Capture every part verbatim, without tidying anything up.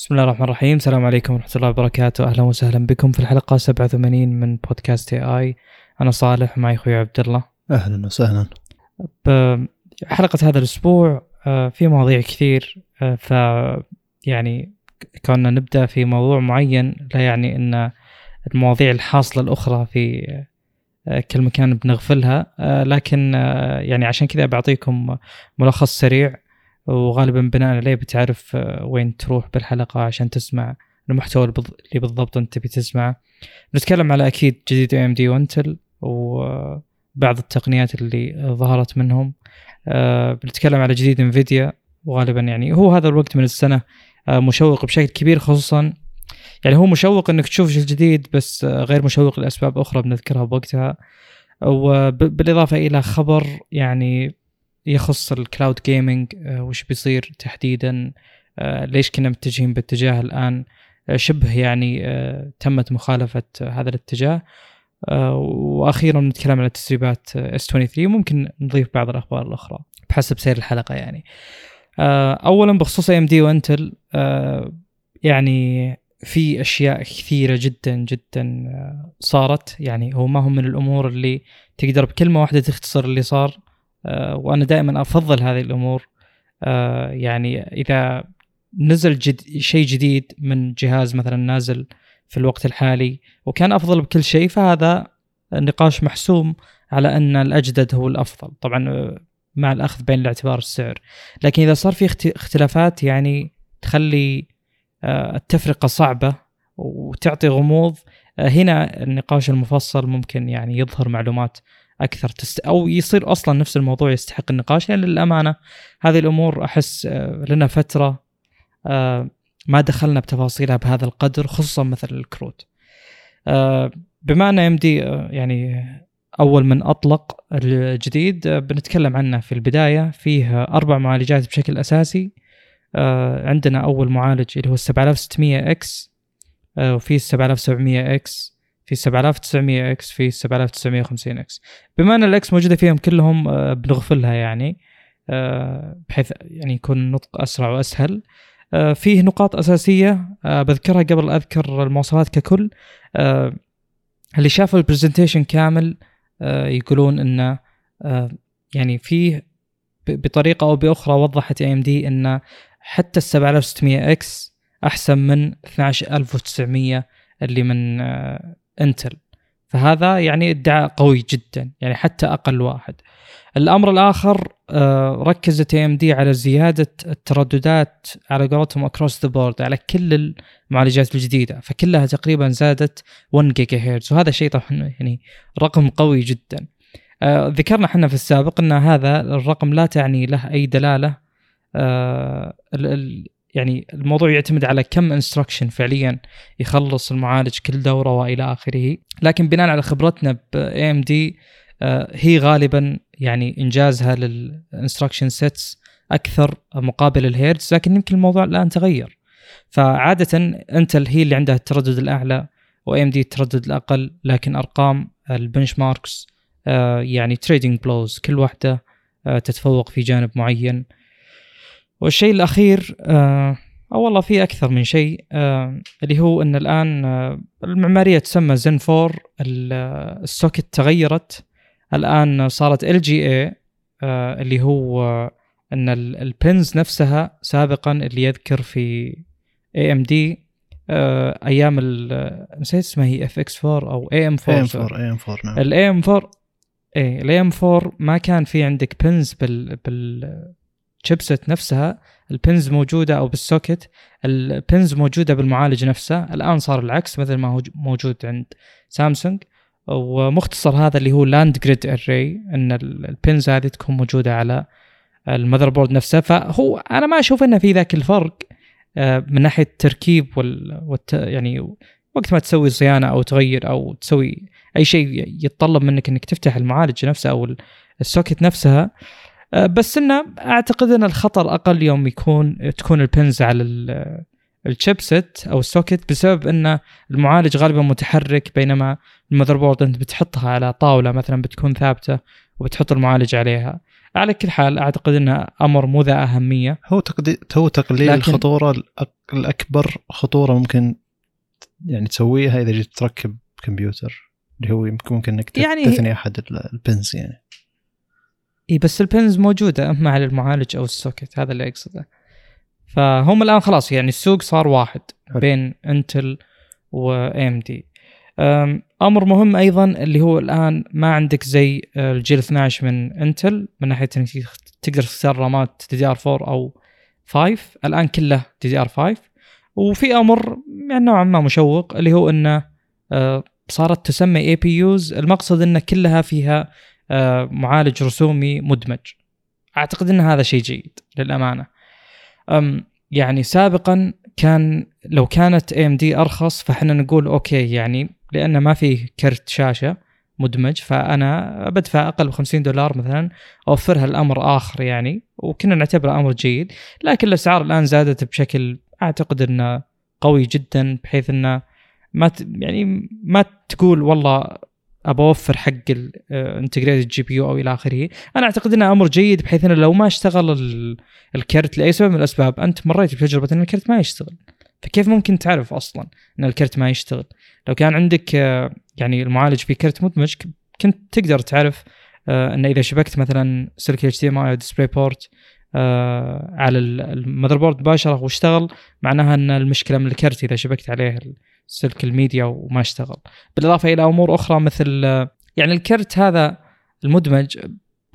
بسم الله الرحمن الرحيم. السلام عليكم ورحمة الله وبركاته. أهلا وسهلا بكم في الحلقة سبعة وثمانين من بودكاست إيه آي. أنا صالح معي أخوي عبد الله. أهلا وسهلا. بحلقة هذا الأسبوع في مواضيع كثير، ف يعني كنا نبدأ في موضوع معين لا يعني أن المواضيع الحاصلة الأخرى في كل مكان بنغفلها، لكن يعني عشان كذا بعطيكم ملخص سريع وغالبا بناء عليه بتعرف وين تروح بالحلقة عشان تسمع المحتوى اللي بالضبط أنت بتسمع. نتكلم على أكيد جديد إيه إم دي وإنتل وبعض التقنيات اللي ظهرت منهم. بنتكلم على جديد إنفيديا، وغالبا يعني هو هذا الوقت من السنة مشوق بشكل كبير، خصوصا يعني هو مشوق انك تشوف شيء جديد بس غير مشوق لأسباب أخرى بنذكرها بوقتها، وبالإضافة إلى خبر يعني يخص الكلاود جيمينج، وش بيصير تحديدا، ليش كنا متجهين باتجاه الآن شبه يعني تمت مخالفة هذا الاتجاه، وأخيرا نتكلم على تسريبات إس توينتي ثري. ممكن نضيف بعض الأخبار الأخرى بحسب سير الحلقة. يعني أولا بخصوص إيه إم دي وإنتل، يعني في أشياء كثيرة جدا جدا صارت، يعني هو ما هم من الأمور اللي تقدر بكلمة واحدة تختصر اللي صار، وأنا دائما أفضل هذه الأمور. يعني إذا نزل جد شيء جديد من جهاز مثلا نازل في الوقت الحالي وكان أفضل بكل شيء، فهذا نقاش محسوم على أن الأجدد هو الأفضل، طبعا مع الأخذ بين الاعتبار السعر. لكن إذا صار في اختلافات يعني تخلي التفرقة صعبة وتعطي غموض، هنا النقاش المفصل ممكن يعني يظهر معلومات أكثر تست... أو يصير أصلا نفس الموضوع يستحق النقاش، لأن يعني للأمانة هذه الأمور أحس لنا فترة ما دخلنا بتفاصيلها بهذا القدر، خصوصا مثل الكروت. بما أن إيه إم دي يعني أول من أطلق الجديد بنتكلم عنه في البداية، فيه أربع معالجات بشكل أساسي. عندنا أول معالج اللي هو سبعة ستة صفر صفر إكس، وفيه سبعة سبعة صفر صفر إكس، في سبعة تسعة صفر صفر إكس، في سبعة تسعة خمسة صفر إكس. بما أن الإكس موجودة فيهم كلهم بنغفلها يعني بحيث يعني يكون النطق أسرع وأسهل. فيه نقاط أساسية بذكرها قبل أذكر المواصفات ككل. اللي شافوا البرزنتيشن كامل يقولون إنه يعني فيه بطريقة أو بأخرى وضحت إيه إم دي إنه حتى السبعة ستمائة إكس أحسن من اثنا عشر ألف وتسعمائة اللي من إنتل، فهذا يعني ادعاء قوي جدا، يعني حتى أقل واحد. الأمر الآخر ركزت إيه إم دي على زيادة الترددات على قولتهم across the board على كل المعالجات الجديدة، فكلها تقريبا زادت واحد جيجا هرتز، وهذا شيء طبعا يعني رقم قوي جدا. آه ذكرنا حنا في السابق أن هذا الرقم لا تعني له أي دلالة، آه ال ال يعني الموضوع يعتمد على كم إنستراكشن فعليا يخلص المعالج كل دورة وإلى آخره. لكن بناء على خبرتنا ب إيه إم دي آه هي غالبا يعني إنجازها للإنستراكشن سيتس أكثر مقابل الهيرتز، لكن يمكن الموضوع الآن تغير. فعادة إنتل هي اللي عندها التردد الأعلى وإيه إم دي التردد الأقل، لكن أرقام البنش ماركس يعني تريدينج بلوز كل واحدة تتفوق في جانب معين. والشيء الأخير أو والله فيه أكثر من شيء، اللي هو أن الآن المعمارية تسمى زين فور، السوكت تغيرت الآن صارت إل جي إيه، اللي هو أن البنز نفسها سابقا اللي يذكر في إيه إم دي أيام نسيت اسمها، هي إف إكس فور أو إيه إم فور. نعم الإيه إم فور ايه الايام فور ما كان في عندك بنز بال بالشيبسيت نفسها، البنز موجوده او بالسوكت، البنز موجوده بالمعالج نفسه. الان صار العكس مثل ما هو موجود عند سامسونج، ومختصر هذا اللي هو لاند جريد اري، ان البنز هذه تكون موجوده على المذر بورد نفسه. فهو انا ما اشوف انه في ذاك الفرق من ناحيه التركيب وال يعني وقت ما تسوي صيانه او تغير او تسوي اي شيء يتطلب منك انك تفتح المعالج نفسه او السوكت نفسها، بس انه اعتقد ان الخطر اقل يوم يكون تكون البنز على الشيبسيت او السوكت، بسبب ان المعالج غالبا متحرك، بينما المذر بورد انت بتحطها على طاوله مثلا بتكون ثابته وبتحط المعالج عليها. على كل حال أعتقد أنه أمر مو ذا أهمية، هو تقليل هو تقليل الخطورة الأكبر خطورة ممكن يعني تسويها إذا جيت تركب كمبيوتر اللي هو ممكن أنك يعني تثني أحد البنز يعني. إيه بس البنز موجودة أما على المعالج أو السوكت، هذا اللي أقصده. فهم الآن خلاص يعني السوق صار واحد بين انتل وAMD. أمر مهم أيضاً اللي هو الآن ما عندك زي الجيل اثنا عشر من انتل من ناحية أنك تقدر تختار رامات دي دي آر فور أو خمسة، الآن كله دي دي آر فايف. وفي أمر يعني نوعاً ما مشوق اللي هو أنه صارت تسمى إيه بي يوز، المقصد أنه كلها فيها معالج رسومي مدمج. أعتقد أن هذا شيء جيد للأمانة. يعني سابقاً كان لو كانت إيه إم دي أرخص فحنا نقول أوكي يعني لأن ما فيه كرت شاشة مدمج فأنا بدفع أقل بخمسين دولار مثلا أوفرها الأمر آخر يعني، وكنا نعتبره أمر جيد. لكن الأسعار الآن زادت بشكل أعتقد أنه قوي جدا، بحيث أنه ما ت... يعني ما تقول والله أبا أوفر حق الانتجريتد جي بي يو أو إلى آخره. أنا أعتقد أنه أمر جيد بحيث أنه لو ما اشتغل ال... الكرت لأي سبب من الأسباب، أنت مريت بتجربة أن الكرت ما يشتغل، فكيف ممكن تعرف أصلاً أن الكرت ما يشتغل؟ لو كان عندك يعني المعالج في كرت مدمج كنت تقدر تعرف أن إذا شبكت مثلاً سلك إتش دي إم آي أو ديسبلاي بورت على المذر بورد مباشرة واشتغل، معناها أن المشكلة من الكرت إذا شبكت عليه سلك الميديا وما اشتغل. بالإضافة إلى أمور أخرى مثل يعني الكرت هذا المدمج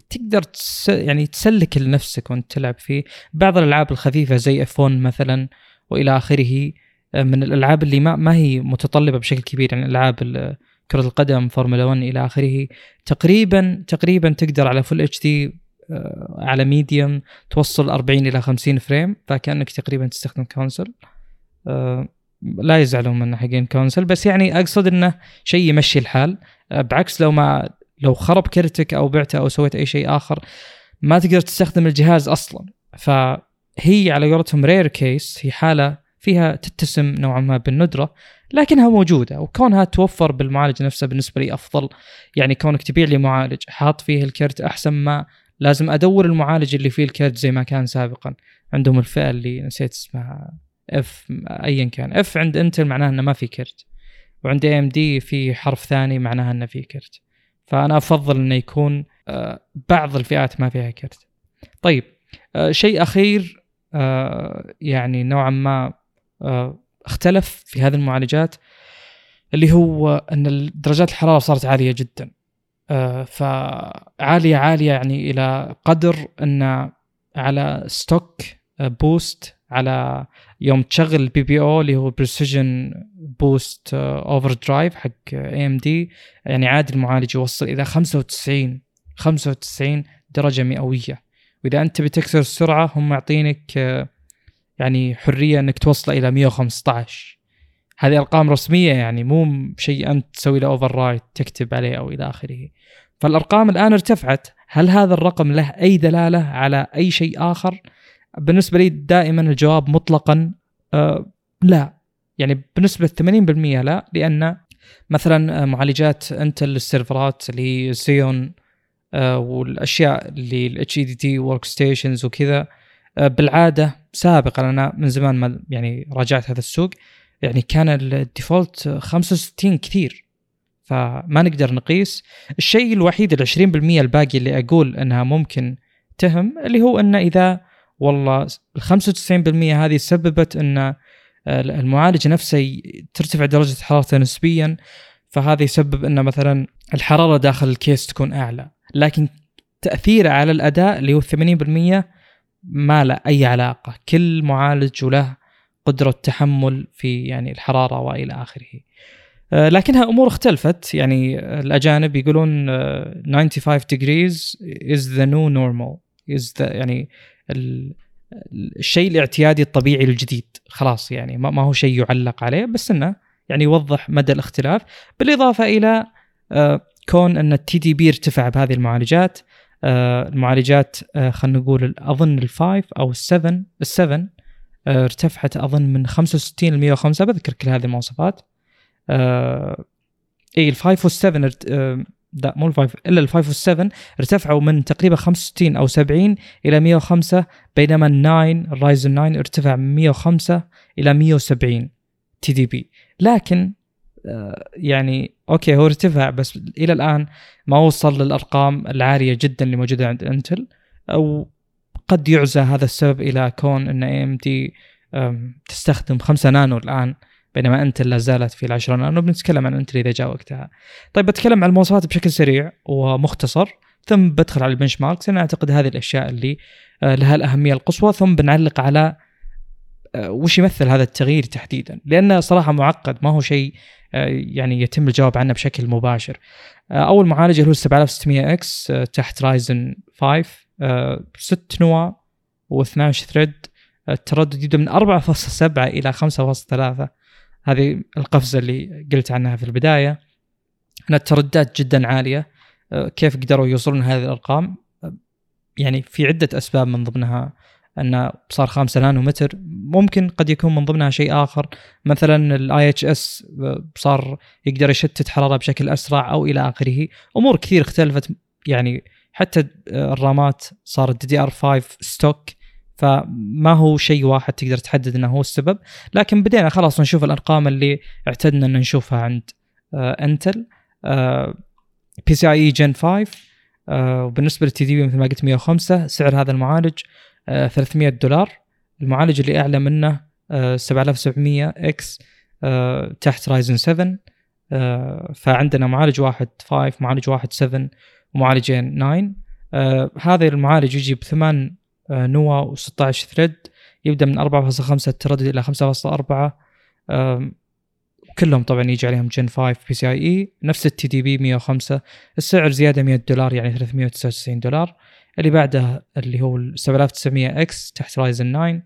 تقدر تس يعني تسلك لنفسك وأنت تلعب فيه بعض الألعاب الخفيفة زي أفون مثلاً وإلى آخره من الألعاب اللي ما ما هي متطلبة بشكل كبير، يعني ألعاب كرة القدم فورمولا واحد إلى آخره تقريبا تقريبا تقدر على فول اتش دي على ميديوم توصل أربعين إلى خمسين فريم، فكأنك تقريبا تستخدم كونسل. لا يزعلون من حقين كونسل، بس يعني أقصد إنه شيء يمشي الحال، بعكس لو ما لو خرب كرتك أو بعته أو سويت أي شيء آخر ما تقدر تستخدم الجهاز أصلا. ف هي على قولتهم رير كيس، هي حالة فيها تتسم نوعا ما بالندرة لكنها موجودة، وكونها توفر بالمعالج نفسه بالنسبة لي أفضل. يعني كونك تبيع لي معالج حاط فيه الكرت أحسن ما لازم أدور المعالج اللي فيه الكرت زي ما كان سابقا. عندهم الفئة اللي نسيت اسمها اف أيا كان، اف عند انتل معناها أنه ما في كرت، وعند اي ام دي في حرف ثاني معناها أنه في كرت، فأنا أفضل أنه يكون بعض الفئات ما فيها كرت. طيب شيء أخير آه يعني نوعا ما آه اختلف في هذه المعالجات اللي هو أن درجات الحرارة صارت عالية جدا، آه فعالية عالية يعني إلى قدر أن على ستوك آه بوست على يوم تشغل البي بي أو اللي هو بريسيجن بوست أوفر درايف حق إيه إم دي، يعني عادي المعالج يوصل إلى خمسة وتسعين درجة مئوية، وإذا أنت بتكسر السرعة هم يعطينك يعني حرية أنك توصل إلى مئة وخمسة عشر. هذه أرقام رسمية يعني مو شيء أنت تسوي له أوفر رايت تكتب عليه أو إلى آخره. فالأرقام الآن ارتفعت، هل هذا الرقم له أي دلالة على أي شيء آخر؟ بالنسبة لي دائما الجواب مطلقا آه لا، يعني بنسبة ثمانين بالمئة لا، لأن مثلا معالجات انتل للسيرفرات اللي هي سيون والأشياء اللي ال إتش دي دي workstations وكذا بالعادة سابقا أنا من زمان ما يعني راجعت هذا السوق، يعني كان الديفولت خمسة وستين كثير، فما نقدر نقيس. الشيء الوحيد العشرين بالمية الباقي اللي أقول أنها ممكن تهم اللي هو أنه إذا والله الخمسة وتسعين بالمية هذه سببت أن المعالج نفسه ترتفع درجة حرارته نسبيا، فهذا يسبب أن مثلا الحرارة داخل الكيس تكون أعلى، لكن تأثيره على الأداء اللي هو ثمانين بالمية ما له أي علاقة. كل معالج له قدرة تحمل في يعني الحرارة وإلى آخره. أه لكنها أمور اختلفت، يعني الأجانب يقولون أه خمسة وتسعين degrees is the new normal is the يعني ال... الشيء الاعتيادي الطبيعي الجديد خلاص، يعني ما هو شيء يعلق عليه، بس إنه يعني يوضح مدى الاختلاف. بالإضافة إلى أه كون أن التي دي بي ارتفع بهذه المعالجات. آه المعالجات آه خلنا نقول أظن الفايف أو السفن السفن آه ارتفعت أظن من خمسة وستين إلى مئة وخمسة، بذكر كل هذه المواصفات. آه إيه الفايف والسفن آه لا مو الفايف الا الفايف والسفن ارتفعوا من تقريبا خمسة وستين او سبعين الى مية وخمسة، بينما الناين الرايزن ناين ارتفع من مية وخمسة الى مية وسبعين تي دي بي. لكن يعني اوكي هو ارتفع بس الى الان ما وصل للارقام العاليه جدا اللي موجوده عند انتل، او قد يعزى هذا السبب الى كون ان اي ام دي تستخدم خمسة نانو الان، بينما انتل لا زالت في العشرة نانو. بنتكلم عن انتل اذا جاء وقتها. طيب بتكلم عن المواصفات بشكل سريع ومختصر، ثم بدخل على البنش ماركس. انا اعتقد هذه الاشياء اللي لها الاهميه القصوى، ثم بنعلق على وش يمثل هذا التغيير تحديدا، لأنه صراحة معقد، ما هو شيء يعني يتم الجواب عنه بشكل مباشر. أول معالج هو سبعة آلاف وستمية إكس تحت رايزن خمسة، ست نوا واثنان عشر ثريد، التردد يبدأ من أربعة فاصلة سبعة إلى خمسة فاصلة ثلاثة، هذه القفزة اللي قلت عنها في البداية. الترددات جدا عالية، كيف قدروا يوصلون هذه الأرقام؟ يعني في عدة أسباب، من ضمنها أنه صار خمسة نانو متر، ممكن قد يكون من ضمنها شيء آخر مثلا ال آي إتش إس صار يقدر يشتت حرارة بشكل أسرع أو إلى آخره. أمور كثير اختلفت، يعني حتى الرامات صارت دي دي آر فايف ستوك، فما هو شيء واحد تقدر تحدد أنه هو السبب. لكن بدينا خلاص نشوف الأرقام اللي اعتدنا أن نشوفها عند انتل. بي سي آي إي جين فايف وبالنسبة للتي دي بي مثل ما قلت مية وخمسة. سعر هذا المعالج ثلاثمية دولار. المعالج اللي أعلى منه سبعة آلاف وسبعمية إكس تحت رايزن سفن، فعندنا معالج واحد خمسة، معالج واحد سفن، ومعالجين تسعة. هذا المعالج يجي بثمان نوا وستة عشر ثريد، يبدأ من أربعة فاصلة خمسة التردد إلى خمسة فاصلة أربعة، كلهم طبعا يجي عليهم جين خمسة بي سي آي إي. نفس التي دي بي مية وخمسة. السعر زيادة مية دولار، يعني ثلاثمية وتسعة وتسعين دولار. اللي بعده اللي هو سبعة آلاف وتسعمية إكس تحت رايزن تسعة،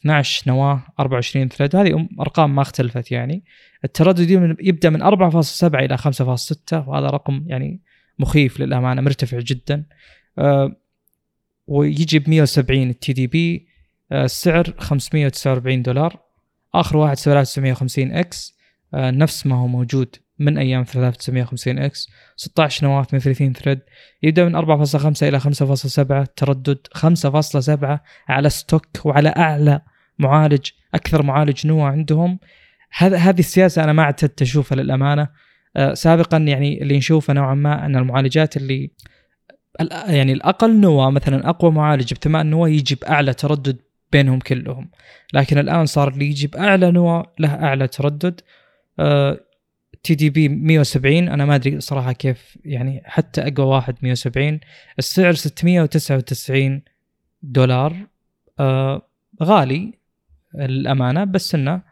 اثني عشر نواه، أربعة وعشرين ثريد، هذه أرقام ما اختلفت. يعني التردد يبدأ من أربعة فاصلة سبعة إلى خمسة فاصلة ستة، وهذا رقم يعني مخيف للأمانة، مرتفع جدا. أه ويجي ب مية وسبعين التي دي بي. السعر خمسمية وتسعة وأربعين دولار. آخر واحد سبعة آلاف وتسعمية وخمسين إكس، أه نفس ما هو موجود من أيام ثلاثة آلاف وتسعمية وخمسين إكس، ستة عشر نواة، اثنين وثلاثين ثريد، يبدأ من أربعة فاصلة خمسة إلى خمسة فاصلة سبعة، تردد خمسة فاصلة سبعة على ستوك وعلى أعلى معالج، أكثر معالج نوع عندهم. هذا هذه السياسة أنا ما اعتدت أشوفها للأمانة. أه سابقا يعني اللي نشوفه نوعا ما أن المعالجات اللي يعني الأقل نوع، مثلا أقوى معالج بثمان نواة يجي بأعلى تردد بينهم كلهم، لكن الآن صار اللي يجي بأعلى نوع له أعلى تردد. أه تي دي بي مية وسبعين، أنا ما أدري صراحة كيف يعني حتى أقوى واحد مية وسبعين. السعر ستمية وتسعة وتسعين دولار، آه غالي الأمانة، بس إنه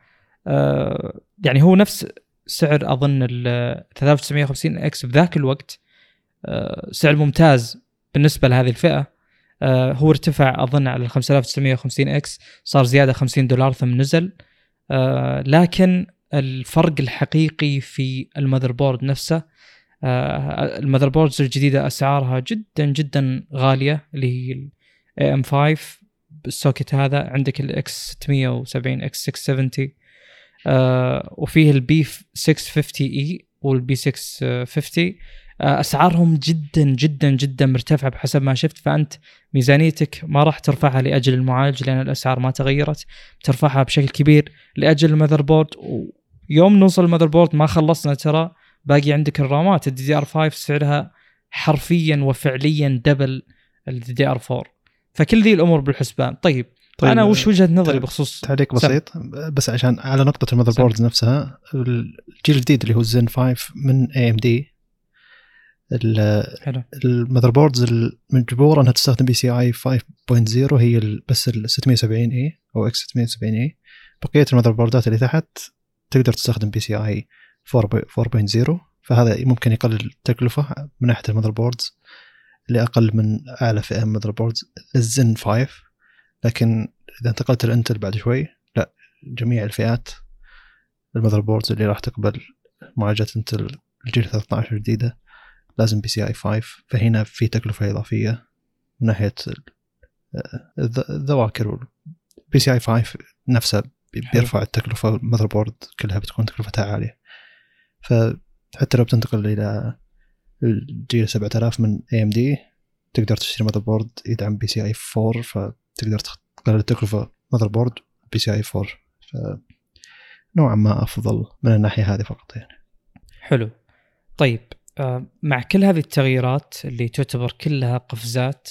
آه يعني هو نفس سعر أظن ال ثلاثة آلاف وتسعمية وخمسين إكس بذاك الوقت. آه سعر ممتاز بالنسبة لهذه الفئة. آه هو ارتفع أظن على ال خمسة آلاف وتسعمية وخمسين إكس، صار زيادة خمسين دولار ثم نزل. آه لكن الفرق الحقيقي في المذر بورد نفسه. آه المذر بوردز الجديدة أسعارها جدا جدا غالية، اللي هي إيه إم خمسة بالسوكت هذا، عندك ال إكس ستمية وسبعين إكس ستمية وسبعين آه وفيه ال بي ستمية وخمسين إي وال بي ستمية وخمسين. آه أسعارهم جدا جدا جدا مرتفعة بحسب ما شفت. فأنت ميزانيتك ما راح ترفعها لأجل المعالج، لأن الأسعار ما تغيرت، ترفعها بشكل كبير لأجل المذر بورد. و يوم نوصل المذر بورد ما خلصنا، ترى باقي عندك الرامات. ال دي دي آر خمسة سعرها حرفيا وفعليا دبل ال دي دي آر فور، فكل ذي الأمور بالحسبان. طيب, طيب أنا وش وجهة نظري بخصوص تعليق بسيط سم. بس عشان على نقطة المذر بورد نفسها، الجيل الجديد اللي هو الزين خمسة من إيه إم دي، المذر بوردز المجبورة أنها تستخدم بي سي آي خمسة نقطة صفر هي بس ال ستمية وسبعين إي أو إكس ستمية وسبعين إي. بقية المذر بوردات اللي تحت تقدر تستخدم بي سي آي أربعة نقطة صفر، فهذا ممكن يقلل التكلفة من ناحية المذر بوردز اللي أقل من أعلى فئة من المذر بوردز للزن خمسة. لكن إذا انتقلت لإنتل بعد شوي، لا، جميع الفئات المذر بوردز اللي راح تقبل معالجات إنتل الجيل ثلاثة عشر جديدة لازم بي سي آي خمسة، فهنا في تكلفة إضافية من ناحية الذواكر. بي سي آي خمسة نفسها بيرفع التكلفة، المذر بورد كلها بتكون تكلفتها عالية. فحتى لو بتنتقل إلى الجيل سبعة آلاف من إيه إم دي تقدر تشتري ماذر بورد يدعم بي سي آي أي فور، فتقدر تقلل التكلفة ماذر بورد بي سي آي أي فور، فنوعا ما أفضل من الناحية هذه فقط يعني. حلو. طيب مع كل هذه التغييرات اللي تعتبر كلها قفزات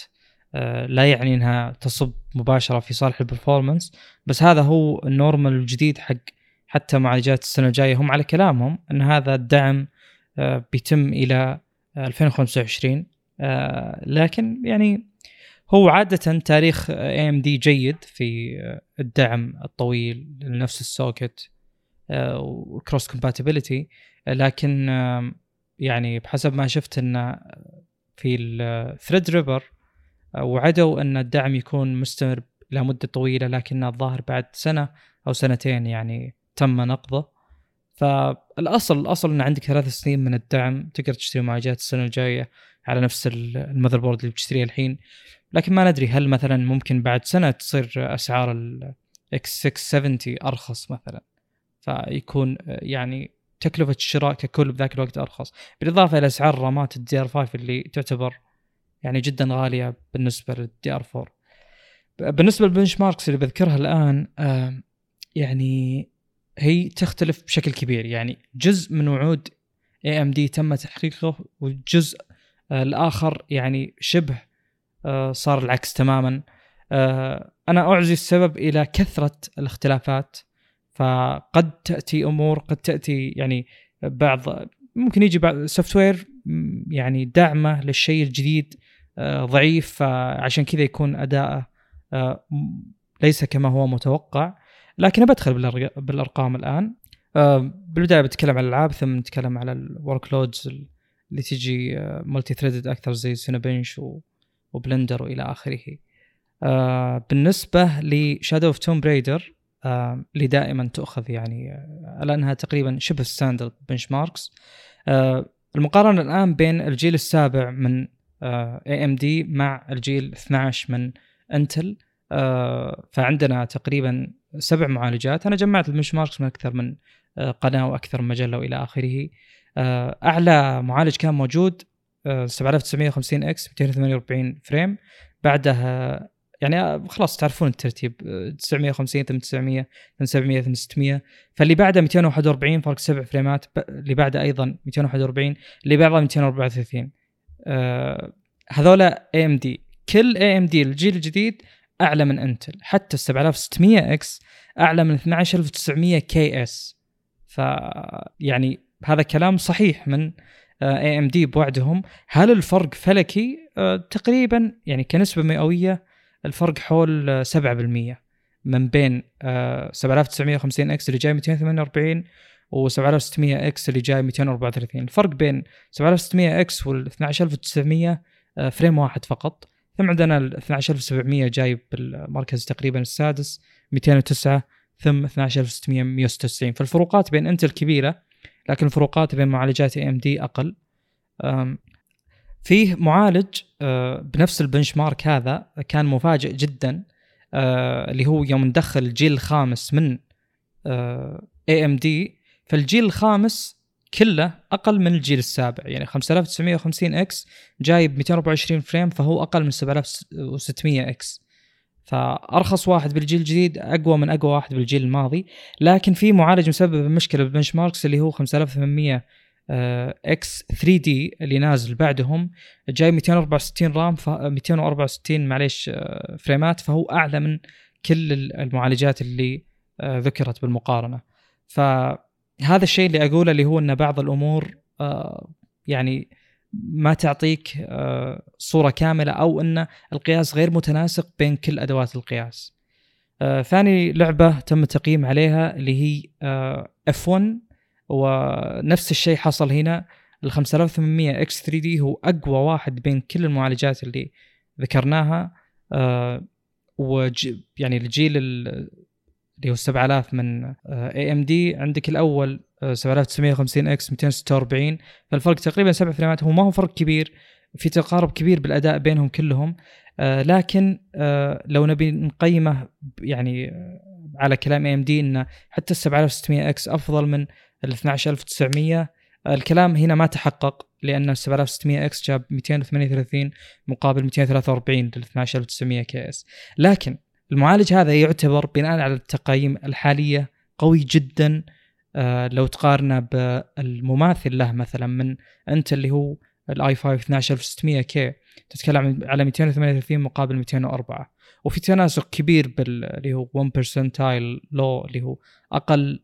لا يعني أنها تصب مباشرة في صالح البرفورمانس، بس هذا هو النورمال الجديد حق حتى معالجات السنة الجاية. هم على كلامهم أن هذا الدعم بيتم إلى ألفين وخمسة وعشرين، لكن يعني هو عادة تاريخ إيه إم دي جيد في الدعم الطويل لنفس السوكت وكروس كومباتيبلتي، لكن يعني بحسب ما شفت أن في الثريد ريبر وعدوا أن الدعم يكون مستمر لمدة طويلة، لكن الظاهر بعد سنة أو سنتين يعني تم نقضه. فالأصل الأصل أن عندك ثلاث سنين من الدعم تقدر تشتري معالجات السنة الجاية على نفس المذر بورد اللي بتشتريها الحين، لكن ما ندري هل مثلا ممكن بعد سنة تصير أسعار ال إكس ستمية وسبعين أرخص مثلا، فيكون يعني تكلفة الشراء ككل بذاك الوقت أرخص، بالإضافة إلى أسعار رامات الدي آر فايف اللي تعتبر يعني جدا غالية بالنسبة للدي آر فور. بالنسبة للبنش ماركس اللي بذكرها الآن يعني هي تختلف بشكل كبير، يعني جزء من وعود إيه إم دي تم تحقيقه والجزء الآخر يعني شبه صار العكس تماما. أنا أعزي السبب إلى كثرة الاختلافات، فقد تأتي أمور قد تأتي يعني بعض ممكن يجي بعض سوفتوير يعني دعمه للشيء الجديد ضعيف، فعشان كذا يكون أداءه ليس كما هو متوقع. لكن بدخل بالأرقام الآن، بالبداية بتكلم على الألعاب ثم نتكلم على الوركلودز اللي تجي ملتي ثريدد أكثر زي سينابنش وبلندر وإلى آخره. بالنسبة لشادو أوف توم برايدر اللي دائما تأخذ يعني لأنها تقريبا شبه ستاندرد بنش ماركس، المقارنة الآن بين الجيل السابع من إيه إم دي مع الجيل اثنا عشر من انتل، فعندنا تقريبا سبع معالجات. أنا جمعت البنش ماركس من أكثر من قناة وأكثر من مجلة وإلى آخره. أعلى معالج كان موجود سبعة آلاف وتسعمية وخمسين إكس مئتين وثمانية وأربعين فريم، بعدها يعني خلاص تعرفون الترتيب تسعمية وخمسين ثم تسعمية ثم سبعمية ثم ستمية، فاللي بعده مئتين وواحد وأربعين فرق سبع فريمات، اللي بعده أيضا مئتين وواحد وأربعين، اللي بعده مئتين وأربعة وثلاثين. آه هذولا إيه إم دي، كل إيه إم دي الجيل الجديد أعلى من انتل، حتى سبعة آلاف وستمية إكس أعلى من اثنا عشر ألف وتسعمية كي إس. فيعني هذا كلام صحيح من آه إيه إم دي بوعدهم. هل الفرق فلكي؟ آه تقريبا يعني كنسبة مئوية الفرق حول سبعة بالمئة من بين سبعة آلاف وتسعمية وخمسين اكس اللي جاي مئتين وثمانية وأربعين وسبعة آلاف وستمية اكس اللي جاي مئتين وأربعة وثلاثين. الفرق بين سبعة آلاف وستمية اكس وال اثنا عشر ألف وتسعمية فريم واحد فقط. ثم عندنا ال اثنا عشر ألف وسبعمية جاي بالمركز تقريبا السادس مئتين وتسعة، ثم اثنا عشر ألف وستمية مئة وستة وتسعين. فالفروقات بين انتل كبيرة، لكن الفروقات بين معالجات إيه إم دي اقل. فيه معالج بنفس البنش مارك هذا كان مفاجئ جدا، اللي هو يوم ندخل الجيل الخامس من إيه إم دي، فالجيل الخامس كله أقل من الجيل السابع، يعني خمسة آلاف وتسعمية وخمسين إكس جايب مئتين وأربعة وعشرين فريم، فهو أقل من سبعة آلاف وستمية إكس. فأرخص واحد بالجيل الجديد أقوى من أقوى واحد بالجيل الماضي. لكن في معالج مسبب مشكلة بالبنش ماركس اللي هو خمسة آلاف وثمانمية اكس ثري دي اللي نازل بعدهم، جاي مئتين وأربعة وستين رام ف... مئتين وأربعة وستين معليش فريمات، فهو اعلى من كل المعالجات اللي ذكرت بالمقارنه. فهذا الشيء اللي اقوله اللي هو ان بعض الامور يعني ما تعطيك صوره كامله، او ان القياس غير متناسق بين كل ادوات القياس. ثاني لعبه تم التقييم عليها اللي هي اف واحد، ونفس الشيء حصل هنا. ال خمسة آلاف وثمانمية اكس ثري دي هو اقوى واحد بين كل المعالجات اللي ذكرناها، آه وج يعني الجيل اللي هو سبعة آلاف من آه إيه إم دي عندك الاول آه سبعة آلاف وتسعمية وخمسين اكس مئتين وستة وأربعين، فالفرق تقريبا سبع فريمات. هو ما هو فرق كبير، في تقارب كبير بالاداء بينهم كلهم، آه لكن آه لو نبي نقيمه يعني على كلام إيه إم دي ان حتى ال سبعة آلاف وستمية اكس افضل من ال اثنا عشر ألف وتسعمية الكلام هنا ما تحقق، لأن سبعة آلاف وستمية إكس جاب مئتين وثمانية وثلاثين مقابل مئتين وثلاثة وأربعين لل اثنا عشر ألف وتسعمية كي إس. لكن المعالج هذا يعتبر بناء على التقييم الحالية قوي جدا لو تقارنه بالمماثل له مثلا من أنت اللي هو الاي خمسة اثنا عشر ألف وستمية كي، تتكلم على مئتين وثمانية وثلاثين مقابل مئتين وأربعة، وفي تناسق كبير باللي هو واحد برسنتايل لو اللي هو أقل،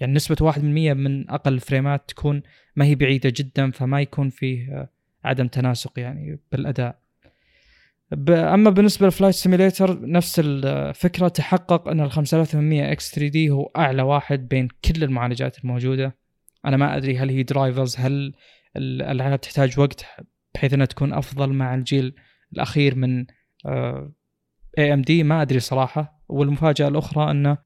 يعني نسبة واحد بالمية من أقل فريمات تكون ما هي بعيدة جدا، فما يكون فيه عدم تناسق يعني بالأداء. أما بالنسبة لفلايت سيميليتر نفس الفكرة، تحقق أن ال خمسة آلاف وثمانمية إكس ثري دي هو أعلى واحد بين كل المعالجات الموجودة. أنا ما أدري هل هي درايفرز، هل الألعاب تحتاج وقت بحيث أنها تكون أفضل مع الجيل الأخير من إيه إم دي، ما أدري صراحة. والمفاجأة الأخرى أن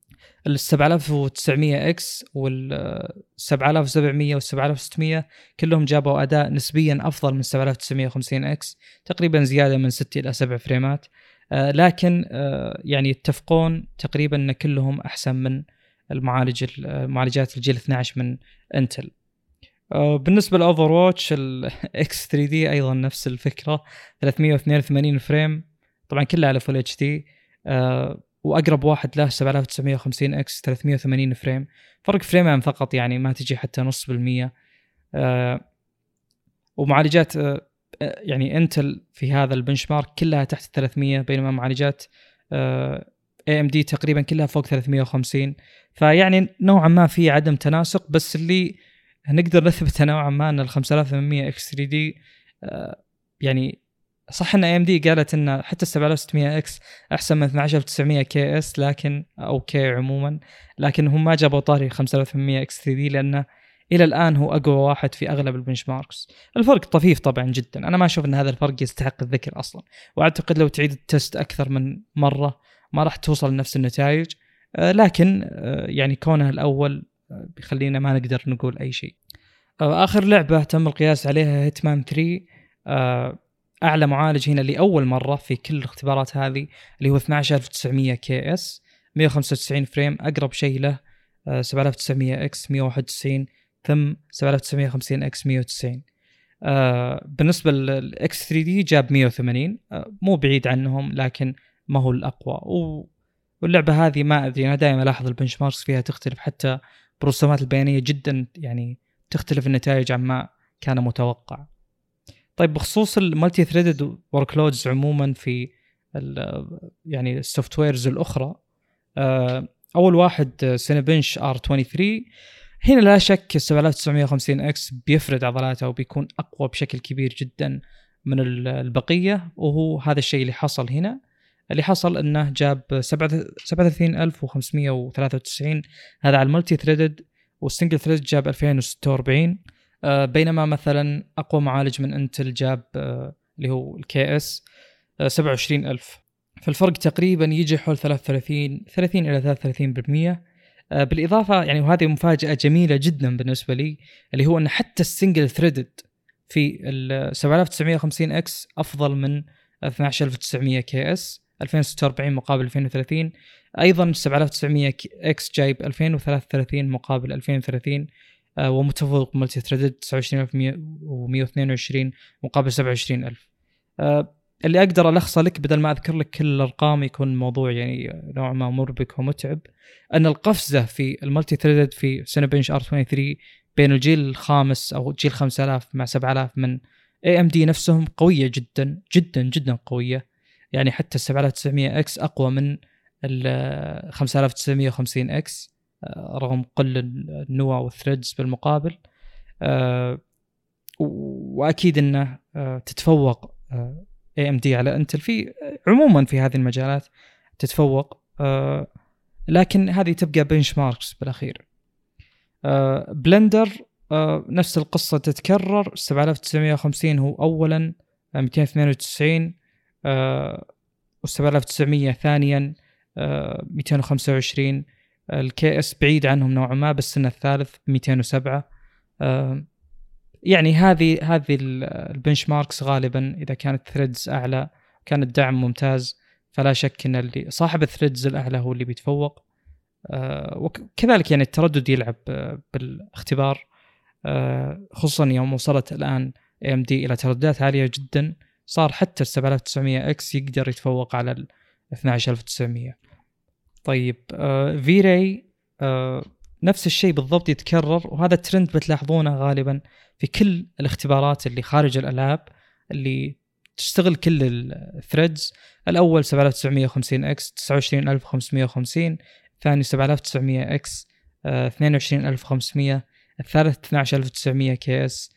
ال سبعة آلاف وتسعمية إكس وال سبعة آلاف وسبعمية وال سبعة آلاف وستمية كلهم جابوا أداء نسبيا أفضل من سبعة آلاف وتسعمية وخمسين إكس، تقريبا زيادة من ستة إلى سبعة فريمات، آه لكن آه يعني يتفقون تقريبا أن كلهم أحسن من المعالج المعالجات الجيل اثنا عشر من انتل. آه بالنسبة للأوفر واتش ال إكس ثري دي أيضا نفس الفكرة، ثلاثمية واثنين وثمانين فريم طبعا كلها على فول إتش دي، آه وأقرب واحد له سبعة آلاف وتسعمية وخمسين إكس ثلاثمية وثمانين فريم، فرق فريمين فقط يعني ما تجي حتى نص بالمية. آه ومعالجات آه يعني انتل في هذا البنشمارك كلها تحت ثلاثمية، بينما معالجات آه إيه إم دي تقريبا كلها فوق ثلاثمية وخمسين، فيعني نوعا ما في عدم تناسق. بس اللي نقدر نثبته نوعا ما أن ال خمسة آلاف وثمانمية إكس ثري دي آه يعني صح ان اي ام دي قالت ان حتى سبعة آلاف وستمية اكس احسن من اثنا عشر ألف وتسعمية كي إس لكن او كي عموما، لكن هم ما جابوا طاري خمسة آلاف وثمانمية اكس ثري دي لانه الى الان هو اقوى واحد في اغلب البنشماركس. الفرق طفيف طبعا جدا، انا ما اشوف ان هذا الفرق يستحق الذكر اصلا، واعتقد لو تعيد التست اكثر من مره ما راح توصل لنفس النتائج، لكن يعني كونه الاول بيخلينا ما نقدر نقول اي شيء. اخر لعبه تم القياس عليها Hitman ثلاثة، أعلى معالج هنا لأول مرة في كل الاختبارات هذه اللي هو اثنا عشر ألف وتسعمية كي إس، مئة وخمسة وتسعين فريم، أقرب شيء له سبعة آلاف وتسعمية إكس مئة وواحد وتسعين ثم سبعة آلاف وتسعمية وخمسين إكس مئة وتسعين. آه بالنسبة للإكس ثري دي جاب مئة وثمانين، آه مو بعيد عنهم لكن ما هو الأقوى. واللعبة هذه ما أدري، أنا دائما ألاحظ البنش ماركس فيها تختلف، حتى برسومات البيانية جدا يعني تختلف النتائج عما كان متوقع. طيب بخصوص المالتي ثريدد وركلودز عموما في يعني السوفت ويرز الاخرى، اول واحد سينبنش آر ثلاثة وعشرين، هنا لا شك سبعة آلاف وتسعمية وخمسين اكس بيفرد عضلاته وبيكون اقوى بشكل كبير جدا من البقيه، وهو هذا الشيء اللي حصل هنا. اللي حصل انه جاب سبعة وثلاثين ألف وخمسمية وثلاثة وتسعين، هذا على المالتي ثريدد، والسنجل ثريد جاب ألفين وستة وأربعين. بينما مثلا أقوى معالج من انتل جاب اللي هو الكي اس سبعة وعشرين ألف، فالفرق تقريبا يجي حول ثلاثة وثلاثين إلى ثلاثة وثلاثين بالمية. بالإضافة يعني، وهذه مفاجأة جميلة جدا بالنسبة لي، اللي هو أن حتى السنجل ثريدد في ال سبعة آلاف وتسعمية وخمسين إكس أفضل من اثنا عشر ألف وتسعمية كي إس ألفين وستة وأربعين مقابل ألفين وثلاثين، أيضا سبعة آلاف وتسعمية إكس جايب ألفين وثلاثة وثلاثين مقابل ألفين وثلاثين، ومتفوق ملتي ثريدد تسعة وعشرين ألف ومئة واثنين وعشرين مقابل سبعة وعشرين ألف. اللي أقدر ألخص لك بدل ما أذكر لك كل الأرقام يكون الموضوع يعني نوع ما مربك ومتعب، أن القفزة في الملتي ثريدد في سينبنش آر ثلاثة وعشرين بين الجيل الخامس أو جيل خمسة آلاف مع سبعة آلاف من إيه إم دي نفسهم قوية جدا جدا جدا قوية، يعني حتى سبعة آلاف وتسعمية إكس أقوى من خمسة آلاف وتسعمية وخمسين إكس رغم قل النوع والثريدز بالمقابل. أه وأكيد أنه تتفوق أه إيه إم دي على انتل في عموما في هذه المجالات تتفوق، أه لكن هذه تبقى بنش ماركس بالأخير. أه بلندر أه نفس القصة تتكرر، سبعة آلاف وتسعمية وخمسين هو أولا مئتين واثنين وتسعين، أه وسبعة آلاف وتسعمية ثانيا أه مئتين وخمسة وعشرين، الكي اس بعيد عنهم نوعا ما بس انه الثالث مئتين وسبعة. آه يعني هذه هذه البنش ماركس غالبا اذا كانت ثريدز اعلى كان الدعم ممتاز، فلا شك ان اللي صاحب الثريدز الاعلى هو اللي بيتفوق. آه وكذلك يعني التردد يلعب بالاختبار، خصوصا يوم وصلت الآن إيه إم دي إلى ترددات عالية جدا، صار حتى ال سبعة آلاف وتسعمية إكس يقدر يتفوق على ال اثنا عشر ألف وتسعمية. طيب في-Ray نفس الشيء بالضبط يتكرر، وهذا الترند بتلاحظونه غالبا في كل الاختبارات اللي خارج الألعاب اللي تشتغل كل الثريدز. الأول سبعة آلاف وتسعمية وخمسين إكس، تسعة وعشرين ألف وخمسمية وخمسين، الثاني سبعة آلاف وتسعمية إكس، اثنين وعشرين ألف وخمسمية، الثالث اثنا عشر ألف وتسعمية كي إس،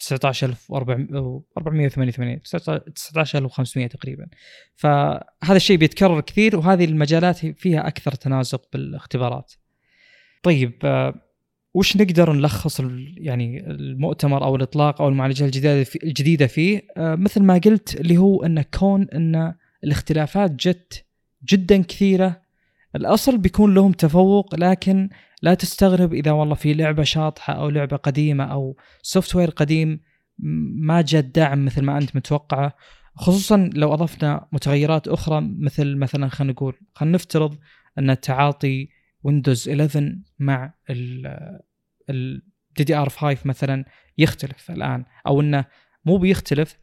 تسعة عشر ألف وأربعمية وثمانية وثمانين، تسعة عشر ألف وخمسمية تقريبا. فهذا الشيء بيتكرر كثير، وهذه المجالات فيها أكثر تناسق بالاختبارات. طيب وش نقدر نلخص يعني المؤتمر أو الإطلاق أو المعالجة الجديدة فيه؟ مثل ما قلت اللي هو أن كون أن الاختلافات جت جدا كثيرة، الأصل بيكون لهم تفوق، لكن لا تستغرب إذا والله في لعبة شاطحة أو لعبة قديمة أو سوفت وير قديم ما جاء دعم مثل ما أنت متوقعه، خصوصا لو أضفنا متغيرات أخرى مثل مثلا خلينا نقول خلينا نفترض أن تعاطي ويندوز إحدى عشر مع ال دي دي آر فايف مثلا يختلف الآن، أو أنه مو بيختلف،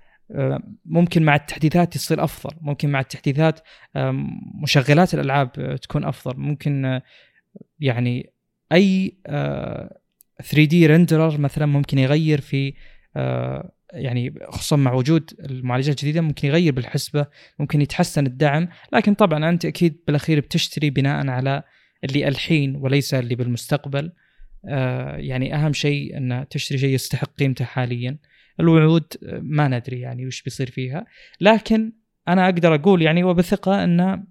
ممكن مع التحديثات يصير أفضل، ممكن مع التحديثات مشغلات الألعاب تكون أفضل، ممكن يعني أي ثري دي renderer مثلا ممكن يغير في يعني خصوصا مع وجود المعالجات الجديدة ممكن يغير بالحسبة، ممكن يتحسن الدعم. لكن طبعا أنت أكيد بالأخير بتشتري بناء على اللي الحين وليس اللي بالمستقبل. يعني أهم شيء أن تشتري شيء يستحق قيمته حاليا. الوعود ما ندري يعني وش بيصير فيها، لكن أنا أقدر أقول يعني وبثقة أن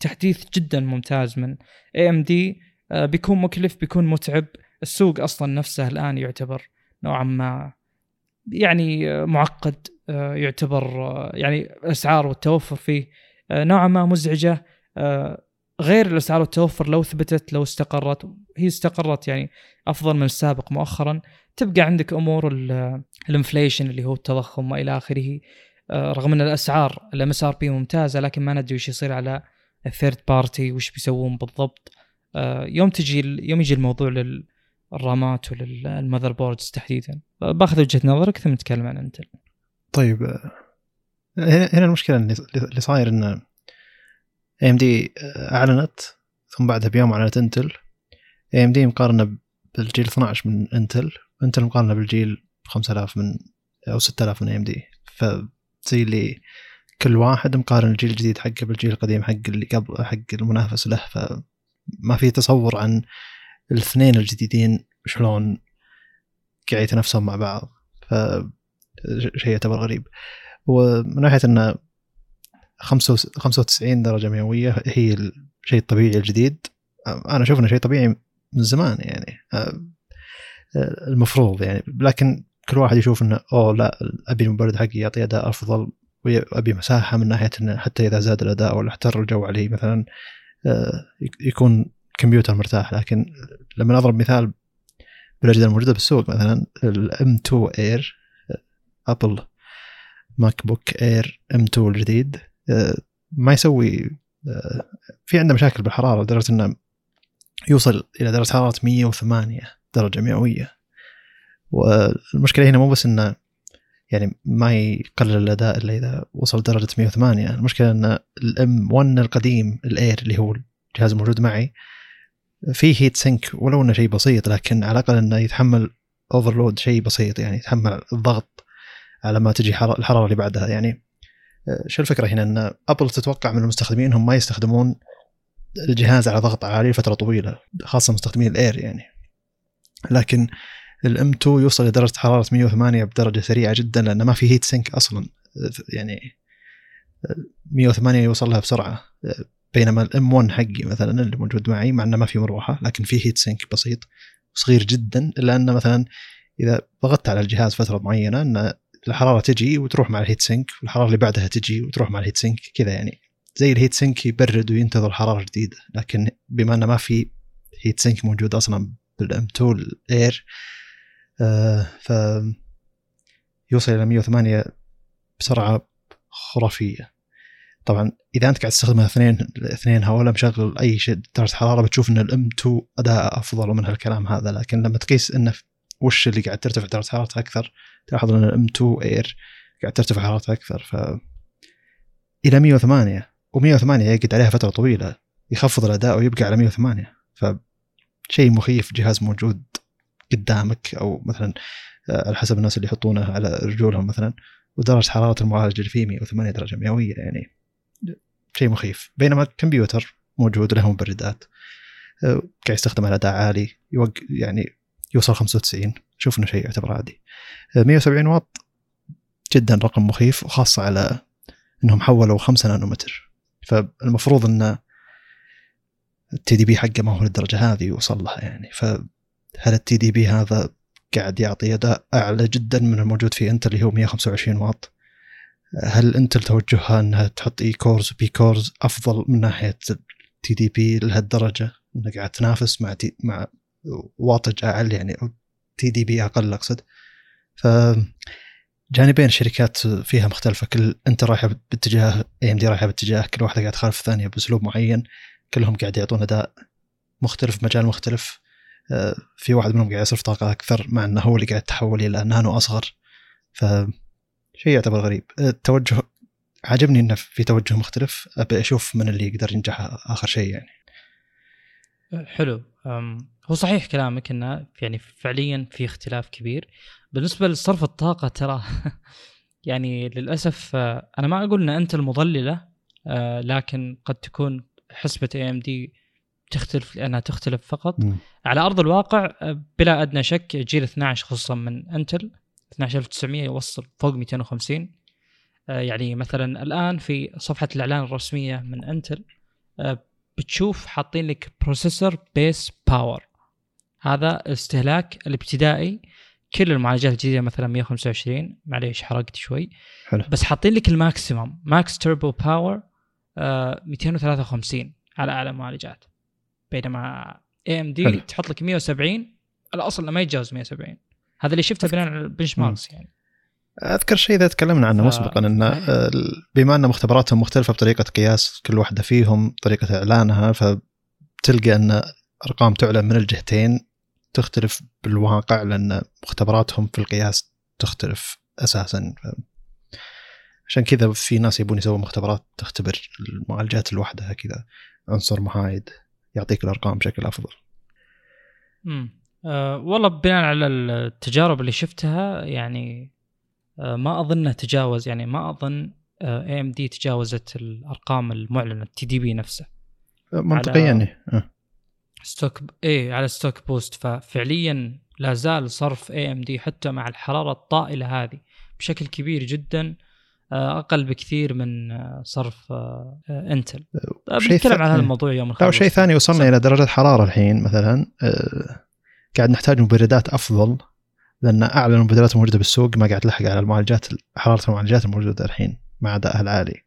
تحديث جدا ممتاز من إيه إم دي بيكون مكلف، بيكون متعب، السوق أصلا نفسه الآن يعتبر نوعا ما يعني معقد، يعتبر يعني الأسعار والتوفر فيه نوعا ما مزعجة، غير الأسعار والتوفر لو ثبتت لو استقرت، هي استقرت يعني أفضل من السابق مؤخرا، تبقى عندك أمور الانفليشن اللي هو التضخم وإلى آخره، رغم أن الأسعار ال إم إس آر بي ممتازة، لكن ما ندري وش يصير على الثيرد بارتي وش بيسوون بالضبط يوم تجي يوم يجي الموضوع للرامات وللمذر بوردز تحديدا. باخذ وجهة نظرك ثم نتكلم عن أنت. طيب هنا المشكلة اللي صاير إن إيه إم دي أعلنت ثم بعدها بيوم أعلنت إنتل. إيه إم دي مقارنة بالجيل اثنا عشر من إنتل، إنتل مقارنة بالجيل خمسة آلاف من أو ستة آلاف من إيه إم دي، فزي اللي كل واحد مقارن الجيل الجديد حقه بالجيل القديم حق اللي قبل حق المنافس له، فما في تصور عن الاثنين الجديدين شلون قاعد يتنافسون مع بعض، فشيء يعتبر غريب. ومن ناحية أن خمسة وتسعين درجة مئوية هي الشيء الطبيعي الجديد، أنا أشوف إنه شيء طبيعي من زمان يعني المفروض يعني، لكن كل واحد يشوف إنه أوه لا أبي المبرد حقي يعطي أداء أفضل وأبي مساحة من ناحية إنه حتى إذا زاد الأداء ولا احتر الجو عليه مثلا يكون كمبيوتر مرتاح. لكن لما أضرب مثال بالأجهزة الموجودة بالسوق مثلا الإم تو Air، أبل ماك بوك إير إم تو الجديد ما يسوي، في عنده مشاكل بالحرارة لدرجة إنه يوصل إلى درجة حرارة مئة وثمانية درجة مئوية، والمشكلة هنا مو بس إنه يعني ما يقلل الأداء إلا إذا وصل درجة مئة وثمانية، المشكلة إن الإم ون القديم الإير اللي هو الجهاز الموجود معي فيه هيت سينك، ولو إنه شيء بسيط لكن على الأقل إنه يتحمل أوفرلود، شيء بسيط يعني يتحمل الضغط على ما تجي الحرارة اللي بعدها. يعني شو الفكرة هنا؟ أن أبل تتوقع من المستخدمين هم ما يستخدمون الجهاز على ضغط عالي لفترة طويلة، خاصة مستخدمين الإير يعني، لكن الإم تو يوصل لدرجة حرارة مئة وثمانية بدرجة سريعة جدا لأنه ما في هيت سينك أصلا، يعني مئة وثمانية يوصلها بسرعة، بينما الإم ون حقي مثلا اللي موجود معي مع أنه ما في مروحة لكن في هيت سينك بسيط صغير جدا، إلا أنه مثلا إذا ضغطت على الجهاز فترة معينة أن الحرارة تجي وتروح مع الهيت سينك، والحرارة اللي بعدها تجي وتروح مع الهيت سينك كذا، يعني زي الهيت سينك يبرد وينتظر حرارة جديدة. لكن بما أنه ما في هيت سينك موجود أصلا بالإم تو الإير آه فيوصل إلى مئة وثمانية بسرعة خرافية. طبعا إذا أنت قاعد تستخدمها اثنين اثنين هولا مشغل أي شيء درجة حرارة بتشوف أن الإم تو أداء أفضل ومن هالكلام هذا، لكن لما تقيس أنه وش اللي قاعد ترتفع درجة حرارتها اكثر. تلاحظ ان الام اتنين اير قاعد ترتفع حرارتها اكثر ف الى مية وثمانية، و108 يقعد عليها فترة طويلة، يخفض الاداء ويبقى على مية وثمانية. ف شيء مخيف جهاز موجود قدامك، او مثلا على حسب الناس اللي يحطونه على رجولهم مثلا، ودرجة حرارة المعالج اللي فيه مية وثمانية درجة مئوية، يعني شيء مخيف. بينما الكمبيوتر موجود له مبردات قاعد يستخدم على أداء عالي، يوق... يعني يوصل خمسة وتسعين، شوف انه شيء يعتبر عادي. مية وسبعين واط جدا رقم مخيف، وخاصة على انهم حولوا خمسة نانومتر، فالمفروض ان التي دي بي حقه ما هو للدرجة هذه يوصل لها يعني. فهل التي دي بي هذا قاعد يعطي أداء أعلى جدا من الموجود في انتل اللي هو مية وخمسة وعشرين واط؟ هل انتل توجهها انها تحط اي كورز وبي كورز افضل من ناحية تي دي بي لهالدرجة، انها قاعد تنافس مع تي... مع واطج اعلى يعني، او تي دي بي اقل اقصد. فجانبين الشركات فيها مختلفة، كل انتل رايحة باتجاه، اي ام دي رايحة باتجاه، كل واحدة قاعد تخالف الثانية باسلوب معين، كلهم قاعد يعطون أداء مختلف مجال مختلف. في واحد منهم قاعد يصرف طاقة أكثر مع أنه هو اللي قاعد تحول إلى نانو أصغر، فشيء يعتبر غريب. التوجه عجبني أنه في توجه مختلف، أبي أشوف من اللي يقدر ينجح آخر شيء يعني. حلو، هو صحيح كلامك أنه يعني فعليا في اختلاف كبير بالنسبة لصرف الطاقة ترى. يعني للأسف أنا ما أقول أن أنت المضللة، لكن قد تكون حسبة إيه إم دي تختلف لأنها تختلف فقط م. على أرض الواقع بلا أدنى شك. جيل اثناشر خصوصا من أنتل اثني عشر ألف وتسعمية يوصل فوق مئتين وخمسين. يعني مثلا الآن في صفحة الإعلان الرسمية من أنتل بتشوف حاطين لك بروسيسور بيس باور، هذا استهلاك الابتدائي. كل المعالجات الجديدة مثلا مية وخمسة وعشرين، معليش حرقت شوي حلو. بس حاطين لك الماكسيمم ماكس توربو باور مئتين وثلاثة وخمسين على أعلى معالجات، بينما إيه إم دي حلو. تحط لك مية وسبعين، الأصل ما يتجاوز مية وسبعين. هذا اللي شفته بناء على البنش ماركس يعني. أذكر شيء إذا تكلمنا عنه ف... مسبقا أن بما أن مختبراتهم مختلفة بطريقة قياس كل واحدة فيهم، طريقة إعلانها، فتلقى أن أرقام تعلن من الجهتين تختلف بالواقع، لأن مختبراتهم في القياس تختلف أساسا. ف... عشان كذا في ناس يبون يسوي مختبرات تختبر المعالجات لوحدها كذا عنصر محايد يعطيك الأرقام بشكل أفضل. امم أه والله بناء على التجارب اللي شفتها يعني أه ما أظنها تجاوز، يعني ما أظن أه إيه إم دي تجاوزت الأرقام المعلنة تي دي بي نفسه منطقيا يعني. أه. ستوك ب... إيه على ستوك بوست. ففعليا لا زال صرف إيه إم دي حتى مع الحرارة الطائلة هذه بشكل كبير جدا أقل بكثير من صرف إنتل. بنتكلم عن هذا الموضوع يوم الخميس. شيء ثاني، وصلنا صح. إلى درجة حرارة الحين مثلا قاعد نحتاج مبردات أفضل، لأن أعلى المبردات الموجودة بالسوق ما قاعد تلحق على المعالجات، حرارة المعالجات الموجودة الحين مع أدائها العالي.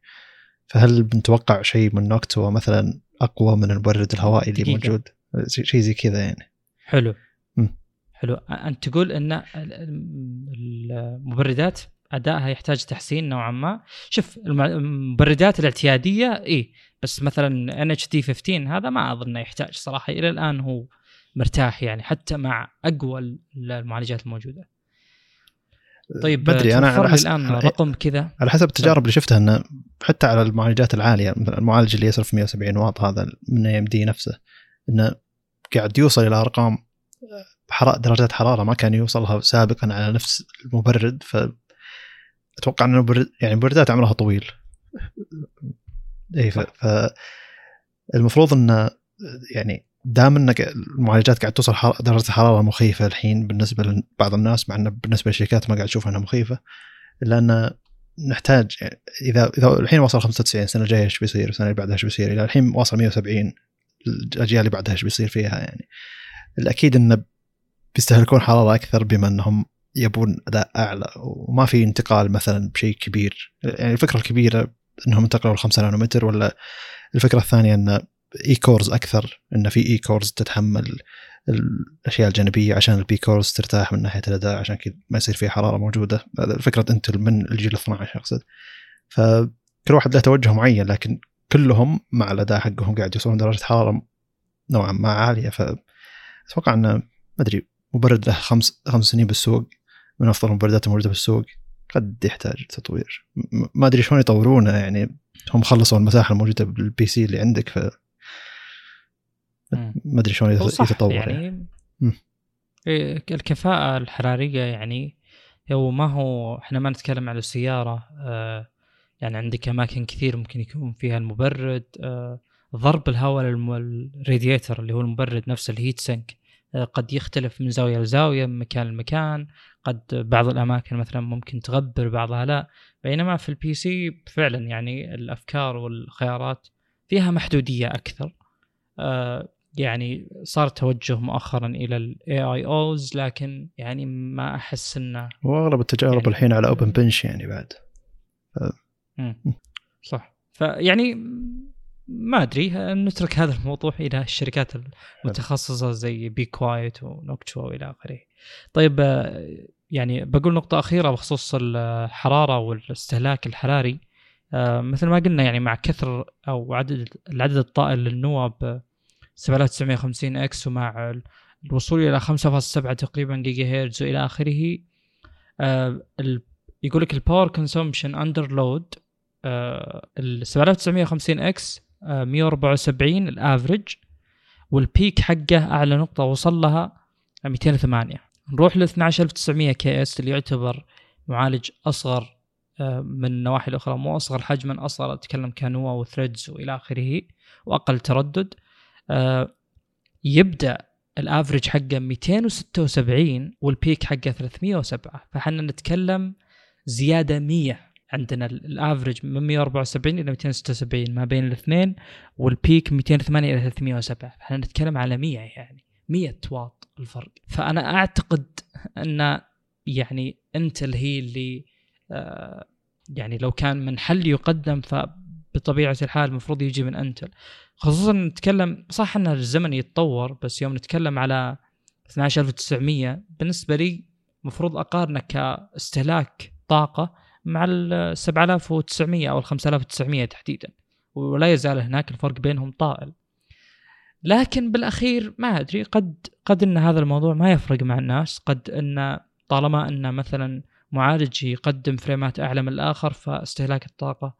فهل بنتوقع شيء من نوكتوا مثلا أقوى من المبرد الهوائي اللي دقيقة. موجود، شيء زي كذا يعني. حلو م. حلو أنت تقول أن المبردات أدائها يحتاج تحسين نوعا ما. شوف المبردات الاعتيادية إيه، بس مثلا إن إتش دي خمستاشر هذا ما أظن يحتاج صراحة، إلى الآن هو مرتاح يعني حتى مع أقوى المعالجات الموجودة. طيب بدري أنا على حسب الآن رقم كذا، على حسب التجارب اللي شفتها أنه حتى على المعالجات العالية، المعالج اللي يصرف مية وسبعين واط هذا من إيه إم دي نفسه، أنه قاعد يوصل إلى أرقام حرارة درجات حرارة ما كان يوصلها سابقا على نفس المبرد. ف اتوقع انه برد يعني بردات عمرها طويل اي، فالمفروض ان يعني دام انك المعالجات قاعد توصل درجه الحراره مخيفه الحين بالنسبه لبعض الناس، مع انه بالنسبه للشركات ما قاعد اشوف انها مخيفه، لان نحتاج يعني اذا اذا الحين وصل خمسة وتسعين، السنه الجايه ايش بيصير، السنه اللي بعدها ايش بيصير، الى الحين واصل مية وسبعين، الاجيال اللي بعدها ايش بيصير فيها يعني. الاكيد انه بيستهلكون حراره اكثر بما انهم يبون أداء أعلى، وما في انتقال مثلا بشيء كبير يعني. الفكرة الكبيرة أنهم انتقلوا للخمسة نانومتر، ولا الفكرة الثانية أن إي كورز أكثر، أن في إي كورز تتحمل الأشياء الجانبية عشان البي كورز ترتاح من ناحية الأداء، عشان كده ما يصير فيه حرارة موجودة. الفكرة أنت من الجيل اثناشر أقصد، فكل واحد له توجه معين، لكن كلهم مع الأداء حقهم قاعد يوصلون درجة حرارة نوعا ما عالية. فأتوقع أن ما أدري مبرد له خمس خمس سنين بالسوق، من أفضل المبردات الموجودة بالسوق، قد يحتاج تطوير. ما أدري شلون يطورونه، يعني هم خلصوا المساحة الموجودة بالبي سي اللي عندك، ف ما أدري شلون يتطور يعني. يعني. الكفاءة الحرارية يعني، أو ما هو إحنا ما نتكلم على السيارة، آه يعني عندك أماكن كثير ممكن يكون فيها المبرد، آه ضرب الهواء للرادياتر اللي هو المبرد نفسه الهيت سنك، آه قد يختلف من زاوية لزاوية، من مكان لمكان، قد بعض الأماكن مثلا ممكن تغبر بعضها لا. بينما في البي سي فعلا يعني الأفكار والخيارات فيها محدودية أكثر. آه يعني صار توجه مؤخرا الى الاي اي اوز، لكن يعني ما احس انه واغلب التجارب يعني الحين على اوبن بنش يعني بعد ف... صح. فيعني ما ادري، نترك هذا الموضوع الى الشركات المتخصصه زي بي كوايت ونوكتشو والى اخره. طيب يعني بقول نقطه اخيره بخصوص الحراره والاستهلاك الحراري. مثل ما قلنا يعني مع كثر او عدد العدد الطائل للنواب سبعة آلاف وتسعمائة وخمسين إكس ومع الوصول إلى خمسة فاصلة سبعة تقريبا جيجا هيرتز إلى آخره، آه يقول لك الباور كونسومشن أندر لود ال سبعة آلاف وتسعمائة وخمسين إكس آه مئة وأربعة وسبعين الأفريج، والبيك حقه أعلى نقطة وصل لها مئتين وثمانية. نروح ل اثنا عشر ألف وتسعمائة كي إس اللي يعتبر معالج أصغر آه من نواحي الأخرى، مو أصغر حجما، أصغر أتكلم كنوع وثريدز وإلى آخره وأقل تردد. آه يبدأ الأفريج حقه مئتين وستة وسبعين والبيك حقه ثلاثمائة وسبعة، فحنا نتكلم زيادة مئة. عندنا الأفريج من مئة وأربعة وسبعين إلى مئتين وستة وسبعين ما بين الاثنين، والبيك مئتين وثمانية إلى ثلاثمائة وسبعة، فحنا نتكلم على مئة يعني مئة واط الفرق. فأنا أعتقد أن يعني إنتل هي اللي آه يعني لو كان من حل يقدم ف بطبيعة الحال المفروض يجي من أنتل، خصوصاً نتكلم صح أن الزمن يتطور، بس يوم نتكلم على اثنا عشر ألف وتسعمائة بالنسبة لي مفروض أقارنه كاستهلاك طاقة مع ال سبعة آلاف وتسعمائة أو ال خمسة آلاف وتسعمائة تحديداً، ولا يزال هناك الفرق بينهم طائل. لكن بالأخير ما أدري، قد قد أن هذا الموضوع ما يفرق مع الناس، قد أن طالما أن مثلاً معالج يقدم فريمات أعلى من الآخر فاستهلاك الطاقة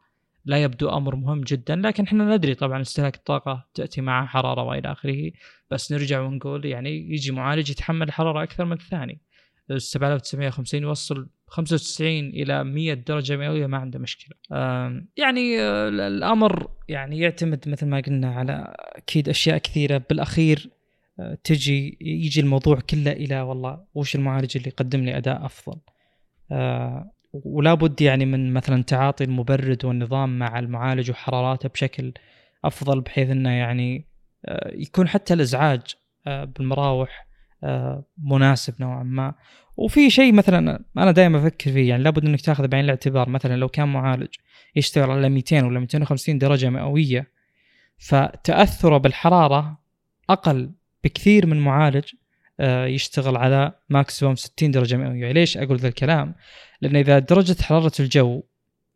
لا يبدو أمر مهم جدا. لكن إحنا ندري طبعا استهلاك الطاقة تأتي مع حرارة وإلى آخره، بس نرجع ونقول يعني يجي معالج يتحمل حرارة أكثر من الثاني. سبعة آلاف وتسعمائة وخمسين يوصل خمسة وتسعين إلى مئة درجة مئوية ما عنده مشكلة. يعني الأمر يعني يعتمد مثل ما قلنا على أكيد أشياء كثيرة. بالأخير تجي يجي الموضوع كله إلى والله وش المعالج اللي يقدم لي أداء أفضل، ولا بد يعني من مثلا تعاطي المبرد والنظام مع المعالج وحراراته بشكل أفضل، بحيث أنه يعني يكون حتى الإزعاج بالمراوح مناسب نوعا ما. وفي شيء مثلا أنا دائما أفكر فيه، يعني لا بد أنك تأخذ بعين الاعتبار مثلا لو كان معالج يشتغل على مئتين ولا مئتين وخمسين درجة مئوية، فتأثره بالحرارة أقل بكثير من معالج يشتغل على ماكسيموم ستين درجة مئوية. ليش أقول ذا الكلام؟ لأن إذا درجة حرارة الجو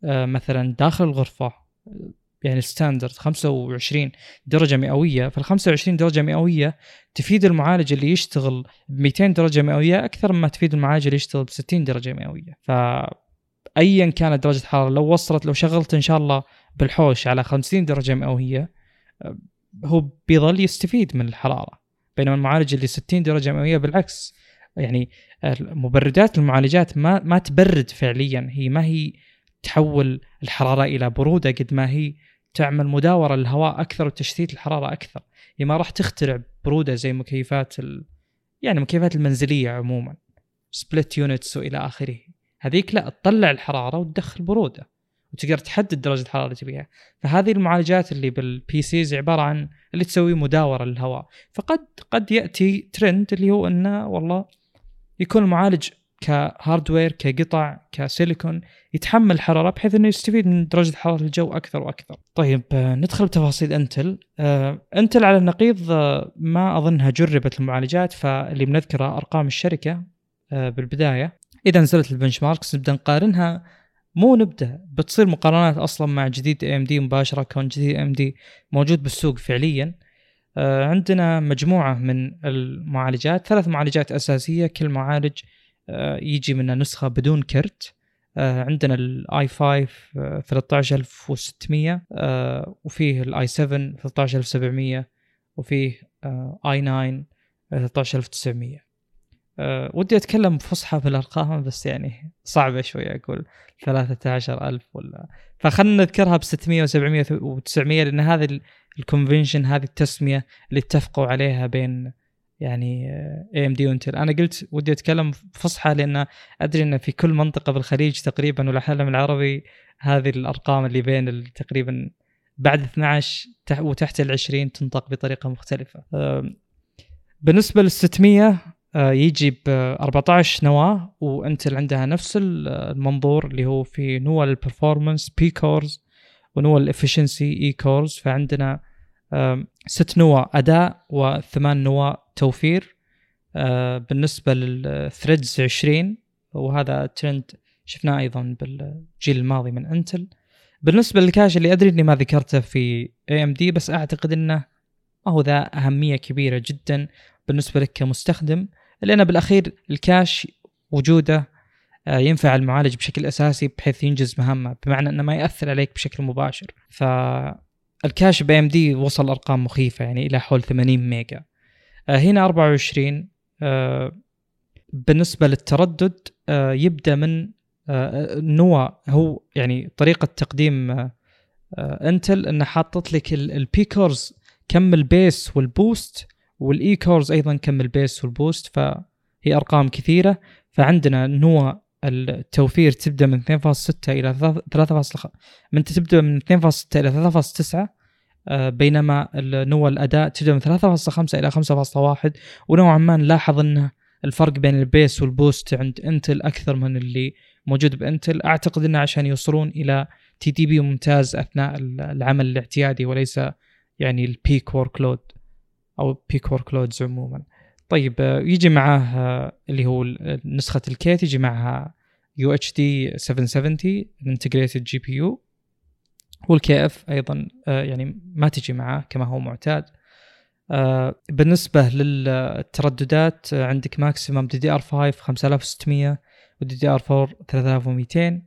مثلا داخل الغرفة يعني ستاندرد خمسة وعشرين درجة مئوية، فال25 درجة مئوية تفيد المعالج اللي يشتغل ب200 درجة مئوية أكثر مما تفيد المعالج اللي يشتغل ب60 درجة مئوية. فأيا كانت درجة الحرارة لو وصلت، لو شغلت إن شاء الله بالحوش على خمسين درجة مئوية هو بيظل يستفيد من الحرارة، بينما المعالج اللي ستين درجة مئوية بالعكس يعني مبردات المعالجات ما ما تبرد فعليا، هي ما هي تحول الحرارة إلى برودة قد ما هي تعمل مداورة للهواء أكثر وتشتيت الحرارة أكثر. هي ما راح تخترع برودة زي مكيفات ال... يعني مكيفات المنزلية عموما سبلت يونتس وإلى آخره، هذيك لا تطلع الحرارة وتدخل برودة وتقدر تحدد درجة الحرارة اللي تبيها. فهذه المعالجات اللي بالبي سيز عبارة عن اللي تسوي مداورة للهواء، فقد قد يأتي ترند اللي هو أنه والله يكون المعالج كهاردوير كقطع كسيليكون يتحمل الحرارة بحيث أنه يستفيد من درجة حرارة الجو أكثر وأكثر. طيب ندخل بتفاصيل أنتل. أنتل على النقيض ما أظنها جربت المعالجات، فاللي بنذكره أرقام الشركة بالبداية. إذا نزلت البنشماركس نبدأ نقارنها، مو نبدأ بتصير مقارنات أصلا مع جديد إيه إم دي مباشرة، كون جديد إيه إم دي موجود بالسوق فعليا. عندنا مجموعة من المعالجات، ثلاث معالجات أساسية، كل معالج يجي منه نسخة بدون كرت. عندنا الاي خمسة ثلاثة عشر ألف وستمية، وفيه الاي سبعة ثلاثة عشر ألف وسبعمية، وفيه اي تسعة ثلاثة عشر ألف وتسعمية. ودي أتكلم فصحى بالأرقام بس يعني صعبة شوية أقول ثلاثة عشر ألف ولا، فخلنا نذكرها بستمية وسبعمية وتسعمية، لأن هذه الكونفنشن، هذه التسمية اللي اتفقوا عليها بين يعني إيه إم دي وإنتل. أنا قلت ودي أتكلم فصحى لأن أدري أن في كل منطقة بالخليج تقريبا والعالم العربي هذه الأرقام اللي بين تقريبا بعد اثنا عشر وتحت العشرين تنطق بطريقة مختلفة. بالنسبة للستمية يجي بأربعة عشر نواة، وإنتل عندها نفس المنظور اللي هو في نوع البرفورمانس بي كورز ونوع الإفشنسي إي كورز. فعندنا ست نواة أداء وثمان نواة توفير. بالنسبة للثريدز عشرين، وهذا ترند شفناه أيضا بالجيل الماضي من إنتل. بالنسبة للكاش اللي أدري أني ما ذكرته في إيه إم دي، بس أعتقد أنه هو ذا أهمية كبيرة جدا بالنسبة لك كمستخدم، لأن بالأخير الكاش وجوده ينفع المعالج بشكل أساسي بحيث ينجز مهمة، بمعنى أنه ما يأثر عليك بشكل مباشر. فالكاش بأم دي وصل أرقام مخيفة يعني إلى حول ثمانين ميجا. هنا أربعة وعشرين. بالنسبة للتردد يبدأ من نوع، هو يعني طريقة تقديم إنتل أنه حاطط لك البيكورز كم البيس والبوست، والإي كورز أيضاً كم البيس والبوست، فهي أرقام كثيرة. فعندنا نوع التوفير تبدأ من اثنين فاصلة ستة إلى ثلاثة فاصلة خمسة، من تبدأ من اثنين فاصلة ستة إلى ثلاثة فاصلة تسعة، بينما نوع الأداء تبدأ من ثلاثة فاصلة خمسة إلى خمسة فاصلة واحد. ونوعاً ما نلاحظ أن الفرق بين البيس والبوست عند إنتل أكثر من اللي موجود بإنتل. أعتقد أنه عشان يوصلون إلى تي دي بي ممتاز أثناء العمل الاعتيادي، وليس يعني البيك وركلود أو بيك وركلودز عموما. طيب، يجي معاه اللي هو نسخة الكيت، يجي معها يو إتش دي سبعمية وسبعين Integrated جي بي يو، والكي اف أيضا يعني ما تجي معاه كما هو معتاد. بالنسبة للترددات عندك ماكسيمم دي دي آر فايف خمسة آلاف وستمية ودي دي آر فور ثلاثة آلاف ومئتين،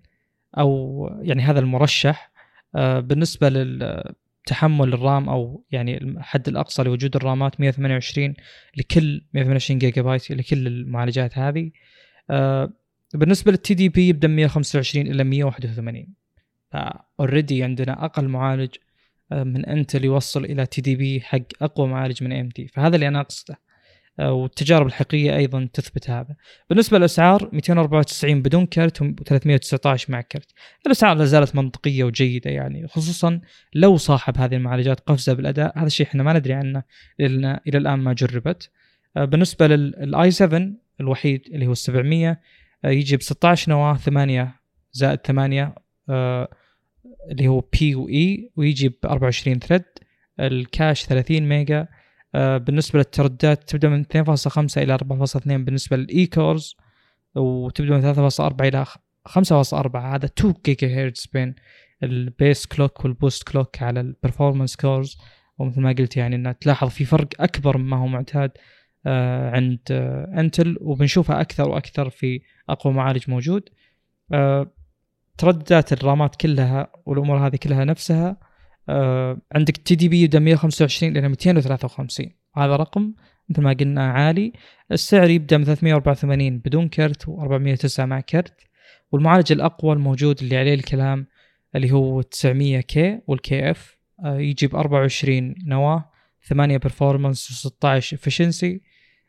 أو يعني هذا المرشح. بالنسبة لل تحمل الرام، او يعني الحد الاقصى لوجود الرامات مئة وثمانية وعشرين لكل مئة وثمانية وعشرين جيجا بايت لكل المعالجات هذه. آه بالنسبه للتي دي بي يبدا من مئة وخمسة وعشرين الى مئة وواحد وثمانين. اوريدي عندنا اقل معالج آه من انتل يوصل الى تي دي بي حق اقوى معالج من ام دي، فهذا اللي انا اقصده. آه والتجارب الحقيقيه ايضا تثبت هذا. بالنسبه للاسعار مئتين وأربعة وتسعين بدون كرت وثلاثمئة وتسعة عشر مع كرت. الاسعار لا زالت منطقيه وجيده، يعني خصوصا لو صاحب هذه المعالجات قفزه بالاداء. هذا الشيء احنا ما ندري عنه لأننا الى الان ما جربت. آه بالنسبه للاي سبعة الوحيد اللي هو سبعمية، آه يجي ب ستة عشر نواه، ثمانية زائد ثمانية آه اللي هو بي واي، ويجي ب أربعة وعشرين ثريد. الكاش ثلاثين ميجا. بالنسبة للترددات تبدأ من اثنين فاصلة خمسة إلى أربعة فاصلة اثنين بالنسبة للإي كورز، وتبدأ من ثلاثة فاصلة أربعة إلى خمسة فاصلة أربعة. هذا اثنين جيجا هيرتز بين البيس كلوك والبوست كلوك على البرفورمانس كورز. ومثل ما قلت يعني أنه تلاحظ في فرق أكبر مما هو معتاد عند أنتل، وبنشوفها أكثر وأكثر في أقوى معالج موجود. ترددات الرامات كلها والأمور هذه كلها نفسها. عندك تي دي بي يبدأ مئة وخمسة وعشرين إلى مئتين وثلاثة وخمسين، هذا رقم مثل ما قلنا عالي. السعر يبدأ من ثلاثمئة وأربعة وثمانين بدون كرت وأربعمئة وتسعة مع كرت. والمعالج الأقوى الموجود اللي عليه الكلام اللي هو تسعمية كي والكي اف، يجي ب أربعة وعشرين نواة، ثمانية برفورمانس وستة عشر افشنسي.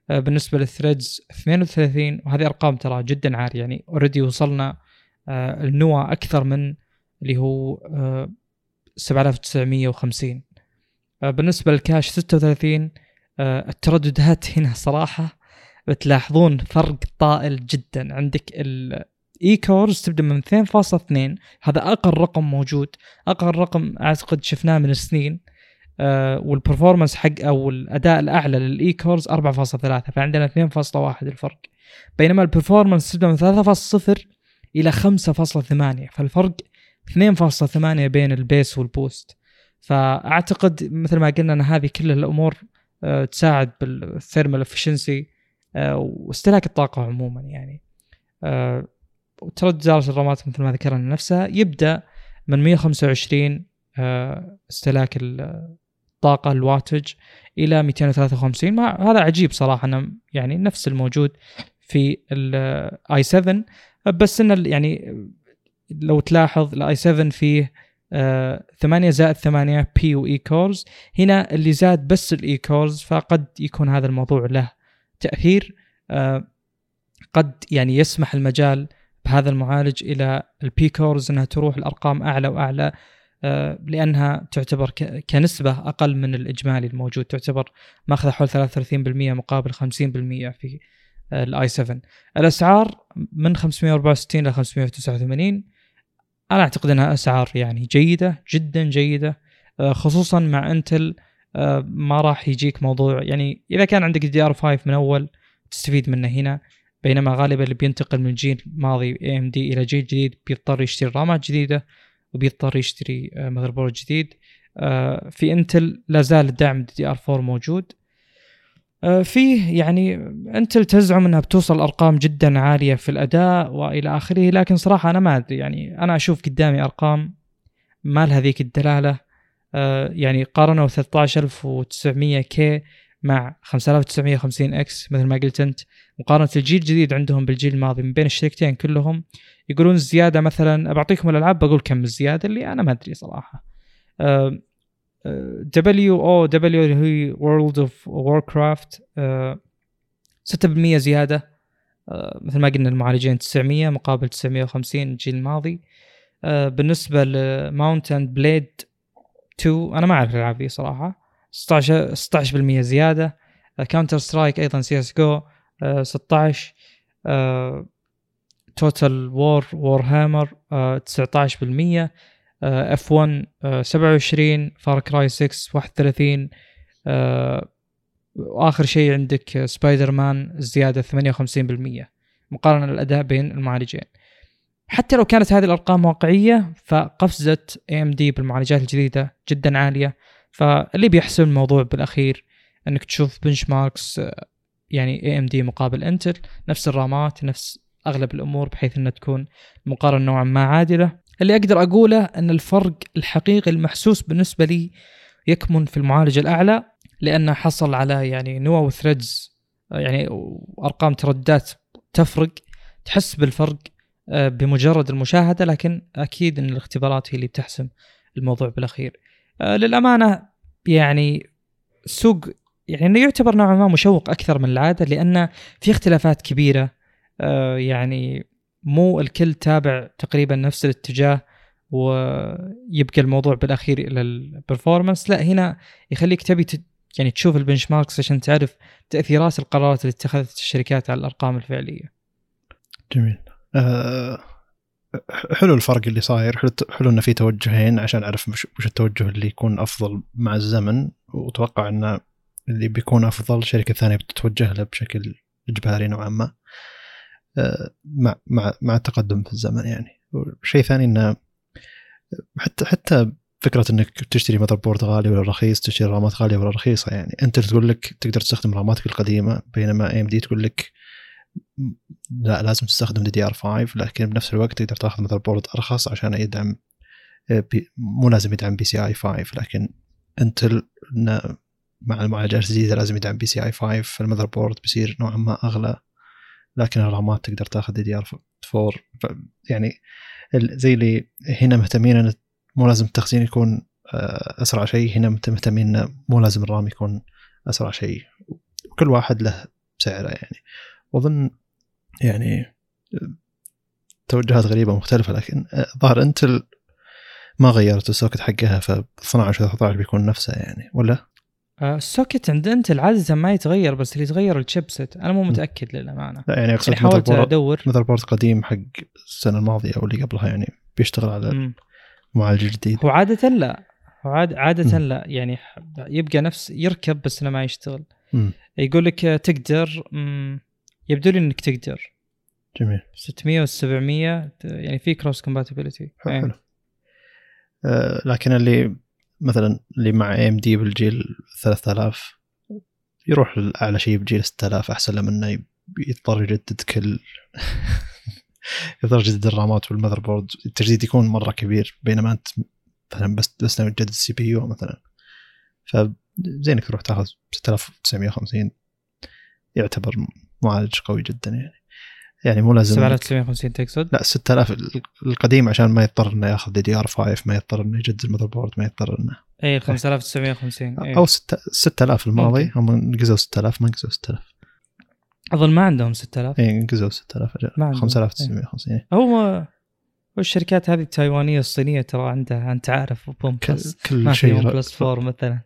بالنسبة للثريدز اثنين وثلاثين، وهذه أرقام ترى جدا عالية، يعني أوريدي وصلنا النواة أكثر من اللي هو سبعة آلاف وتسعمئة وخمسين. بالنسبة للكاش ستة وثلاثين. الترددات هنا صراحة بتلاحظون فرق طائل جدا. عندك الإي كورز تبدأ من اثنين فاصلة اثنين، هذا أقل رقم موجود، أقل رقم أعتقد شفناه من سنين. والبرفورمانس حق أو الأداء الأعلى للإي كورز أربعة فاصلة ثلاثة، فعندنا اثنين فاصلة واحد الفرق. بينما البرفورمانس تبدأ من ثلاثة فاصلة صفر إلى خمسة فاصلة ثمانية، فالفرق اثنين فاصلة ثمانية بين البيس والبوست. فاعتقد مثل ما قلنا ان هذه كل الامور تساعد بالثيرمال افشنسي واستهلاك الطاقه عموما يعني. وترد زارة الرامات مثل ما ذكرنا نفسها يبدا من مية وخمسة وعشرين استهلاك الطاقه الواتج الى مئتين وثلاثة وخمسين. ما هذا عجيب صراحه، انا يعني نفس الموجود في الاي سبعة، بس ان يعني لو تلاحظ الاي سبعة فيه ثمانية زائد ثمانية بي واي كورز، هنا اللي زاد بس الاي كورز، فقد يكون هذا الموضوع له تأثير، قد يعني يسمح المجال بهذا المعالج الى البي كورز انها تروح الارقام اعلى واعلى، لانها تعتبر كنسبه اقل من الاجمالي الموجود، تعتبر ماخذه حول ثلاثة وثلاثين بالمئة مقابل خمسين بالمئة في الاي سبعة. الاسعار من خمسمئة وأربعة وستين الى خمسمئة وتسعة وثمانين، انا اعتقد انها اسعار يعني جيده جدا جيده، خصوصا مع انتل ما راح يجيك موضوع يعني اذا كان عندك دي ار خمسة من اول تستفيد منه هنا، بينما غالبا اللي بينتقل من جيل ماضي اي ام دي الى جيل جديد بيضطر يشتري رامات جديده وبيضطر يشتري مذر بورد جديد. في انتل لا زال الدعم دي ار أربعة موجود، فيه يعني انتل تزعم انها بتوصل ارقام جدا عاليه في الاداء والى اخره، لكن صراحه انا ما ادري، يعني انا اشوف قدامي ارقام ما لها ذيك الدلاله. يعني قارنوا ثلاثة عشر ألف وتسعمئة كي مع خمسة آلاف وتسعمئة وخمسين اكس مثل ما قلت انت، مقارنه الجيل الجديد عندهم بالجيل الماضي من بين الشركتين كلهم يقولون الزياده مثلا، بعطيكم الالعاب بقول كم الزياده اللي انا ما ادري صراحه. دبليو أو دبليو اللي هي World of Warcraft ستة بالمئة زيادة، مثل ما قلنا المعالجين تسعمئة مقابل تسعمئة وخمسين الجيل الماضي. بالنسبة لماونتن بليد اثنين أنا ما أعرف الألعاب دي صراحة، ستة عشر بالمئة زيادة. كاونتر سترايك أيضا سي إس جو ستة عشر، توتال وور وور هامر تسعة عشر بالمئة، اف واحد سبعة وعشرين، فار كراي ستة واحد وثلاثين، واخر شيء عندك سبايدر مان زياده ثمانية وخمسين بالمئة مقارنه للاداء بين المعالجين. حتى لو كانت هذه الارقام واقعيه، فقفزه إيه إم دي بالمعالجات الجديده جدا عاليه، فاللي بيحسم الموضوع بالاخير انك تشوف بنش ماركس يعني إيه إم دي مقابل انتل، نفس الرامات نفس اغلب الامور، بحيث انها تكون مقارنه نوعا ما عادله. اللي أقدر أقوله أن الفرق الحقيقي المحسوس بالنسبة لي يكمن في المعالج الأعلى، لأنه حصل على يعني نواو ثريدز يعني أرقام تردات تفرق، تحس بالفرق بمجرد المشاهدة، لكن أكيد أن الاختبارات هي اللي بتحسم الموضوع بالأخير. للأمانة يعني السوق يعني يعتبر نوعا ما مشوق أكثر من العادة، لأن في اختلافات كبيرة، يعني مو الكل تابع تقريبا نفس الاتجاه، ويبقى الموضوع بالاخير الى البرفورمانس. لا، هنا يخليك تبي ت... يعني تشوف البنش ماركس عشان تعرف تاثيرات القرارات اللي اتخذت الشركات على الارقام الفعليه. جميل. أه... حلو الفرق اللي صاير، حلو, حلو انه في توجهين عشان اعرف وش التوجه اللي يكون افضل مع الزمن، واتوقع ان اللي بيكون افضل شركه ثانيه بتتوجه له بشكل اجباري نوعا ما مع مع مع التقدم في الزمن يعني. وشيء ثاني إنه حتى حتى فكرة إنك تشتري مذر بورد غالي ولا رخيص، تشتري رامات غالية ولا رخيصة، يعني أنت تقول لك تقدر تستخدم راماتك القديمة، بينما إيه إم دي تقول لك لا لازم تستخدم دي دي آر خمسة، لكن بنفس الوقت تقدر تأخذ مذر بورد أرخص عشان يدعم، مو لازم يدعم بي سي آي خمسة، لكن أنت مع المعالجات الجديدة لازم يدعم بي سي آي خمسة، فالمذر بورد بيصير نوعا ما أغلى، لكن الرامات تقدر تاخذ دي دي آر أربعة. يعني زي اللي هنا مهتمين ان مو لازم التخزين يكون اسرع شيء، هنا مهتمين ان مو لازم الرام يكون اسرع شيء، وكل واحد له سعره يعني. واظن يعني توجهات غريبه مختلفه، لكن ظهر انتل ما غيرت السوكت حقها، ف اثني عشر وثلاثة عشر بيكون نفسه يعني، ولا السوكت عند انتل عادة ما يتغير، بس اللي يتغير الشيبسيت، انا مو متاكد للامانه. لا يعني اقصد يعني مذر بورد مذر بورد قديم حق السنه الماضيه او اللي قبلها يعني بيشتغل على المعالج الجديد، وعاده لا عاد عاده م. لا يعني يبقى نفس يركب بس انه ما يشتغل. م. يقول لك تقدر، يبدو لي انك تقدر. جميل. ستمئة وسبعمئة يعني في كروس كومباتيبيليتي، حلو. أه لكن اللي مثلا اللي مع إيه إم دي بالجيل ثلاثة آلاف يروح لأعلى شيء بجيل ستة آلاف أحسن لما إنه يضطر يجدد كل يضطر يجدد الرامات والمذر بورد، التجديد يكون مرة كبير، بينما أنت مثلا بس بس نجدد السي بي يو مثلا، فزينك تروح تأخذ ستة آلاف وتسعمية وخمسين يعتبر معالج قوي جدا يعني. يعني مو لازم سبعة آلاف وتسعمية وخمسين تقصد؟ لا ستة آلاف القديم عشان ما يضطر انه ياخذ دي دي آر خمسة، ما يضطر انه يجدد المذر بورد، ما يضطر انه اي خمسة آلاف وتسعمية وخمسين او ستة آلاف الماضي هم نقزوا ستة آلاف، ما نقزوا ستة آلاف اظن، ما عندهم ستة آلاف اي نقزوا ستة آلاف خمسة آلاف وتسعمية وخمسين ايه. هو والشركات هذه التايوانيه الصينيه ترى عندها انت عارف بوم بلس كل شيء بلس أربعة مثلا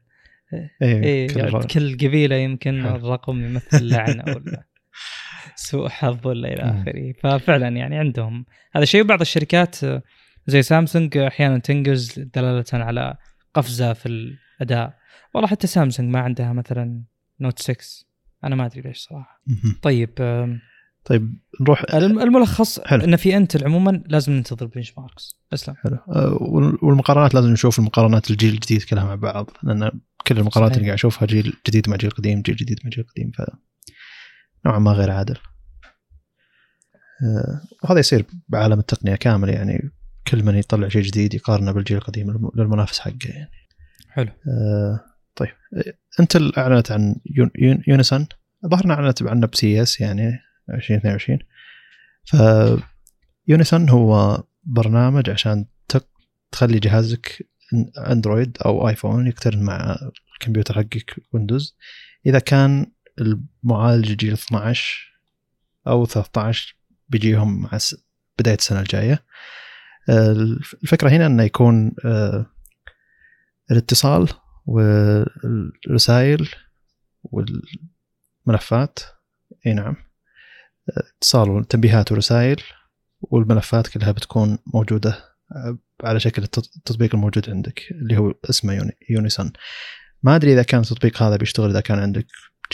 اي ايه كل, كل قبيله يمكن الرقم يمثل لعنه ولا سوء حظ ولا إلى آخره. ففعلا يعني عندهم هذا شيء. بعض الشركات زي سامسونج أحيانا تنجز دلالة على قفزة في الأداء. والله حتى سامسونج ما عندها مثلا نوت سكس، أنا ما أدري ليش صراحة. طيب طيب نروح الملخص حلو. إن في أنتل عموما لازم ننتظر بنش ماركس أسلم حلو. والمقارنات لازم نشوف المقارنات الجيل الجديد كلها مع بعض، لأن كل المقارنات صحيح. اللي قاعد أشوفها جيل جديد مع جيل قديم، جيل جديد مع جيل قديم، ف نوعا ما غير عادل. أه وهذا يصير بعالم التقنية كامل يعني، كل من يطلع شيء جديد يقارنه بالجيل القديم للمنافس حقه يعني. حلو. أه طيب انتل أعلنت عن يونيسون، ظهرنا أعلنت عنه بسي اس يعني عشرين اثنين وعشرين. ف يونيسون هو برنامج عشان تخلي جهازك اندرويد أو آيفون يقترن مع الكمبيوتر حقك ويندوز إذا كان المعالج جيل اثنا عشر أو ثلاثة عشر بيجيهم مع بداية السنة الجاية. الفكرة هنا أنه يكون الاتصال والرسائل والملفات، أي نعم اتصال والتنبيهات والرسائل والملفات كلها بتكون موجودة على شكل التطبيق الموجود عندك اللي هو اسمه يونيسون. ما أدري إذا كان التطبيق هذا بيشتغل إذا كان عندك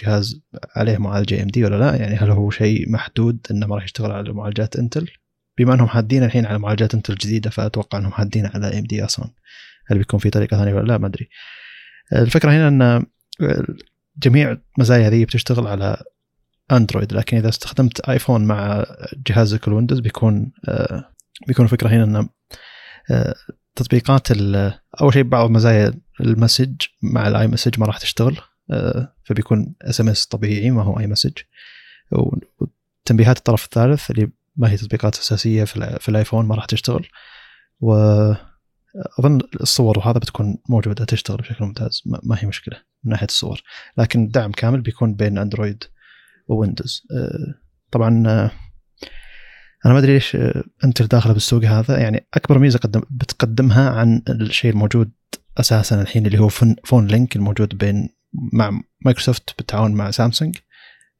جهاز عليه معالج إيه إم دي ولا لا، يعني هل هو شيء محدود إنه ما راح يشتغل على معالجات إنتل؟ بما أنهم حادين الحين على معالجات إنتل جديدة، فأتوقع أنهم حادين على إيه إم دي أصلا. هل بيكون في طريقة ثانية ولا لا؟ ما أدري. الفكرة هنا أن جميع مزايا هذه بتشتغل على أندرويد، لكن إذا استخدمت آيفون مع جهازك الويندوز بيكون بيكون فكرة هنا أن تطبيقات أول شيء بعض مزايا المسج مع الآي مسج ما راح تشتغل، فبيكون اس ام اس طبيعي ما هو اي مسج، وتنبيهات الطرف الثالث اللي ما هي تطبيقات اساسيه في الايفون ما راح تشتغل، واظن الصور وهذا بتكون موجوده تشتغل بشكل ممتاز، ما هي مشكله من ناحيه الصور، لكن الدعم كامل بيكون بين اندرويد وويندوز. طبعا انا ما ادري ليش انت داخله بالسوق هذا، يعني اكبر ميزه قدم بتقدمها عن الشيء الموجود اساسا الحين اللي هو فون لينك الموجود بين مع مايكروسوفت بالتعاون مع سامسونج،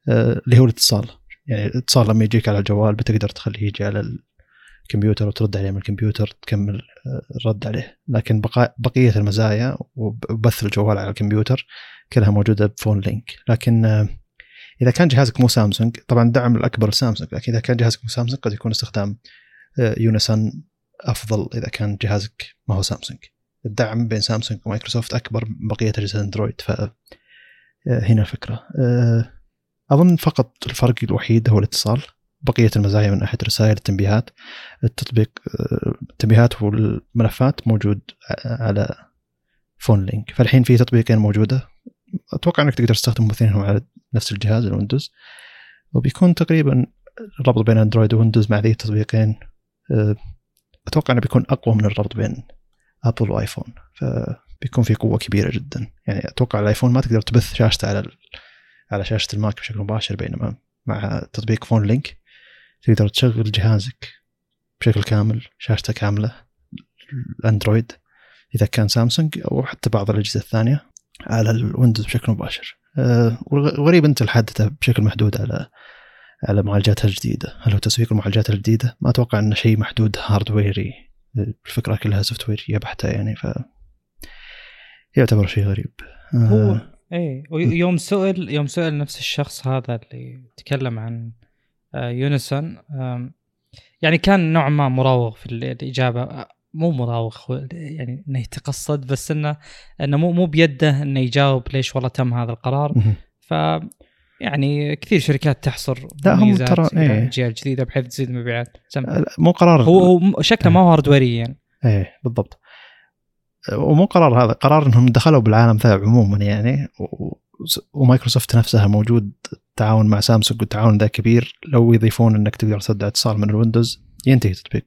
آه، اللي هو الاتصال. يعني الاتصال لما يجيك على الجوال بتقدر تخليه يجي على الكمبيوتر وترد عليه من الكمبيوتر تكمل آه، الرد عليه، لكن بقى بقية المزايا وبث الجوال على الكمبيوتر كلها موجودة بفون لينك. لكن آه، إذا كان جهازك مو سامسونج، طبعا دعم الأكبر سامسونج، لكن إذا كان جهازك مو سامسونج قد يكون استخدام آه، يونيسون أفضل إذا كان جهازك ما هو سامسونج. الدعم بين سامسونج ومايكروسوفت أكبر من بقية أجهزة أندرويد، فهنا الفكرة. أظن فقط الفرق الوحيد هو الاتصال، بقية المزايا من ناحية رسائل التنبيهات التطبيق التنبيهات والملفات موجود على فون لينك. فالحين في تطبيقين موجودة، أتوقع أنك تقدر تستخدم الاثنينهم على نفس الجهاز الويندوز، وبيكون تقريبا الربط بين أندرويد وويندوز مع ذي التطبيقين أتوقع أنه بيكون أقوى من الربط بين أبل وآيفون، فبيكون في قوة كبيرة جدا. يعني أتوقع الآيفون ما تقدر تبث شاشته على على شاشة الماك بشكل مباشر، بينما مع تطبيق فون لينك تقدر تشغل جهازك بشكل كامل شاشته كاملة الأندرويد إذا كان سامسونج أو حتى بعض الأجهزة الثانية على الويندوز بشكل مباشر. أه وغريب أنت الحادثة بشكل محدود على على معالجاتها الجديدة. هل هو تسويق المعالجات الجديدة؟ ما أتوقع أنه شيء محدود هاردويري، الفكرة كلها سوفت وير يا بحتة يعني، ف يعتبر شيء غريب. هو آه. اي يوم سئل يوم سئل نفس الشخص هذا اللي تكلم عن يونيسون، يعني كان نوع ما مراوغ في الإجابة. مو مراوغ يعني انه يتقصد، بس انه انه مو مو بيده انه يجاوب ليش والله تم هذا القرار. ف يعني كثير شركات تحصر ميزات الأجيال الجديدة بحيث تزيد المبيعات. مو قرار هو, هو شكله ما هو هاردويري يعني. ايه بالضبط، ومو قرار هذا، قرار انهم دخلوا بالعالم ذا عموما يعني. ومايكروسوفت نفسها موجود تعاون مع سامسونج، والتعاون ذا كبير. لو يضيفون انك تقدر تصدع اتصال من الويندوز ينتهي تطبيق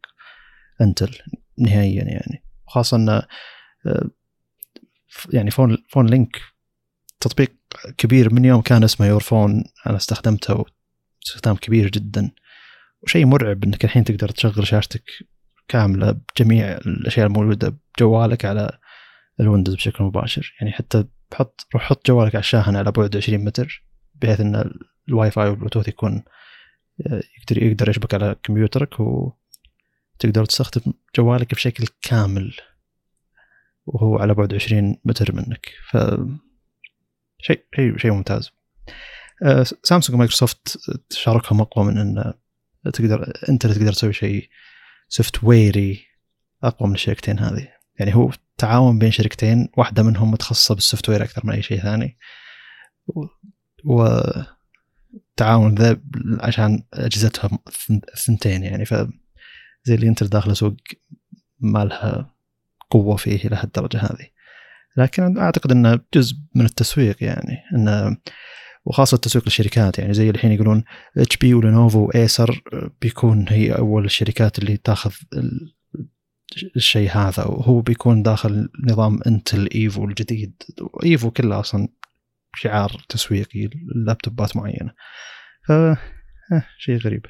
انتل نهائيا يعني. خاصة ان يعني فون فون لينك تطبيق كبير من يوم كان اسمه يور فون، انا استخدمته استخدام كبير جدا، وشيء مرعب انك الحين تقدر تشغل شاشتك كاملة بجميع الاشياء الموجودة بجوالك على الويندوز بشكل مباشر يعني. حتى بحط روح حط جوالك على الشاحن على بعد عشرين متر، بحيث ان الواي فاي والبلوتوث يكون يقدر يقدر يشبك على كمبيوترك، وتقدر تستخدم جوالك بشكل كامل وهو على بعد عشرين متر منك. ف شيء شيء شيء ممتاز. سامسونج ومايكروسوفت تشاركهم أقوى من أن تقدر أنت تقدر تسوي شيء سوفت ويري أقوى من الشركتين هذه يعني. هو تعاون بين شركتين، واحدة منهم متخصصة بالسوفت وير أكثر من أي شيء ثاني، وتعاون ذا عشان أجهزتها الثنتين يعني. فزي اللي أنت داخل سوق ما لها قوة فيه إلى هالدرجة هذه، لكن أعتقد أنه جزء من التسويق يعني، إنه وخاصة التسويق للشركات يعني. زي الحين يقولون اتش بي ولينوفو وإيسر بيكون هي أول الشركات اللي تاخذ الشيء هذا، وهو بيكون داخل نظام انتل إيفو الجديد. إيفو كله أصلا شعار تسويقي للابتوبات معينة، فشيء غريب.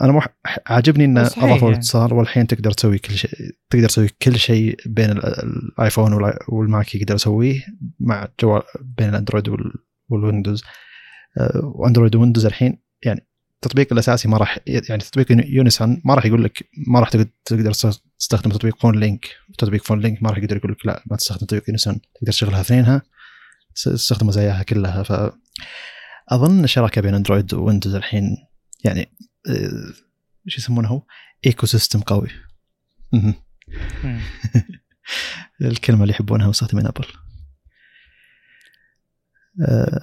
أنا مح... عاجبني إن أضافوا الاتصال، والحين تقدر تسوي كل شيء، تقدر تسوي كل شيء بين الآيفون والماك يقدر يسويه مع جوال، بين الأندرويد والويندوز. وأندرويد ويندوز الحين يعني التطبيق الأساسي ما راح يعني، تطبيق يونيسون ما راح يقول لك ما راح تقدر تستخدم تطبيق فون لينك، تطبيق فون لينك ما راح يقدر يقول لك لا ما تستخدم تطبيق يونيسون، تقدر تشغلها اثنينها، تستخدم زيها كلها. فأظن الشراكة بين أندرويد وويندوز الحين يعني شو يسمونه هو ايكو سيستم قوي. الكلمه اللي يحبونها مستخدمين ابل.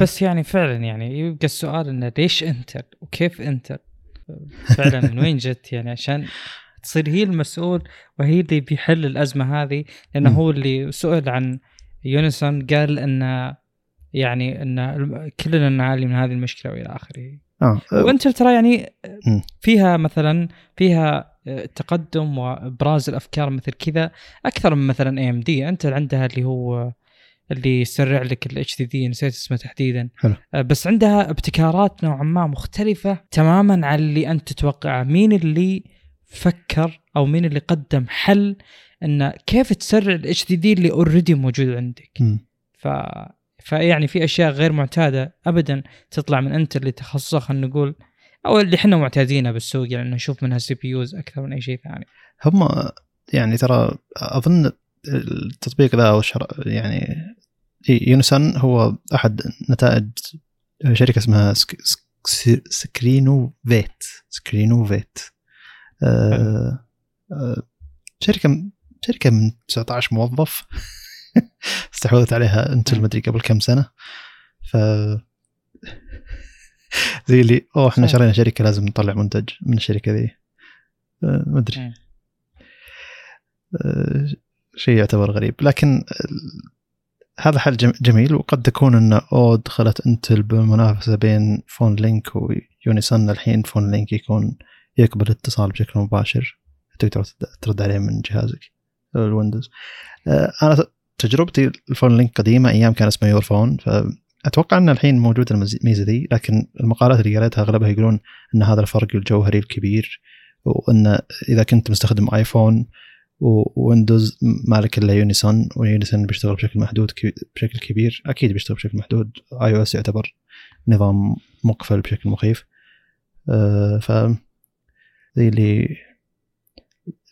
بس يعني فعلا يعني يبقى السؤال انه ليش انتل وكيف انتل فعلا من وين جت يعني، عشان تصير هي المسؤول وهي اللي بيحل الازمه هذه. لانه هو اللي سئل عن يونيسون قال انه يعني ان كلنا نعاني من هذه المشكله والى اخره. آه. وانت ترى يعني فيها مثلا فيها تقدم وابراز الافكار مثل كذا اكثر من مثلا اي ام دي. انت عندها اللي هو اللي يسرع لك الاتش دي دي، نسيت اسمه تحديدا، حلو. بس عندها ابتكارات نوعا ما مختلفه تماما عن اللي انت تتوقعه. مين اللي فكر او مين اللي قدم حل ان كيف تسرع الاتش دي دي اللي اوريدي موجود عندك؟ ف فيعني في أشياء غير معتادة أبداً تطلع من أنت اللي تخصصها، خلنا نقول، أو اللي إحنا معتادينها بالسوق يعني، إنه نشوف منها سي بي يوز أكثر من أي شيء ثاني. هم يعني ترى أظن التطبيق ذا أو يعني يونسون هو أحد نتائج شركة اسمها سك... سك... سكرينو فيت سكرينو فيت أه... أه... شركة شركة من تسعة عشر موظف استحوذت عليها انتل مدري قبل كم سنة. ف زي اللي أوه إحنا شرينا شركة لازم نطلع منتج من الشركة ذي مدري شيء يعتبر غريب. لكن هذا حل جميل، وقد تكون أن أوه دخلت انتل بمنافسة بين فون لينك ويونيسون. الحين فون لينك يكون يقبل الاتصال بشكل مباشر، تقدر ترد عليه من جهازك الويندوز. أنا تجربتي الفون لينك قديمة أيام كان اسمه يور فون، فأتوقع أن الحين موجودة الميزة دي، لكن المقالات اللي قريتها أغلبها يقولون أن هذا الفرق الجوهري الكبير، وأن إذا كنت مستخدم آيفون وويندوز مالك إلا يونيسون، ويونيسون بيشتغل بشكل محدود بشكل كبير، أكيد بيشتغل بشكل محدود. آي أو إس يعتبر نظام مقفل بشكل مخيف. ف زي اللي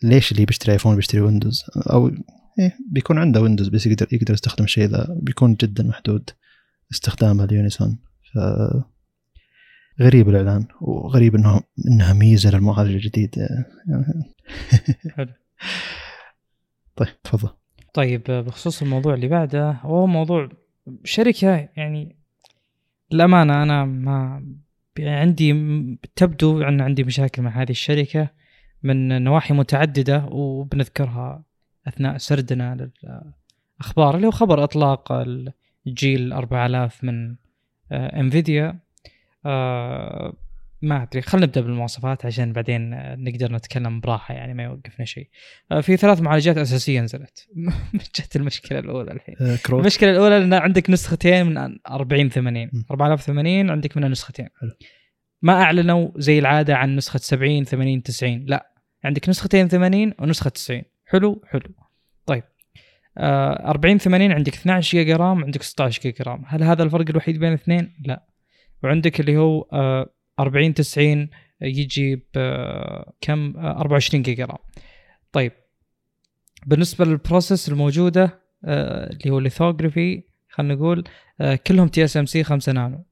ليش اللي بيشتري آيفون بيشتري ويندوز، أو إيه بيكون عنده ويندوز بس يقدر يقدر يستخدم شيء ذا، بيكون جدا محدود استخدامه ليونيسون. فغريب الإعلان، وغريب إنه إنها ميزة للمعالج الجديد يعني. طيب تفضل. طيب بخصوص الموضوع اللي بعده هو موضوع شركة، يعني الأمانة أنا ما عندي، تبدو أن عندي مشاكل مع هذه الشركة من نواحي متعددة، وبنذكرها أثناء سردنا للأخبار، اللي هو خبر إطلاق الجيل أربعة آلاف من انفيديا. آه ما أدري، خلنا نبدأ بالمواصفات عشان بعدين نقدر نتكلم براحة، يعني ما يوقفنا شيء. آه في ثلاث معالجات أساسية نزلت. جت المشكلة الأولى الحين. آه المشكلة الأولى أن عندك نسختين من أربعين ثمانين، أربعة آلاف وثمانين عندك منها نسختين. ما أعلنوا زي العادة عن نسخة سبعين ثمانين تسعين، لا، عندك نسختين ثمانين ونسخة تسعين. حلو حلو. طيب آه أربعين ثمانين عندك اثني عشر جيجا رام، عندك ستة عشر جيجا رام. هل هذا الفرق الوحيد بين الاثنين؟ لا. وعندك اللي هو آه أربعين تسعين يجي بكم؟ أربعة وعشرين جيجا رام. طيب بالنسبة للبروسيس الموجودة آه اللي هو ليثوغرافي، خلنا نقول آه كلهم تي اس ام سي خمسة نانو.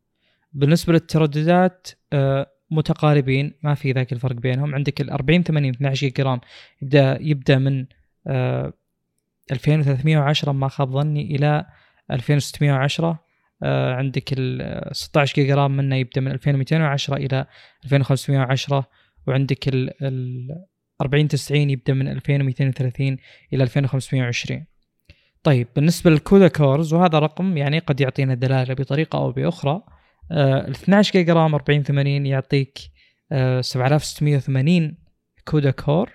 بالنسبة للترددات آه متقاربين، ما في ذاك الفرق بينهم. عندك الأربعين ثمانين اثني عشر جيجا رام يبدأ يبدأ من آه ألفين وثلاثمائة وعشرة ما خاب ظني إلى ألفين وستمائة وعشرة. آه عندك ال ستة عشر جيجا رام منه يبدأ من ألفين ومئتين وعشرة إلى ألفين وخمسمائة وعشرة، وعندك ال, ال أربعين تسعين يبدأ من ألفين ومئتين وثلاثين إلى ألفين وخمسمائة وعشرين. طيب بالنسبة للكودا كورز، وهذا رقم يعني قد يعطينا دلالة بطريقة أو بأخرى، آه اثني عشر جيجا رام أربعين ثمانين يعطيك آه سبعة آلاف وستمائة وثمانين كودا كور،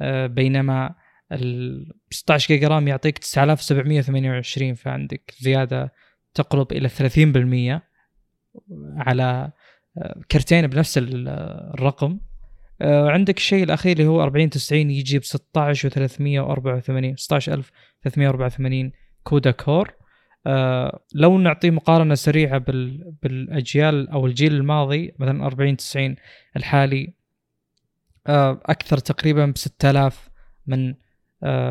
آه بينما ال ستة عشر جيجا رام يعطيك تسعة آلاف وسبعمائة وثمانية وعشرين، فعندك زيادة تقرب إلى ثلاثين بالمئة على كرتين بنفس الرقم. عندك الشيء الأخير اللي هو أربعين تسعين يجيب ستة عشر وثلاثمائة وأربعة وثمانين ستة عشر ألف وثلاثمائة وأربعة وثمانين كودا كور. لو نعطي مقارنة سريعة بالأجيال أو الجيل الماضي، مثلا أربعين تسعين الحالي أكثر تقريبا بستة آلاف من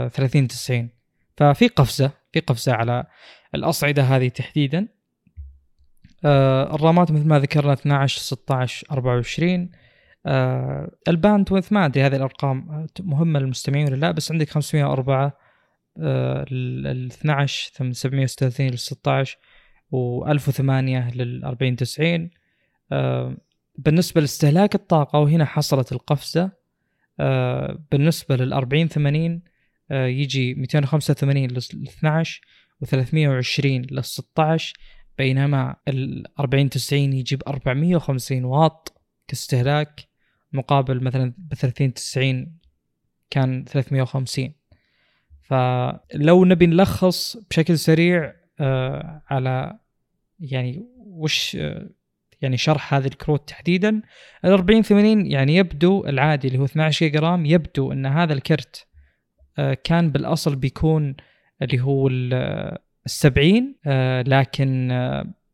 ثلاثين تسعين، ففي قفزة في قفزة على الأصعدة هذه تحديدا. آه الرامات مثل ما ذكرنا اثني عشر ستة عشر أربعة وعشرين. آه الباندويث، ما أدري هذه الأرقام مهمة للمستمعين ولا لا، بس عندك خمسمائة وأربعة آه لل اثني عشر سبعمائة وستة وثلاثين لل ستة عشر و ألف وثمانية لل أربعين تسعين. آه بالنسبة لاستهلاك الطاقة، وهنا حصلت القفزة. آه بالنسبة لل أربعين ثمانين آه يجي مئتين وخمسة وثمانين لل اثني عشر وثلاثمائة وعشرين للستة عشر، بينما الأربعين تسعين يجيب أربعمائة وخمسين واط كاستهلاك، مقابل مثلا بثلاثين تسعين كان ثلاثمائة وخمسين. فلو نبي نلخص بشكل سريع آه على يعني وش آه يعني شرح هذه الكروت تحديدا، الأربعين ثمانين يعني يبدو العادي اللي هو اثني عشر جيجا رام، يبدو أن هذا الكرت آه كان بالأصل بيكون اللي هو السبعين، لكن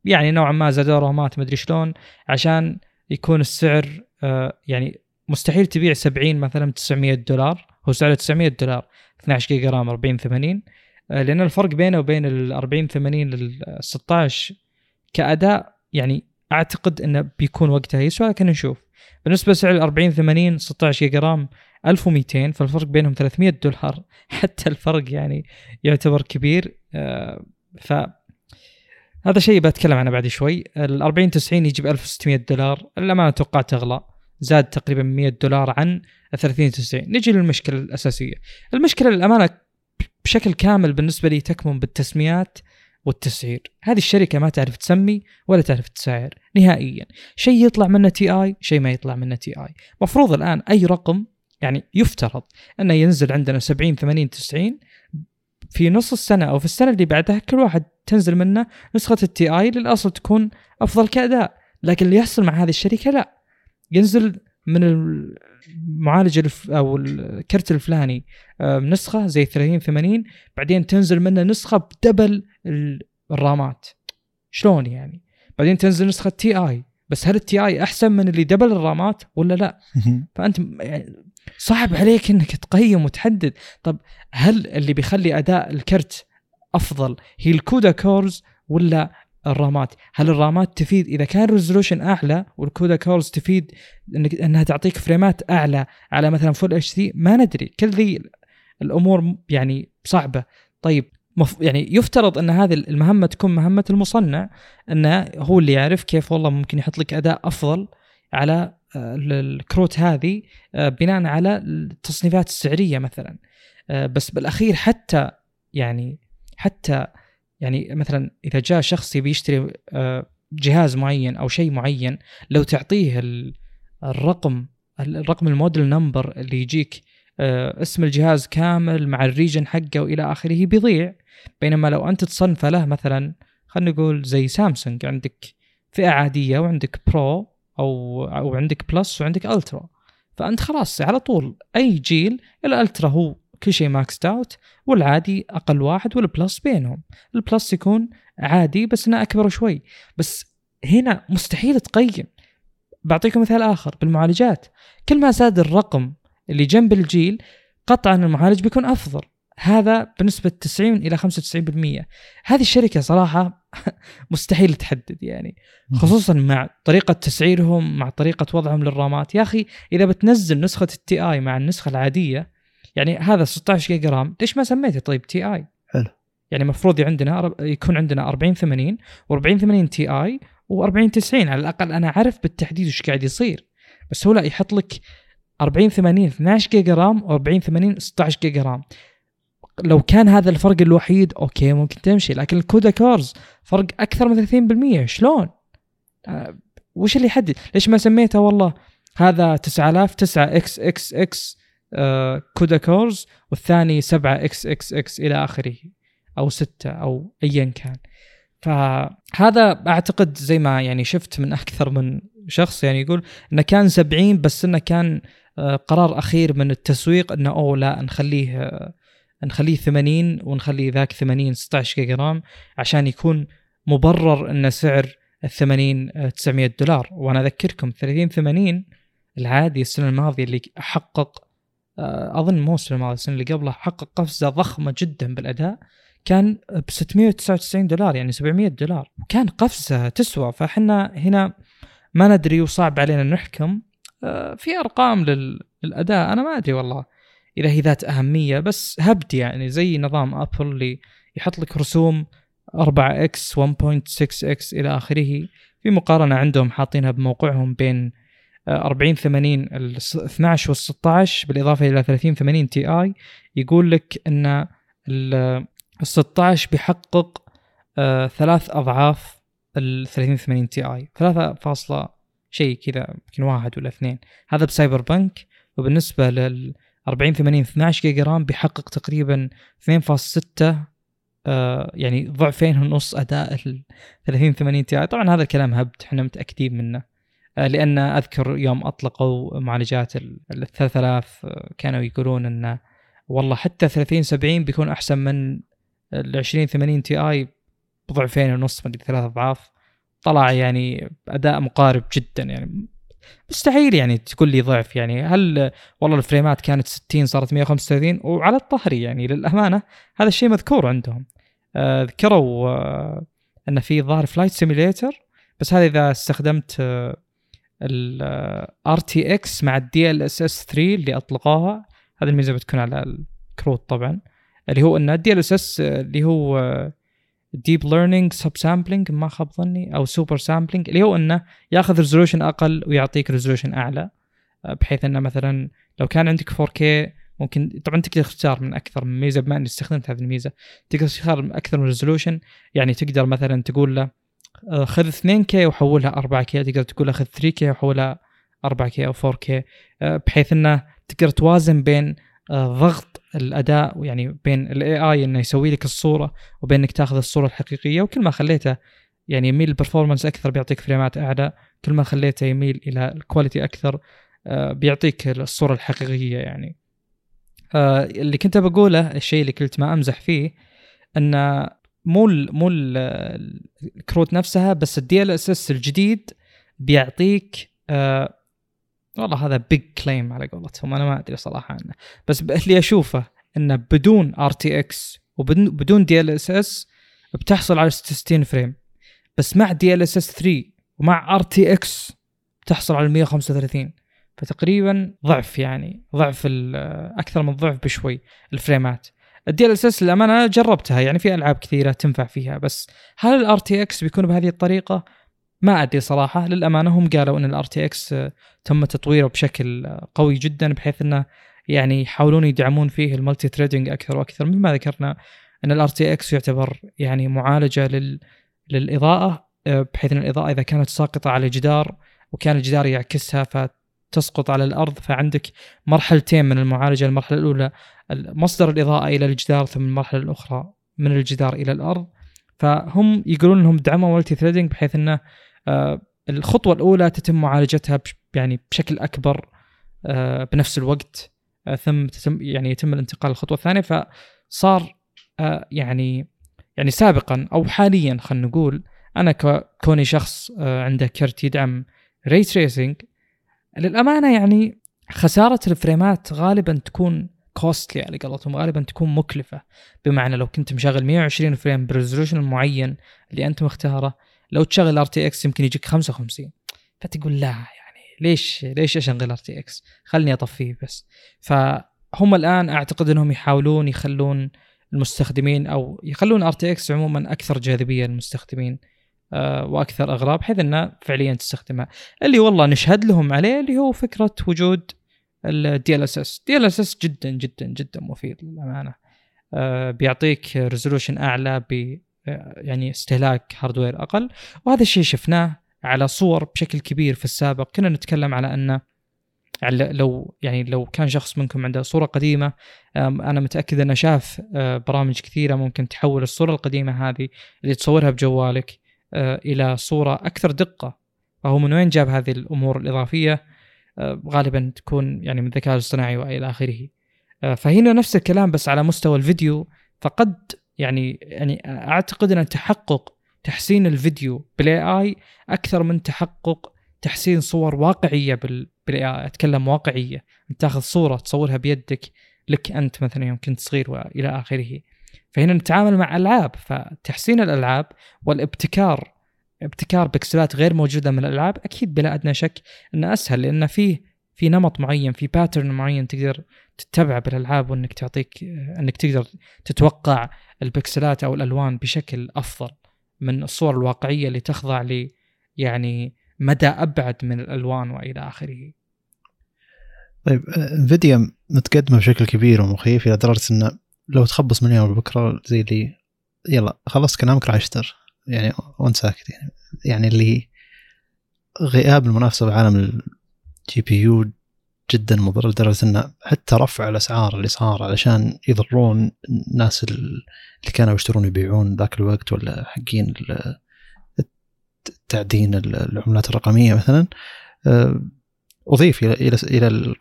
يعني نوعا ما زادوا رامات مدري شلون عشان يكون السعر، يعني مستحيل تبيع سبعين مثلا تسعمائة دولار، هو سعره تسعمائة دولار اثني عشر جيجا رام أربعين ثمانين، لأن الفرق بينه وبين ال أربعين ثمانين لل ستة عشر كأداء يعني أعتقد أنه بيكون وقتها يسوى، لكن نشوف. بالنسبة لسعر ال أربعين ثمانين ستة عشر جيجا رام ألف ومئتين، فالفرق بينهم ثلاثمائة دولار، حتى الفرق يعني يعتبر كبير. فهذا شيء بتكلم عنه بعد شوي. ال أربعين تسعين يجيب ألف وستمائة دولار، اللي ما أتوقع تغلى، زاد تقريبا مئة دولار عن ال ثلاثين تسعين. نجي للمشكلة الأساسية. المشكلة للأمانة بشكل كامل بالنسبة لي تكمن بالتسميات والتسعير. هذه الشركة ما تعرف تسمي ولا تعرف تسعر نهائيا، شيء يطلع منه تي آي، شيء ما يطلع منه تي آي. مفروض الآن أي رقم يعني يفترض أنه ينزل عندنا سبعين ثمانين تسعين، في نص السنة أو في السنة اللي بعدها كل واحد تنزل منه نسخة التي آي للأصل تكون أفضل كأداء. لكن اللي يحصل مع هذه الشركة لا، ينزل من المعالج أو الكرت الفلاني نسخة زي ثلاثين ثمانين، بعدين تنزل منه نسخة بدبل الرامات، شلون يعني؟ بعدين تنزل نسخة تي آي، بس هل التي آي أحسن من اللي دبل الرامات ولا لا؟ فأنت يعني صعب عليك انك تقيم وتحدد. طب هل اللي بيخلي اداء الكرت افضل هي الكودا كورز ولا الرامات. هل الرامات تفيد إذا كان ريزولوشن أعلى والكودا كورز تفيد أنها تعطيك فريمات أعلى على مثلا فول اتش دي؟ ما ندري، كل ذي الأمور يعني صعبة. طيب يعني يفترض أن هذه المهمة تكون مهمة المصنع، أنه هو اللي يعرف كيف والله ممكن يحط لك أداء أفضل على الكروت هذه بناء على التصنيفات السعرية مثلا. بس بالأخير حتى يعني حتى يعني مثلا إذا جاء شخص بيشتري جهاز معين أو شيء معين، لو تعطيه الرقم الرقم الموديل نمبر اللي يجيك اسم الجهاز كامل مع الريجن حقه وإلى آخره بيضيع. بينما لو أنت تصنف له مثلا خلينا نقول زي سامسونج، عندك فئة عادية وعندك برو أو أو عندك بلس وعندك ألترا، فأنت خلاص على طول أي جيل الألترا هو كل شيء ماكس اوت، والعادي أقل واحد، والبلس بينهم، البلس يكون عادي بس أنا أكبر شوي. بس هنا مستحيل تقيم. بعطيكم مثال آخر بالمعالجات، كل ما زاد الرقم اللي جنب الجيل قطعا المعالج بيكون أفضل، هذا بنسبة تسعين إلى خمسة وتسعين بالمئة. هذه الشركة صراحة مستحيل تحدد، يعني خصوصا مع طريقة تسعيرهم، مع طريقة وضعهم للرامات. يا أخي إذا بتنزل نسخة التي آي مع النسخة العادية، يعني هذا ستة عشر جيجا رام، ليش ما سميته طيب تي آي؟ حلو، يعني مفروض عندنا يكون عندنا أربعين ثمانين وأربعين ثمانين تي آي وأربعين تسعين على الأقل، أنا عارف بالتحديد وش قاعد يصير. بس هو لا، يحط لك أربعين ثمانين اثنا عشر جيجا رام وأربعين ثمانين ستة عشر جيجا رام. لو كان هذا الفرق الوحيد أوكي ممكن تمشي، لكن الكودا كورز فرق أكثر من ثلاثين بالمئة. شلون؟ أه وش اللي يحدد؟ ليش ما سميته والله هذا تسعة آلاف وتسعة إكس إكس إكس آه كودا كورز والثاني سبعة إكس إكس إكس إلى آخره أو ستة أو أيا كان؟ فهذا أعتقد زي ما يعني شفت من أكثر من شخص يعني يقول إنه كان سبعين، بس إنه كان آه قرار أخير من التسويق إنه أو لا نخليه آه نخليه ثمانين ونخليه ذاك ثمانين ستة عشر جيجا رام، عشان يكون مبرر إن سعر الثمانين تسعمئة دولار. وأنا أذكركم ثلاثين ثمانين العادي السنة الماضية اللي حقق أظن مو السنة الماضية السنة اللي قبلها حقق قفزة ضخمة جدا بالأداء، كان ب ستمئة وتسعة وتسعين دولار يعني سبعمئة دولار، وكان قفزة تسوى. فحنا هنا ما ندري وصعب علينا نحكم في أرقام للأداء. أنا ما أدري والله إذا هي ذات أهمية، بس هبد يعني زي نظام أبل اللي يحط لك رسوم أربعة إكس واحد فاصلة ستة إكس إلى آخره، في مقارنة عندهم حاطينها بموقعهم بين أربعين ثمانين الاثنى عشر والستة عشر بالإضافة إلى ثلاثين ثمانين تي آي. يقول لك أن الستة عشر بيحقق ثلاث أضعاف الثلاثين ثمانين تي آي، ثلاثة فاصلة شيء كذا يمكن واحد ولا اثنين، هذا بسايبر بنك. وبالنسبة لل أربعين ثمانين اثنا عشر جيجا رام بيحقق تقريبا اثنين فاصلة ستة آه يعني ضعفين ونص أداء ثلاثين ثمانين تي آي. طبعا هذا الكلام هبت، احنا متأكدين منه آه لأن أذكر يوم أطلقوا معالجات ال ثلاثة آلاف آه كانوا يقولون أنه والله حتى ثلاثين سبعين بيكون أحسن من ال عشرين ثمانين تي آي بضعفين ونص من ثلاثة أضعاف. طلع يعني أداء مقارب جدا، يعني مستحيل يعني تقول لي ضعف. يعني هل والله الفريمات كانت ستين صارت مئة وخمسة وثلاثين وعلى الطهري؟ يعني للأمانة هذا الشيء مذكور عندهم. آه ذكروا آه أن في ظهر فلايت سيميليتر، بس هذا إذا استخدمت آه ال آر تي إكس مع ال دي إل إس إس ثلاثة اللي أطلقاها، هذه الميزة بتكون على الكروت طبعا، اللي هو أن ال دي إل إس إس اللي هو آه deep learning subsampling ما خاب ظني او super sampling، اللي هو انه ياخذ ريزولوشن اقل ويعطيك ريزولوشن اعلى، بحيث انه مثلا لو كان عندك فور كي ممكن طبعا تقدر تختار من اكثر من ميزه. بما اني استخدمت هذه الميزه تقدر تختار من اكثر من ريزولوشن، يعني تقدر مثلا تقول له خذ اثنين كي وحولها أربعة كي، تقدر تقول له خذ ثلاثة كي وحولها أربعة كي او فور كي، بحيث انه تقدر توازن بين ضغط الأداء ويعني بين ال إيه آي إنه يسوي لك الصورة وبينك تأخذ الصورة الحقيقية. وكل ما خليته يعني يميل البرفورمانس أكثر بيعطيك فريمات أعلى، كل ما خليته يميل إلى الكواليتي أكثر بيعطيك الصورة الحقيقية. يعني اللي كنت بقوله، الشيء اللي كنت ما أمزح فيه، أن مو مو الكروت نفسها بس ال دي إل إس إس الجديد بيعطيك والله هذا بيج كليم على قولتهم، أنا ما أدري صراحة عنه، بس اللي أشوفه إنه بدون آر تي إكس وبدون دي إل إس إس بتحصل على ستين فريم، بس مع دي إل إس إس ثري ومع آر تي إكس تحصل على مية وخمسة وثلاثين، فتقريبا ضعف، يعني ضعف اكثر من ضعف بشوي الفريمات. الدي إل إس إس للامانه جربتها، يعني في العاب كثيره تنفع فيها، بس هل الار تي اكس بيكون بهذه الطريقه؟ ما ادري صراحه. للامانه هم قالوا ان الار تي اكس تم تطويره بشكل قوي جدا، بحيث انه يعني يحاولون يدعمون فيه المالتي تريدنج اكثر واكثر. مثل ما ذكرنا ان الار تي اكس يعتبر يعني معالجه لل... للاضاءه، بحيث ان الاضاءه اذا كانت ساقطه على جدار وكان الجدار يعكسها ف تسقط على الأرض، فعندك مرحلتين من المعالجة. المرحلة الأولى مصدر الإضاءة إلى الجدار، ثم المرحلة الأخرى من الجدار إلى الأرض. فهم يقولون أنهم دعموا مالتي ثريدنج بحيث أن الخطوة الأولى تتم معالجتها يعني بشكل أكبر بنفس الوقت، ثم تتم يعني يتم الانتقال للخطوة الثانية. فصار يعني يعني سابقا أو حاليا، خلينا نقول أنا كوني شخص عنده كرت يدعم ري تريسنج، للأمانة يعني خسارة الفريمات غالباً تكون كوستلي على قولتهم، غالباً تكون مكلفة. بمعنى لو كنت مشغل مية وعشرين فريم بريزولوشن معين اللي أنت مختاره، لو تشغل آر تي إكس يمكن يجيك خمسة وخمسين، فتقول لا يعني ليش ليش أشغل آر تي إكس، خلني أطفيه بس. فهم الآن أعتقد أنهم يحاولون يخلون المستخدمين أو يخلون آر تي إكس عموماً أكثر جاذبية للمستخدمين واكثر اغراض، بحيث انه فعليا تستخدمها. اللي والله نشهد لهم عليه اللي هو فكره وجود الدي ال اس اس دي ال اس اس جدا جدا جدا مفيد للامانه. أه بيعطيك ريزولوشن اعلى ب يعني استهلاك هاردوير اقل، وهذا الشيء شفناه على صور بشكل كبير في السابق. كنا نتكلم على انه لو يعني لو كان شخص منكم عنده صوره قديمه، انا متاكد انه شاف برامج كثيره ممكن تحول الصوره القديمه هذه اللي تصورها بجوالك إلى صورة أكثر دقة. فهو من وين جاب هذه الأمور الإضافية؟ غالباً تكون يعني من الذكاء الاصطناعي وإلى آخره. فهنا نفس الكلام بس على مستوى الفيديو، فقد يعني يعني أعتقد أن تحقق تحسين الفيديو بالAI أكثر من تحقق تحسين صور واقعية بالAI. أتكلم واقعية، أنت تأخذ صورة تصورها بيدك لك أنت مثلاً يوم كنت صغير وإلى آخره. فهنا نتعامل مع ألعاب، فتحسين الألعاب والابتكار ابتكار بكسلات غير موجودة من الألعاب أكيد بلا أدنى شك أنه أسهل، لأن فيه في نمط معين، في باترن معين تقدر تتبعه بالألعاب، وأنك تعطيك أنك تقدر تتوقع البكسلات أو الألوان بشكل أفضل من الصور الواقعية اللي تخضع لي يعني مدى أبعد من الألوان وإلى آخره. طيب انفيديا متقدمة بشكل كبير ومخيف إلى درجة أن لو تخبص من يوم بكرة زي اللي يلا خلص كلامك راح يشتر يعني وانساكت يعني يعني اللي غياب المنافسة بعالم الجي بي يو جدا مضر، لدرجة إنه حتى رفع الأسعار اللي صار علشان يضرون الناس اللي كانوا يشترون يبيعون ذاك الوقت، ولا حقين التعدين العملات الرقمية مثلا. أضيف إلى إلى إلى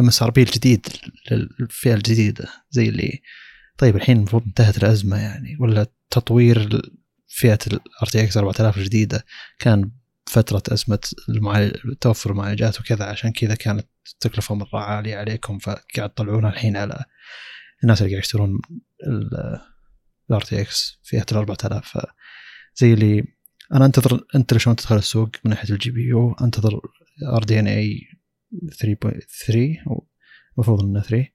المساربي الجديد للفئة الجديدة زي اللي طيب الحين المفروض انتهت الأزمة يعني، ولا تطوير فئة ال آر تي إكس أربعة آلاف الجديدة كان فترة أزمة توفر المعالجات وكذا، عشان كذا كانت تكلفة مرة عالية عليكم، فقاعد تطلعونها الحين على الناس اللي قاعد يشترون ال آر تي إكس فئة ال أربعة آلاف. زي اللي أنا أنتظر أنت شلون تدخل السوق من ناحية الجي بي يو، أنتظر آر دي إن إيه ثلاثة نقطة ثلاثة المفروض انه ثلاثة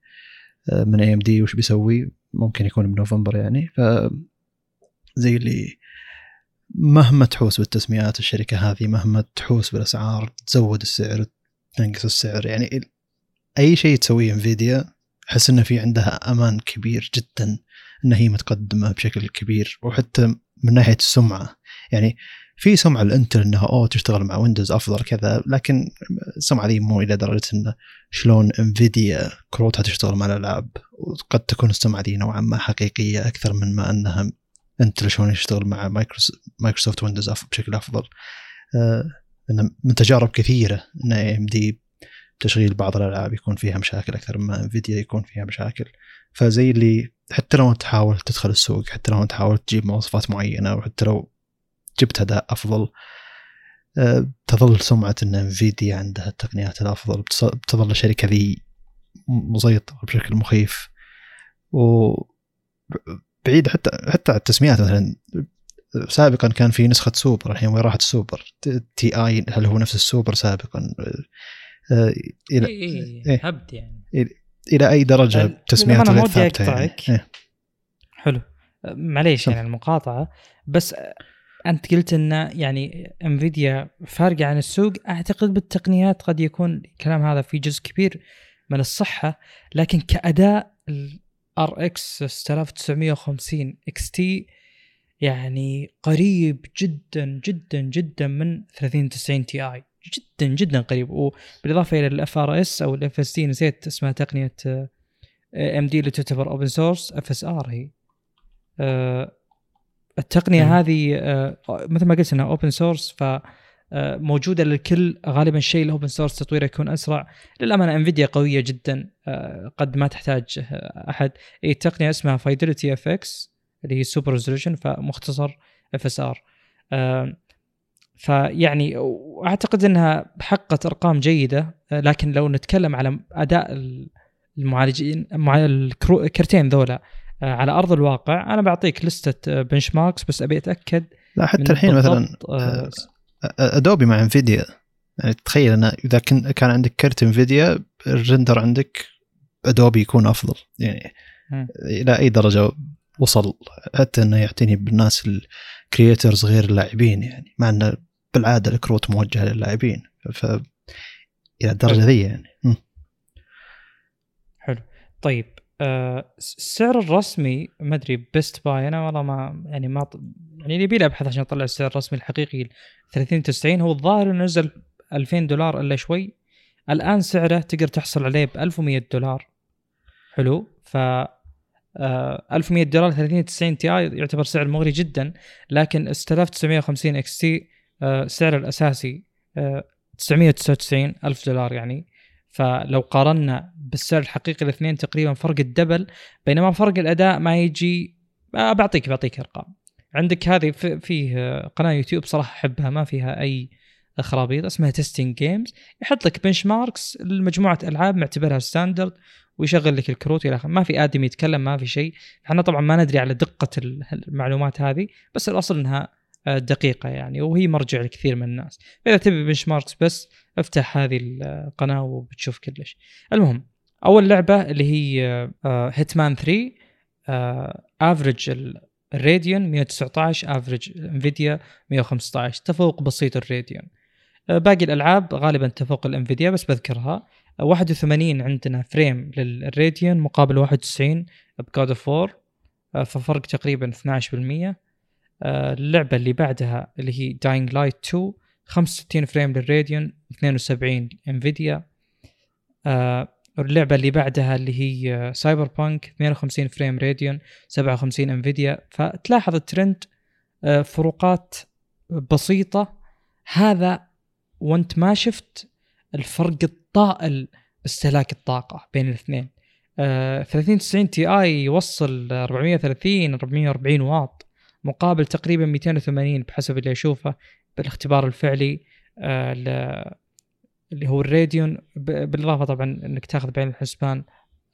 من إيه إم دي، وش بيسوي ممكن يكون بنوفمبر يعني. ف زي اللي مهما تحوس بالتسميات الشركة هذه، مهما تحوس بالأسعار، تزود السعر تنقص السعر، يعني أي شيء تسويه انفيديا حس إنه في عندها أمان كبير جدا إن هي متقدمة بشكل كبير. وحتى من ناحية السمعة يعني في سمعة الانتل انها او تشتغل مع ويندوز افضل كذا، لكن السمعة دي مو الى درجة انه شلون انفيديا كروتها تشتغل مع الالعاب، وقد تكون السمعة دي نوعا ما حقيقية اكثر من ما انها انتل شلون يشتغل مع مايكروسوفت ويندوز بشكل افضل. آه من تجارب كثيرة ان إيه إم دي تشغيل بعض الالعاب يكون فيها مشاكل اكثر ما انفيديا يكون فيها مشاكل. فزي اللي حتى لو تحاول تدخل السوق، حتى لو تحاول تجيب مواصفات معينة، وحتى لو جبت أداء أفضل، أه تظل سمعة أن إنفيديا عندها التقنيات الأفضل، بتظل الشركة ذي مسيطرة بشكل مخيف. وبعيد حتى حتى التسميات مثلا سابقا كان في نسخة سوبر، الحين وين راحت سوبر؟ تي اي هل هو نفس السوبر سابقا؟ آه الى إيه إيه هبت يعني الى اي درجة تسميات غير ثابتة يعني. إيه. حلو، معليش يعني المقاطعة، بس انت قلت ان يعني انفيديا فارقة عن السوق، اعتقد بالتقنيات قد يكون الكلام هذا في جزء كبير من الصحة، لكن كأداء ال آر إكس ستة آلاف وتسعمية وخمسين إكس تي يعني قريب جدا جدا جدا من ثلاثين تسعين تي آي، جدا جدا قريب. وبالإضافة إلى ال إف آر إس أو ال إف إس دي، نسيت اسمها تقنية إيه إم دي اللي تعتبر أوبن سورس، إف إس آر هي التقنية م. هذه مثل ما قلت أنها أوبن سورس فموجودة للكل. غالبا الشيء الأوبن سورس تطويره يكون أسرع. للأمانة إنفيديا قوية جدا قد ما تحتاج أحد. التقنية اسمها Fidelity إف إكس اللي هي سوبر ريزولوشن، فمختصر إف إس آر. فيعني أعتقد أنها حققت أرقام جيدة، لكن لو نتكلم على أداء المعالجين مع الكرتين ذولا على أرض الواقع، أنا بعطيك لستة بنش ماركس بس أبي أتأكد. لا حتى الحين مثلا أدوبي مع إنفيديا، يعني تخيل أنا إذا كان عندك كرت إنفيديا الرندر عندك أدوبي يكون أفضل، يعني م. إلى أي درجة وصل، حتى انه يعتني بالناس الكرييترز غير اللاعبين، يعني مع انه بالعاده الكروت موجهه للاعبين ف الى الدرجه ذي يعني. م. حلو. طيب السعر الرسمي ما ادري بيست باي، انا والله ما يعني ما يعني اللي بيلعب ابحث عشان اطلع السعر الرسمي الحقيقي ثلاثين تسعين. هو الظاهر نزل ألفين دولار الا شوي، الان سعره تقدر تحصل عليه ب ألف ومية دولار. حلو. ف ألف ومية دولار ثلاثين تسعين تي آي يعتبر سعر مغري جدا، لكن ستة آلاف وتسعمية وخمسين إكس تي سعر الأساسي تسعمية وتسعة وتسعين ألف دولار يعني. فلو قارنا بالسعر الحقيقي الاثنين تقريبا فرق الدبل، بينما فرق الأداء ما يجي. بعطيك بعطيك أرقام عندك. هذه فيه قناة يوتيوب صراحة أحبها، ما فيها أي خرابيط، اسمها تيستينج جيمز، يحط لك بنش ماركس لمجموعة ألعاب معتبرها ستاندرد ويشغل لك الكروت الى اخره. ما في ادمي يتكلم، ما في شيء. احنا طبعا ما ندري على دقه المعلومات هذه، بس الاصل انها دقيقه يعني، وهي مرجع لكثير من الناس. فاذا تبي بنش ماركس بس افتح هذه القناه وبتشوف كلش. المهم، اول لعبه اللي هي هيتمان ثلاثة، افريج الراديون مية وتسعطعش، افريج انفيديا مية وخمسطعش، تفوق بسيط الراديون. باقي الالعاب غالبا تفوق الانفيديا، بس بذكرها. واحد وثمانين عندنا فريم للراديون مقابل واحد وتسعين بجود اوف وور، ففرق تقريبا اثناعش بالمية. اللعبة اللي بعدها اللي هي داينغ لايت اثنين، خمسة وستين فريم للراديون، اثنين وسبعين انفيديا. اللعبة اللي بعدها اللي هي سايبر بانك، اثنين وخمسين فريم راديون، سبعة وخمسين انفيديا. فتلاحظ الترند فروقات بسيطة. هذا وانت ما شفت الفرق الطائل باستهلاك الطاقة بين الاثنين. آه، ثلاثين تسعين تي آي يوصل أربعمية وثلاثين أربعمية وأربعين واط، مقابل تقريبا مئتين وثمانين بحسب اللي أشوفه بالاختبار الفعلي آه، ل... اللي هو الراديون، بالإضافة طبعا أنك تأخذ بعين الحسبان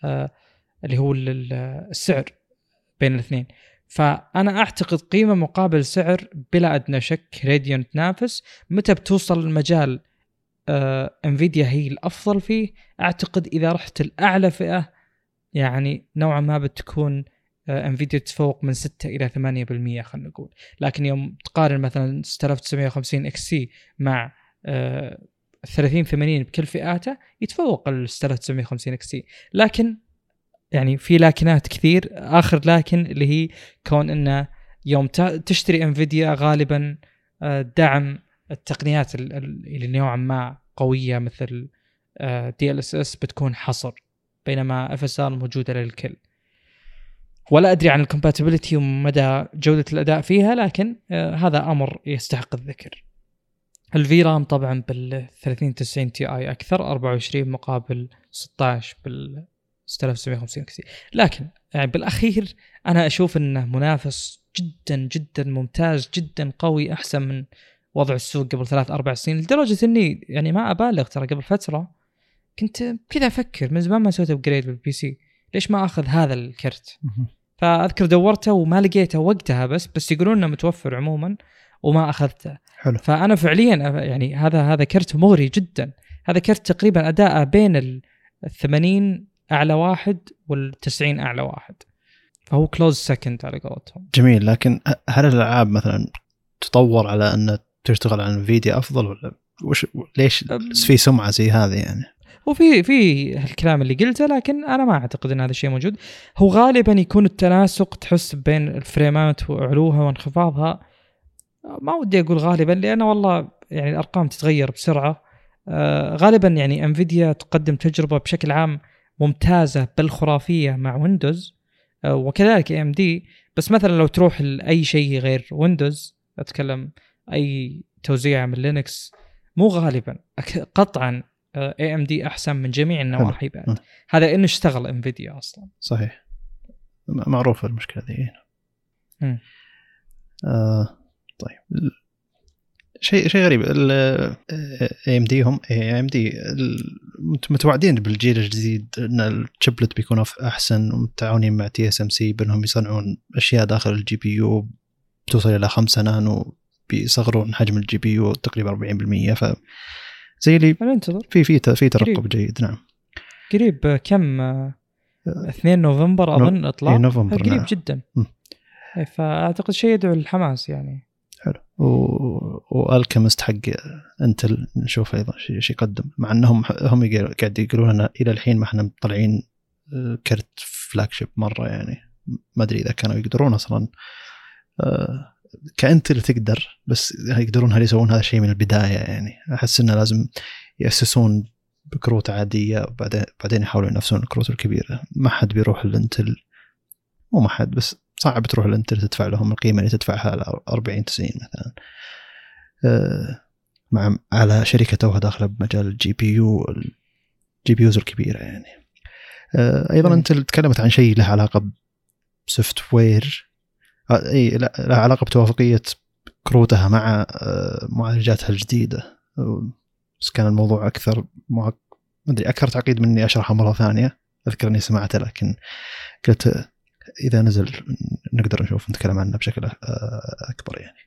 آه، اللي هو السعر بين الاثنين. فأنا أعتقد قيمة مقابل سعر بلا أدنى شك راديون تنافس. متى بتوصل المجال انفيديا هي الافضل فيه؟ اعتقد اذا رحت الاعلى فئه يعني نوعا ما بتكون انفيديا تفوق من ستة إلى ثمانية بالمية خلينا نقول. لكن يوم تقارن مثلا ستة آلاف وتسعمية وخمسين اكس سي مع ثلاثين ثمانين بكل فئاته، يتفوق ال ستة آلاف وتسعمية وخمسين اكس سي. لكن يعني في لاكنات كثير. اخر لكن اللي هي كون انه يوم تشتري انفيديا غالبا دعم التقنيات اللي نوعا ما قوية مثل دي إل إس إس بتكون حصر، بينما إف إس آر موجودة للكل. ولا أدري عن الcompatibility ومدى جودة الأداء فيها، لكن هذا أمر يستحق الذكر. الفيرام طبعا بالثلاثين تسعين تي آي أكثر، أربعة وعشرين مقابل ستطعش بال ستة آلاف وتسعمية وخمسين كسي. لكن يعني بالأخير أنا أشوف أنه منافس جدا جدا ممتاز، جدا قوي، أحسن من وضع السوق قبل ثلاث أربع سنين، لدرجة إني يعني ما أبالغ ترى قبل فترة كنت كذا أفكر من زمان ما سويت أبجريد بالبي سي، ليش ما أخذ هذا الكرت؟ فأذكر دورته وما لقيته وقتها، بس بس يقولون إنه متوفر عموما وما أخذته. حلو. فأنا فعليا يعني هذا هذا كرت مغري جدا، هذا كرت تقريبا أداءه بين الثمانين أعلى واحد والتسعين أعلى واحد، فهو كلوز سكند على قولتهم. جميل. لكن هل الألعاب مثلا تطور على أن تشتغل على انفيديا أفضل ولا وش ليش في سمعة زي هذه يعني؟ وفي في الكلام اللي قلته، لكن أنا ما أعتقد أن هذا الشيء موجود. هو غالبا يكون التناسق تحس بين الفريمات وعلوها وانخفاضها، ما ودي أقول غالبا لأن والله يعني الأرقام تتغير بسرعة. آه غالبا يعني انفيديا تقدم تجربة بشكل عام ممتازة بل خرافية مع ويندوز آه وكذلك إيه إم دي. بس مثلا لو تروح لأي شيء غير ويندوز، أتكلم أي توزيع من لينكس، مو غالبا قطعا إيه إم دي أحسن من جميع النواحي بعد. هذا إنه اشتغل انفيديا أصلا. صحيح، معروفة المشكلة دي. آه طيب، شيء شيء غريب، إيه إم دي هم إيه إم دي متوعدين بالجيل الجديد أن الشيبلت بيكون أحسن، ومتعاونين مع تي إس إم سي بأنهم يصنعون أشياء داخل الجي بي يو توصل إلى خمسة نانو، بيصغرون حجم الجي بي يو تقريبا أربعين بالمئة. ف زي لي في في في ترقب جيد. نعم قريب. كم؟ اثنين نوفمبر اظن اطلاق. نوفمبر قريب. نعم. جدا. م. فاعتقد شيء يدعو للحماس يعني. حلو. والكيمست حق انتل نشوف ايضا شيء يقدم، مع انهم هم قاعد يقولون لنا الى الحين ما احنا مطلعين كرت فلاج شيب مره، يعني ما ادري اذا كانوا يقدرون اصلا كأنتل تقدر، بس يقدرون هل يسوون هذا الشيء من البداية؟ يعني أحس إنه لازم يأسسون بكروت عادية وبعدين بعدين يحاولون ينافسون الكروت الكبيرة. ما حد بيروح للإنتل، مو ما حد، بس صعب تروح للإنتل تدفع لهم القيمة اللي تدفعها على أربعين تسعين مثلا، مع على شركة توها داخلة بمجال الجي بي يو الجي بي يوز الكبيرة يعني. أيضا إنتل تكلمت عن شيء له علاقة بسوفت وير، اي لا, لا علاقه بتوافقيه كروتها مع معالجاتها الجديده، بس كان الموضوع اكثر ما ادري اكثر تعقيد مني اشرحها مره ثانيه. اذكر اني سمعتها لكن قلت اذا نزل نقدر نشوف نتكلم عنه بشكل اكبر يعني.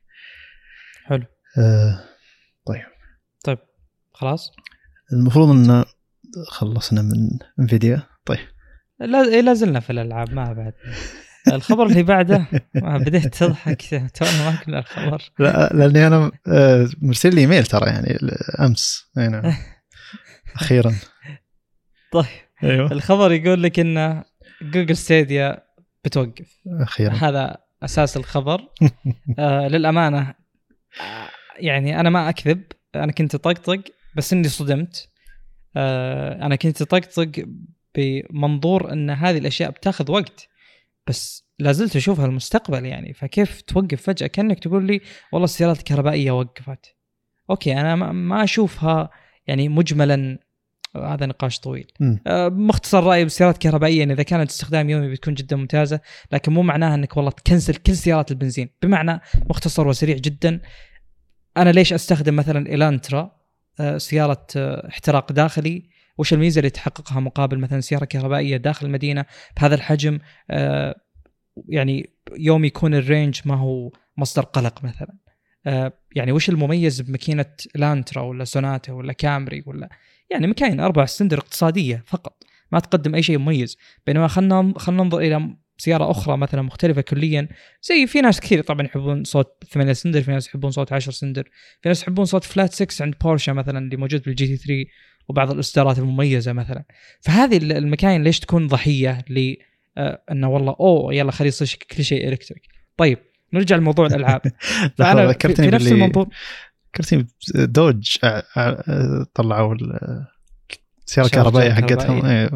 حلو. آه طيب طيب خلاص، المفروض ان خلصنا من انفيديا. طيب لا لازلنا في الالعاب ما بعد. الخبر اللي بعده بديت تضحك تونا ما كنا الخبر. لا لأني أنا مرسل لي إيميل ترى يعني أمس. نعم أخيرا. طيب أيوة. الخبر يقول لك إن جوجل ستاديا بتوقف أخيرا. هذا أساس الخبر. آه للأمانة يعني أنا ما أكذب، أنا كنت طقطق بس إني صدمت. آه أنا كنت طقطق بمنظور إن هذه الأشياء بتاخذ وقت، بس لازلت أشوفها المستقبل يعني. فكيف توقف فجأة؟ كأنك تقول لي والله السيارات الكهربائية وقفت. أوكي أنا ما أشوفها يعني مجملا، هذا نقاش طويل. أه مختصر رأيي بالسيارات الكهربائية إن إذا كانت استخدام يومي بتكون جدا ممتازة، لكن مو معناها أنك والله تكنسل كل سيارات البنزين. بمعنى مختصر وسريع جدا، أنا ليش أستخدم مثلا إلانترا أه سيارة أه احتراق داخلي؟ وش الميزة اللي تحققها مقابل مثلا سيارة كهربائية داخل المدينة بهذا الحجم؟ آه يعني يوم يكون الرينج ما هو مصدر قلق مثلا. آه يعني وش المميز بماكينة لانترا ولا سوناتا ولا كامري ولا يعني مكاين أربع سندر اقتصادية فقط ما تقدم أي شيء مميز؟ بينما خلنا خلنا ننظر إلى سيارة أخرى مثلا مختلفة كليا، زي في ناس كثير طبعا يحبون صوت ثمانية سندر، في ناس يحبون صوت عشرة سندر، في ناس يحبون صوت فلات ستة عند بورشا مثلا اللي موجود بالجي تي ثلاثة وبعض الإصدارات المميزة مثلا. فهذه المكاين ليش تكون ضحية لي آه أنه والله أوه يلا خلي يصير كل شيء إلكتريك. طيب نرجع لموضوع الألعاب. فأنا في نفس المنظور ذكرتني دوج طلعوا السيارة الكهربائية حقتهم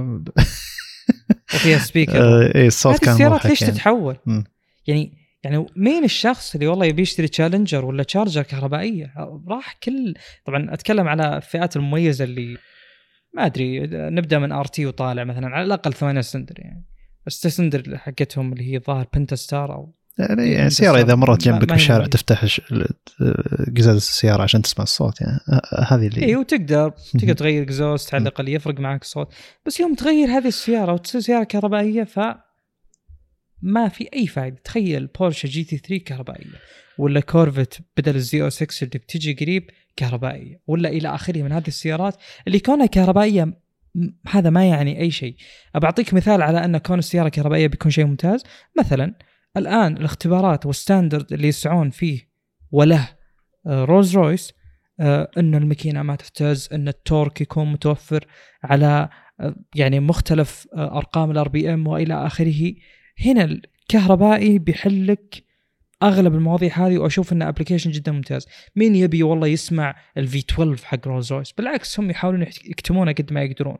وفيها سبيكر. ايه الصوت كان السيارات ليش يعني. تتحول م. يعني يعني مين الشخص اللي والله يبي يشتري تشالنجر ولا تشارجر كهربائية؟ راح كل طبعا أتكلم على الفئات المميزة اللي ما أدري، نبدأ من آر تي وطالع مثلا على الأقل ثمانية سندر يعني. بس سندر حقتهم اللي هي ظاهر بنتاستار أو يعني, يعني سيارة إذا مرت جنبك بالشارع تفتح قزاز السيارة عشان تسمع الصوت يعني. هذه اللي إيه، وتقدر تقدر تغير قزاز تعلق اللي يفرق معك الصوت. بس يوم تغير هذه السيارة وتصير سيارة كهربائية ف ما في أي فائدة. تخيل بورشة جي تي ثلاثة كهربائية، ولا كورفت بدل الزي او ستة اللي بتجي قريب كهربائية، ولا إلى آخره من هذه السيارات اللي كونها كهربائية هذا ما يعني أي شيء. أبعطيك مثال على أن كون السيارة كهربائية بيكون شيء ممتاز. مثلا الآن الاختبارات والستاندرد اللي يسعون فيه وله رولز رويس أنه الماكينة ما تحتاز، أن التورك يكون متوفر على يعني مختلف أرقام الار بي ام وإلى آخره. هنا الكهربائي بيحلك أغلب المواضيع هذه، وأشوف أنه أبليكيشن جدا ممتاز. مين يبي والله يسمع الفي اثنا عشر حق رولز رويس؟ بالعكس هم يحاولون يكتمونه قد ما يقدرون،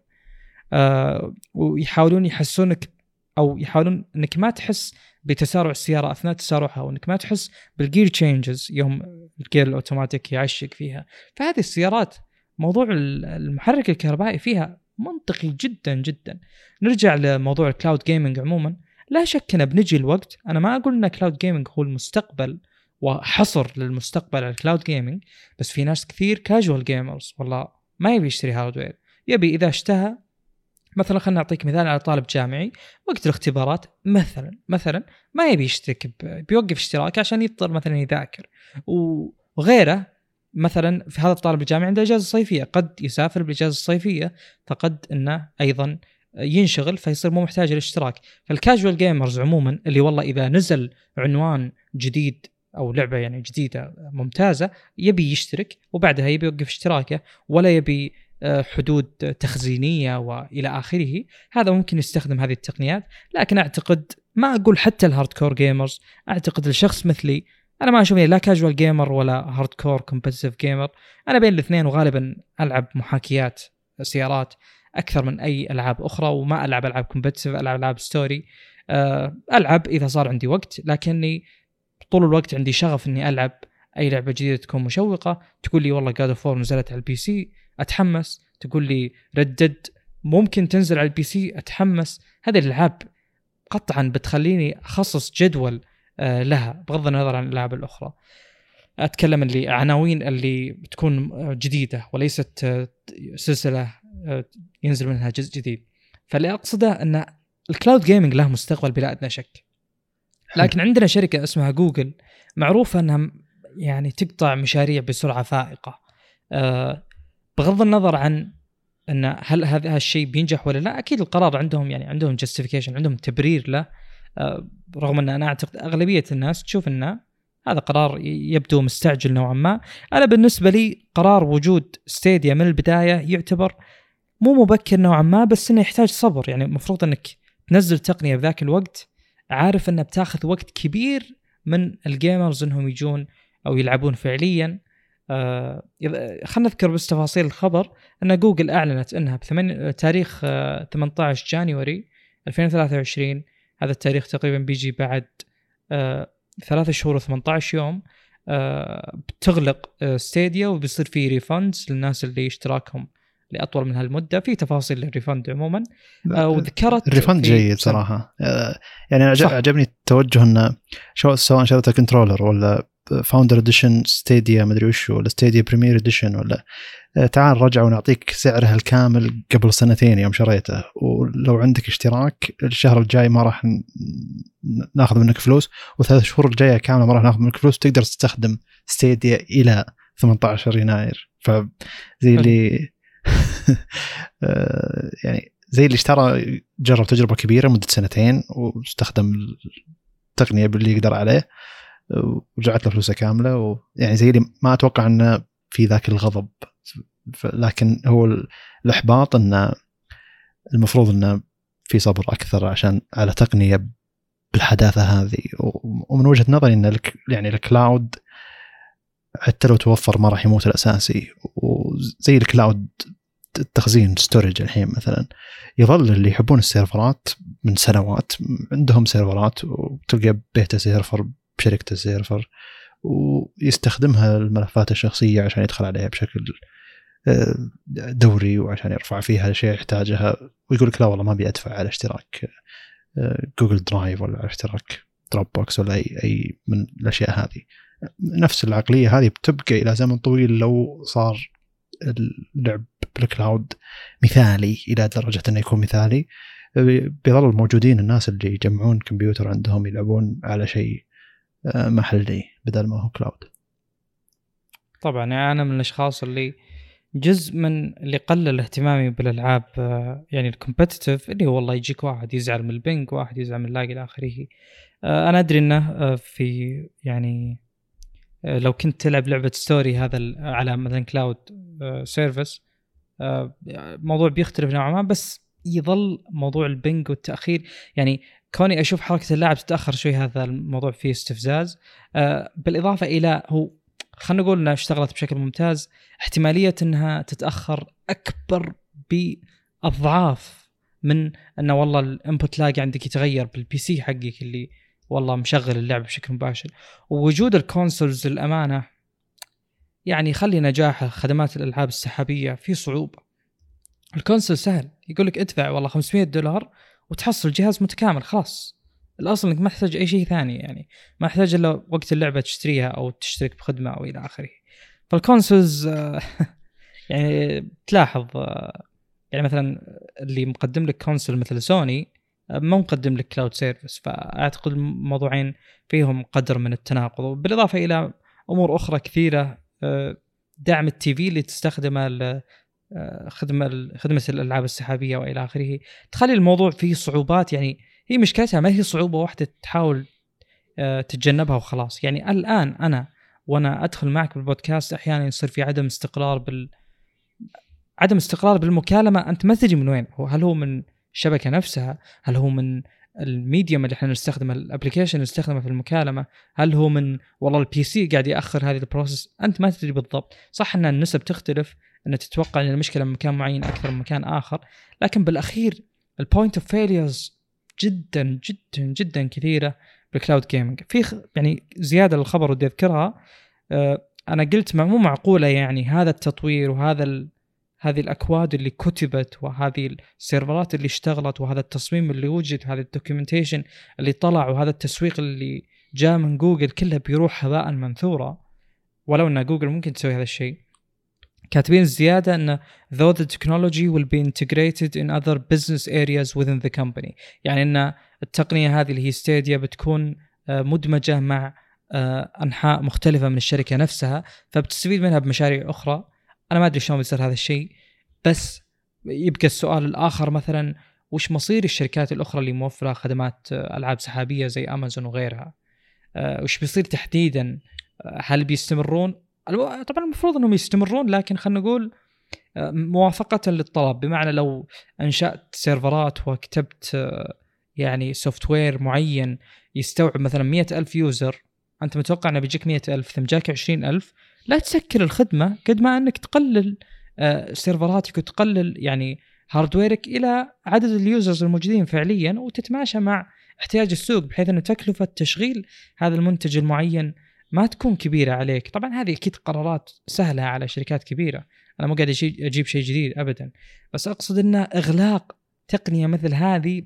آه ويحاولون يحسونك أو يحاولون أنك ما تحس بتسارع السيارة أثناء تسارعها، وأنك ما تحس بالجير تشينجز يوم الجير الأوتوماتيك يعشق فيها. فهذه السيارات موضوع المحرك الكهربائي فيها منطقي جدا جدا. نرجع لموضوع الكلاود جيمنج عموما، لا شك أن بنجي الوقت، أنا ما أقول أن كلاود جيمنج هو المستقبل وحصر للمستقبل على الكلاود جيمنج، بس في ناس كثير كاجوال جيمرز والله ما يبي يشتري هاردوير، يبي إذا اشتهى. مثلا خلنا نعطيك مثال على طالب جامعي وقت الاختبارات مثلا مثلا ما يبي يشترك، بيوقف اشتراك عشان يضطر مثلا يذاكر وغيره. مثلا في هذا الطالب الجامعي عنده إجازة صيفية، قد يسافر بالإجازة الصيفية، فقد أنه أيضا ينشغل فيصير مو محتاج الاشتراك. فالكاجوال جيمرز عموما اللي والله إذا نزل عنوان جديد أو لعبة يعني جديدة ممتازة يبي يشترك، وبعدها يبي يوقف اشتراكه ولا يبي حدود تخزينية وإلى آخره. هذا ممكن يستخدم هذه التقنيات، لكن أعتقد ما أقول حتى الهاردكور جيمرز، أعتقد الشخص مثلي أنا ما أشوفني لا كاجوال جيمر ولا هاردكور كومبتيتيف جيمر، أنا بين الاثنين، وغالبا ألعب محاكيات سيارات أكثر من أي ألعاب أخرى، وما ألعب ألعاب كومبتيتيف، ألعب ألعاب ستوري، ألعب إذا صار عندي وقت، لكني طول الوقت عندي شغف إني ألعب أي لعبة جديدة تكون مشوقة. تقول لي والله God of War نزلت على البي سي أتحمس، تقول لي ردد ممكن تنزل على البي سي أتحمس. هذه الألعاب قطعا بتخليني أخصص جدول لها بغض النظر عن الألعاب الأخرى. أتكلم اللي عناوين اللي بتكون جديدة وليست سلسلة ينزل منها جزء جديد. فاللي أقصده أن الكلاود جيمينج له مستقبل بلا أدنى شك، لكن عندنا شركة اسمها جوجل معروفة أنها يعني تقطع مشاريع بسرعة فائقة، أه بغض النظر عن أن هل هذا الشيء بينجح ولا لا. أكيد القرار عندهم يعني عندهم justification، عندهم تبرير له، أه رغم أن أنا أعتقد أغلبية الناس تشوف أن هذا قرار يبدو مستعجل نوعا ما. أنا بالنسبة لي قرار وجود ستاديا من البداية يعتبر مو مبكر نوعا ما، بس أنه يحتاج صبر. يعني المفروض أنك تنزل تقنية بذاك الوقت، عارف أنه بتاخذ وقت كبير من الجيمرز أنهم يجون أو يلعبون فعلياً. آه خلنا نذكر بس تفاصيل الخبر، أن جوجل أعلنت أنها بثمن تاريخ آه ثمانية عشر جانيوري ألفين وثلاثة وعشرين، هذا التاريخ تقريباً بيجي بعد آه ثلاثة شهور و18 يوم، آه بتغلق آه ستاديا، وبيصير فيه ريفاندز للناس اللي اشتراكهم لأطول من هالمدة. في تفاصيل للريفاند عموماً، آه وذكرت الريفاند جيد صراحة، آه يعني عجبني التوجه أنه سواء شريت كنترولر ولا فاوندر اديشن ستاديا مدري وش، ولا ستاديا بريمير اديشن، ولا تعال رجع ونعطيك سعرها الكامل قبل سنتين يوم شريته، ولو عندك اشتراك الشهر الجاي ما راح ناخذ منك فلوس، وثلاث شهور الجايه كامله ما راح ناخذ منك فلوس، تقدر تستخدم ستاديا الى ثمانية عشر يناير. فزي اللي يعني زي اللي اشترى جرب تجربه كبيره مده سنتين واستخدم التقنيه باللي يقدر عليه ورجعت له فلوسه كاملة، ويعني زي اللي ما أتوقع أنه في ذاك الغضب، لكن هو الإحباط أنه المفروض أنه في صبر أكثر عشان على تقنية بالحداثة هذه. ومن وجهة نظري أن يعني الكلاود حتى لو توفر ما راح يموت الأساسي، وزي الكلاود التخزين ستورج الحين مثلا يظل اللي يحبون السيرفرات من سنوات عندهم سيرفرات، وتلقى بيتا سيرفر بشركة السيرفر ويستخدمها الملفات الشخصية عشان يدخل عليها بشكل دوري، وعشان يرفع فيها شيء يحتاجها، ويقولك لا والله ما بيدفع على اشتراك جوجل درايف ولا على اشتراك دروب بوكس ولا أي, أي من الأشياء هذه. نفس العقلية هذه بتبقى إلى زمن طويل لو صار اللعب بالكلاود مثالي إلى درجة أنه يكون مثالي، بيظلوا موجودين الناس اللي يجمعون كمبيوتر عندهم يلعبون على شيء محلي بدل ما هو كلاود. طبعا انا من الاشخاص اللي جزء من اللي قلل اهتمامي بالالعاب يعني الكومبتيتيف، اللي هو والله يجيك واحد يزعل من البنك، واحد يزعل من اللاج الى اخره. انا ادري انه في يعني لو كنت تلعب لعبه ستوري هذا على مثلا كلاود سيرفيس موضوع بيختلف نوعا ما، بس يظل موضوع البنج والتاخير. يعني كوني اشوف حركه اللاعب تتاخر شوي هذا الموضوع فيه استفزاز، بالاضافه الى هو خلنا نقول انها اشتغلت بشكل ممتاز، احتماليه انها تتاخر اكبر باضعاف من انه والله الانبوت لاج عندك يتغير بالبي سي حقك اللي والله مشغل اللعبه بشكل مباشر. ووجود الكونسولز الامانه يعني خلي نجاح خدمات الالعاب السحابيه في صعوبه. الكونسول سهل، يقول لك ادفع والله خمسمية دولار وتحصل جهاز متكامل، خلاص الاصل انك ما تحتاج اي شيء ثاني، يعني ما تحتاج الا وقت اللعبه تشتريها او تشترك بخدمه او الى اخره. فالكونسولز يعني تلاحظ يعني مثلا اللي مقدم لك كونسول مثل سوني ما مقدم لك كلاود سيرفيس، فاعتقد الموضوعين فيهم قدر من التناقض، بالاضافه الى امور اخرى كثيره. دعم التي في اللي تستخدمه خدمه خدمه الالعاب السحابيه والى اخره تخلي الموضوع فيه صعوبات. يعني هي مشكلتها ما هي صعوبه واحده تحاول تتجنبها وخلاص. يعني الان انا وانا ادخل معك بالبودكاست احيانا يصير في عدم استقرار بال عدم استقرار بالمكالمه. انت ما تدري من وين هو، هل هو من الشبكه نفسها، هل هو من الميديوم اللي احنا نستخدمه، الابلكيشن نستخدمه في المكالمه، هل هو من والله البي سي قاعد ياخر هذه البروسيس. انت ما تدري بالضبط. صح ان النسب تختلف، ان تتوقع ان المشكله من مكان معين اكثر من مكان اخر، لكن بالاخير البوينت اوف فيليرز جدا جدا جدا كثيره بالكلاود جيمنج. في يعني زياده للخبر ودي اذكرها، انا قلت مو معقوله يعني هذا التطوير وهذا ال... هذه الاكواد اللي كتبت وهذه السيرفرات اللي اشتغلت وهذا التصميم اللي وجد وهذا الدوكيومنتيشن اللي طلع وهذا التسويق اللي جاء من جوجل كله بيروح هباء منثورا، ولو ان جوجل ممكن تسوي هذا الشيء. كاتبين زياده ان though the technology will be integrated in other business areas within the company، يعني ان التقنيه هذه اللي هي ستاديا بتكون مدمجه مع انحاء مختلفه من الشركه نفسها، فبتستفيد منها بمشاريع اخرى. انا ما ادري شلون بيصير هذا الشيء، بس يبقى السؤال الاخر مثلا وش مصير الشركات الاخرى اللي موفره خدمات العاب سحابيه زي امازون وغيرها؟ وش بيصير تحديدا؟ هل بيستمرون؟ طبعا المفروض انهم يستمرون، لكن خلينا نقول موافقه للطلب. بمعنى لو انشات سيرفرات وكتبت يعني سوفت وير معين يستوعب مثلا مية ألف يوزر، انت متوقع انه بيجيك مية ألف ثم جاك عشرين ألف، لا تسكر الخدمه قد ما انك تقلل سيرفراتك وتقلل يعني هاردويرك الى عدد اليوزرز الموجودين فعليا، وتتماشى مع احتياج السوق بحيث ان تكلفه تشغيل هذا المنتج المعين ما تكون كبيره عليك. طبعا هذه اكيد قرارات سهله على شركات كبيره، انا مو قاعد اجيب شيء جديد ابدا، بس اقصد ان اغلاق تقنيه مثل هذه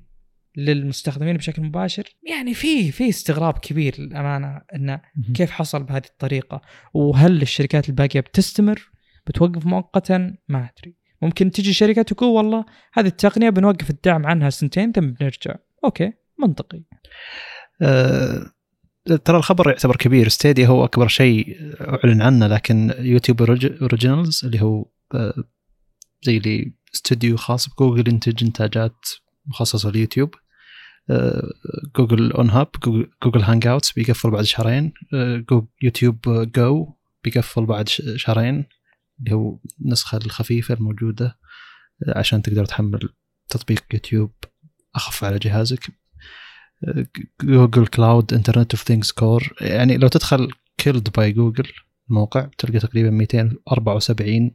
للمستخدمين بشكل مباشر يعني في في استغراب كبير للأمانة انه كيف حصل بهذه الطريقه. وهل الشركات الباقيه بتستمر بتوقف مؤقتا؟ ما ادري. ممكن تجي شركه تقول والله هذه التقنيه بنوقف الدعم عنها سنتين ثم بنرجع. اوكي منطقي. أه ترى الخبر يعتبر كبير. ستاديا هو اكبر شيء اعلن عنه، لكن يوتيوب اوريجينالز اللي هو زي اللي استوديو خاص بجوجل ينتج انتاجات مخصصة اليوتيوب، جوجل اون هاب، جوجل هانج اوتس بيقفل بعد شهرين، يوتيوب جو بيقفل بعد شهرين اللي هو النسخة الخفيفة الموجودة عشان تقدر تحمل تطبيق يوتيوب أخف على جهازك، جوجل كلاود انترنت اوف ثينجز كور. يعني لو تدخل كيلد باي جوجل الموقع بتلقى تقريبا مئتين وأربعة وسبعين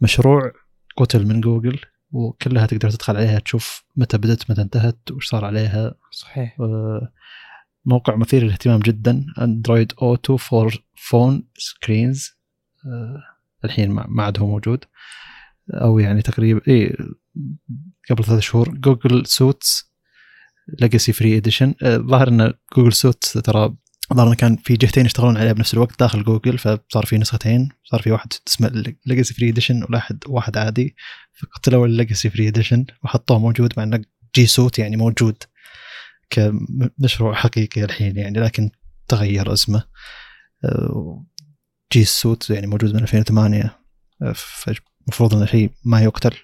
مشروع قتل من جوجل، وكلها تقدر تدخل عليها تشوف متى بدت متى انتهت وش صار عليها. صحيح. موقع مثير للاهتمام جدا. اندرويد اوتو فور فون سكرينز الحين ما عاد هو موجود، او يعني تقريبا اي قبل ثلاثة شهور. جوجل سوتس ليجاسي فري اديشن، ظهر ان جوجل سوتس ترى ظهر كان في جهتين يشتغلون عليها بنفس الوقت داخل جوجل، فصار في نسختين، صار في واحد اسمه ليجاسي فري اديشن وواحد واحد عادي، فقتلوا الليجاسي فري اديشن وحطوه موجود مع انه جي سوت يعني موجود كمشروع حقيقي الحين يعني، لكن تغير اسمه. جي سوت يعني موجود من ألفين وثمانية، فمفروض أنه شيء ما يقتل،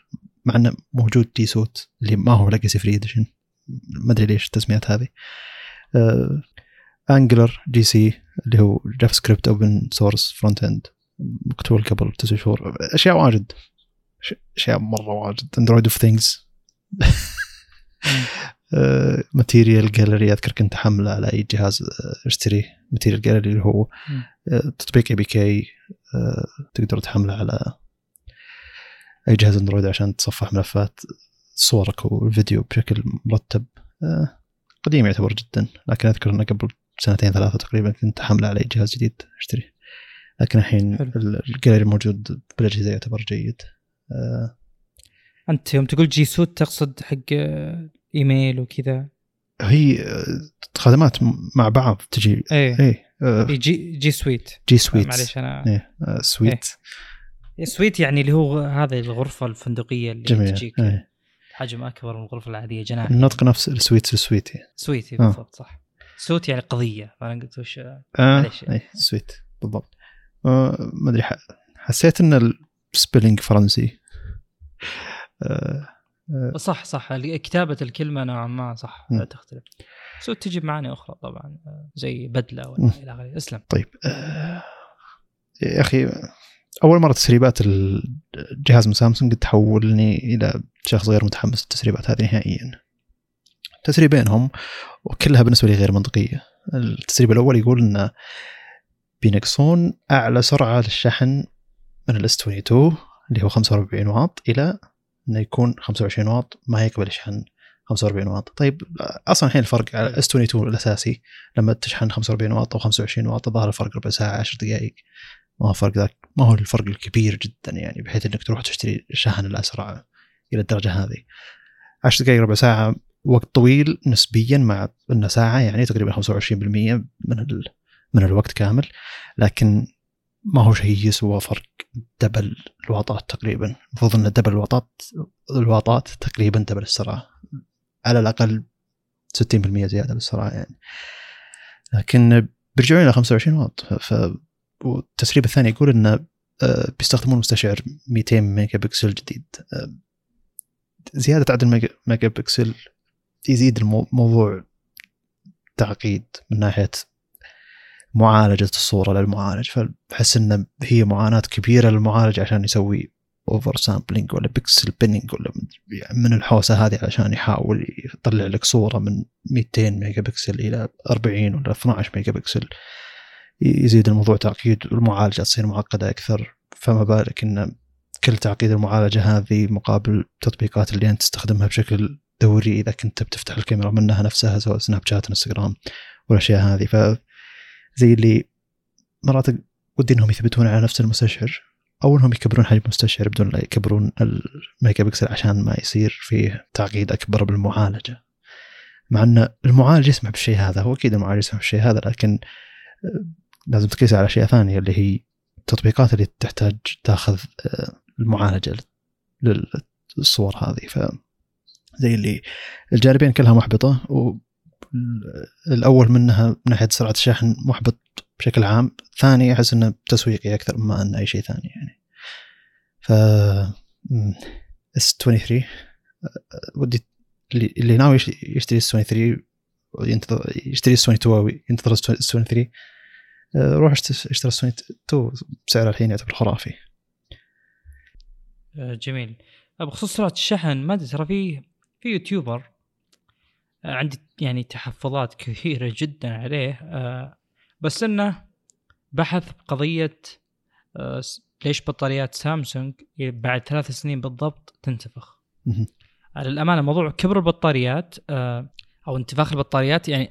مع أنه موجود جي سوت اللي ما هو لقسي فري إديشن، ما أدري ليش التسميات هذه. أنجلر جي سي اللي هو جاف سكريبت أوبن سورس فرونت إند مقتول قبل تسع شهور. أشياء واجد، أشياء مرة واجد. أندرويد أوف ثينجز ماتيريال جاليري، أذكر كنت حمله على أي جهاز اشتري ماتيريال جاليري اللي هو تطبيق اي بي كي تقدر تحمله على أي جهاز أندرويد عشان تصفح ملفات صورك والفيديو بشكل مرتب. قديم يعتبر جدا، لكن أذكر أنه قبل سنتين ثلاثة تقريبا كنت حمله على أي جهاز جديد اشتري، لكن الحين الجاليري موجود بالأجهزة يعتبر جيد. أنت يوم تقول جي سوت تقصد حق إيميل وكذا؟ هي خدمات مع بعض تجي. إيه. إيه. آه. جي جي سويت. جي سويت. معلش أنا. إيه. آه سويت. إيه. سويت يعني اللي هو هذه الغرفة الفندقية اللي جميل. تجيك إيه. حجم أكبر من الغرفة العادية جناح. النطق نفس السويت السويتي. سويتي بالضبط صح. سويت يعني قضية، ما أنا قلت وش. آه. معلش. إيه. سويت بالضبط. آه ما أدري ح... حسيت إن السبيلينج فرنسي. آه. صح صح، كتابة الكلمة نوعا ما صح م. تختلف. سوء تجيب معاني أخرى طبعا زي بدلة ولا إلى آخره. أسلم. طيب آه يا أخي، أول مرة تسريبات الجهاز من سامسونج تحولني إلى شخص غير متحمس للتسريبات هذه نهائيا. تسريبينهم وكلها بالنسبة لي غير منطقية. التسريب الأول يقول إن بينقصون أعلى سرعة للشحن من ال إس اثنين وعشرين اللي هو خمسة وأربعين واط إلى انه يكون خمسة وعشرين واط، ما يقبل يشحن خمسة وأربعين واط. طيب اصلا الحين الفرق على إس اثنين وعشرين الاساسي لما تشحن خمسة وأربعين واط او خمسة وعشرين واط ظهر الفرق ربع ساعه عشر دقائق، ما هو فرق ذاك، ما هو الفرق الكبير جدا يعني بحيث انك تروح تشتري الشاحن الاسرع الى الدرجه هذه. عشر دقائق ربع ساعه وقت طويل نسبيا، مع انه ساعه يعني تقريبا خمسة وعشرين بالمية من من الوقت كامل، لكن ما هو شيء يسوى فرق دبل الواطات تقريبا. المفروض ان دبل الواطات الواطات تقريبا دبل السرعه، على الاقل ستين بالمية زياده بالسرعه يعني، لكن بيرجعون الى خمسة وعشرين واط. فالتسريب الثاني يقول ان بيستخدمون مستشعر مئتين ميجا بكسل جديد. زياده عدد الميجا بكسل يزيد الموضوع تعقيد من ناحيه معالجة الصورة للمعالج، فبحس إن هي معاناة كبيرة للمعالج عشان يسوي أوفر سامبلينج ولا بيكسل بينينج ولا من الحوسة هذه عشان يحاول يطلع لك صورة من مئتين ميجا بكسل إلى أربعين ولا اثنا عشر ميجا بكسل. يزيد الموضوع تعقيد والمعالجة تصير معقدة أكثر، فما بالك إن كل تعقيد المعالجة هذه مقابل تطبيقات اللي أنت تستخدمها بشكل دوري إذا كنت بتفتح الكاميرا منها نفسها سواء سناب شات إنستغرام والأشياء هذه. ف زي اللي مرات ودي انهم يثبتون على نفس المستشعر، او انهم يكبرون حجم المستشعر بدون لا يكبرون الميجا بكسل عشان ما يصير فيه تعقيد اكبر بالمعالجه، مع ان المعالج يسمح بالشيء هذا. هو اكيد المعالج يسمح بالشيء هذا، لكن لازم تقيسها على اشياء ثانيه اللي هي التطبيقات اللي تحتاج تاخذ المعالجه للصور هذه. ف زي اللي الجانبين كلها محبطه، و الأول منها من ناحية سرعة الشحن محبط بشكل عام، ثاني أحس أنه تسويقي أكثر مما أن أي شيء ثاني يعني. ف إس اثنين وعشرين ودي اللي ناوي يشتري إس اثنين وعشرين ينتظر يشتري إس اثنين وعشرين ينتظر إس اثنين وعشرين، روح اشتري إس اثنين وعشرين بسعر الحين يعتبر خرافي. جميل. بخصوص سرعة الشحن ما ترى فيه في يوتيوبر عندي يعني تحفظات كثيرة جدا عليه، بس إنه بحث بقضية ليش بطاريات سامسونج بعد ثلاث سنين بالضبط تنتفخ. للأمانة موضوع كبر البطاريات أو انتفاخ البطاريات، يعني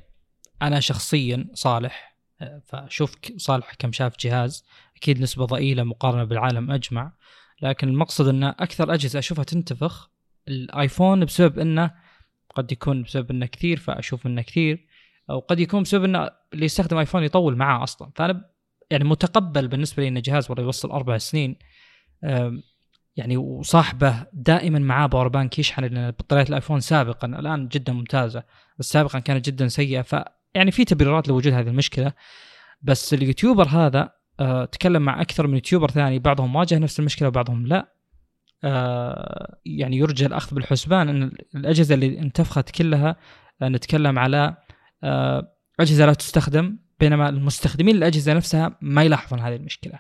أنا شخصيا صالح، فشوف صالح كم شاف جهاز، أكيد نسبة ضئيلة مقارنة بالعالم أجمع، لكن المقصد إن أكثر أجهزة أشوفها تنتفخ الآيفون بسبب إنه قد يكون بسبب انه كثير فاشوف انه كثير، او قد يكون بسبب انه اللي يستخدم ايفون يطول معه اصلا. فانا يعني متقبل بالنسبه لي ان جهاز والله يوصل اربع سنين، يعني وصاحبه دائما معاه باور بانك يشحن، لأن بطارية الايفون سابقا الآن جدا ممتازة بس سابقا كانت جدا سيئة، فيعني في تبريرات لوجود هذه المشكلة. بس اليوتيوبر هذا أه تكلم مع أكثر من يوتيوبر ثاني، بعضهم واجه نفس المشكلة وبعضهم لا. أه يعني يرجى الأخذ بالحسبان أن الأجهزة اللي انتفخت كلها نتكلم على أه أجهزة لا تستخدم، بينما المستخدمين الأجهزة نفسها ما يلاحظون هذه المشكلة.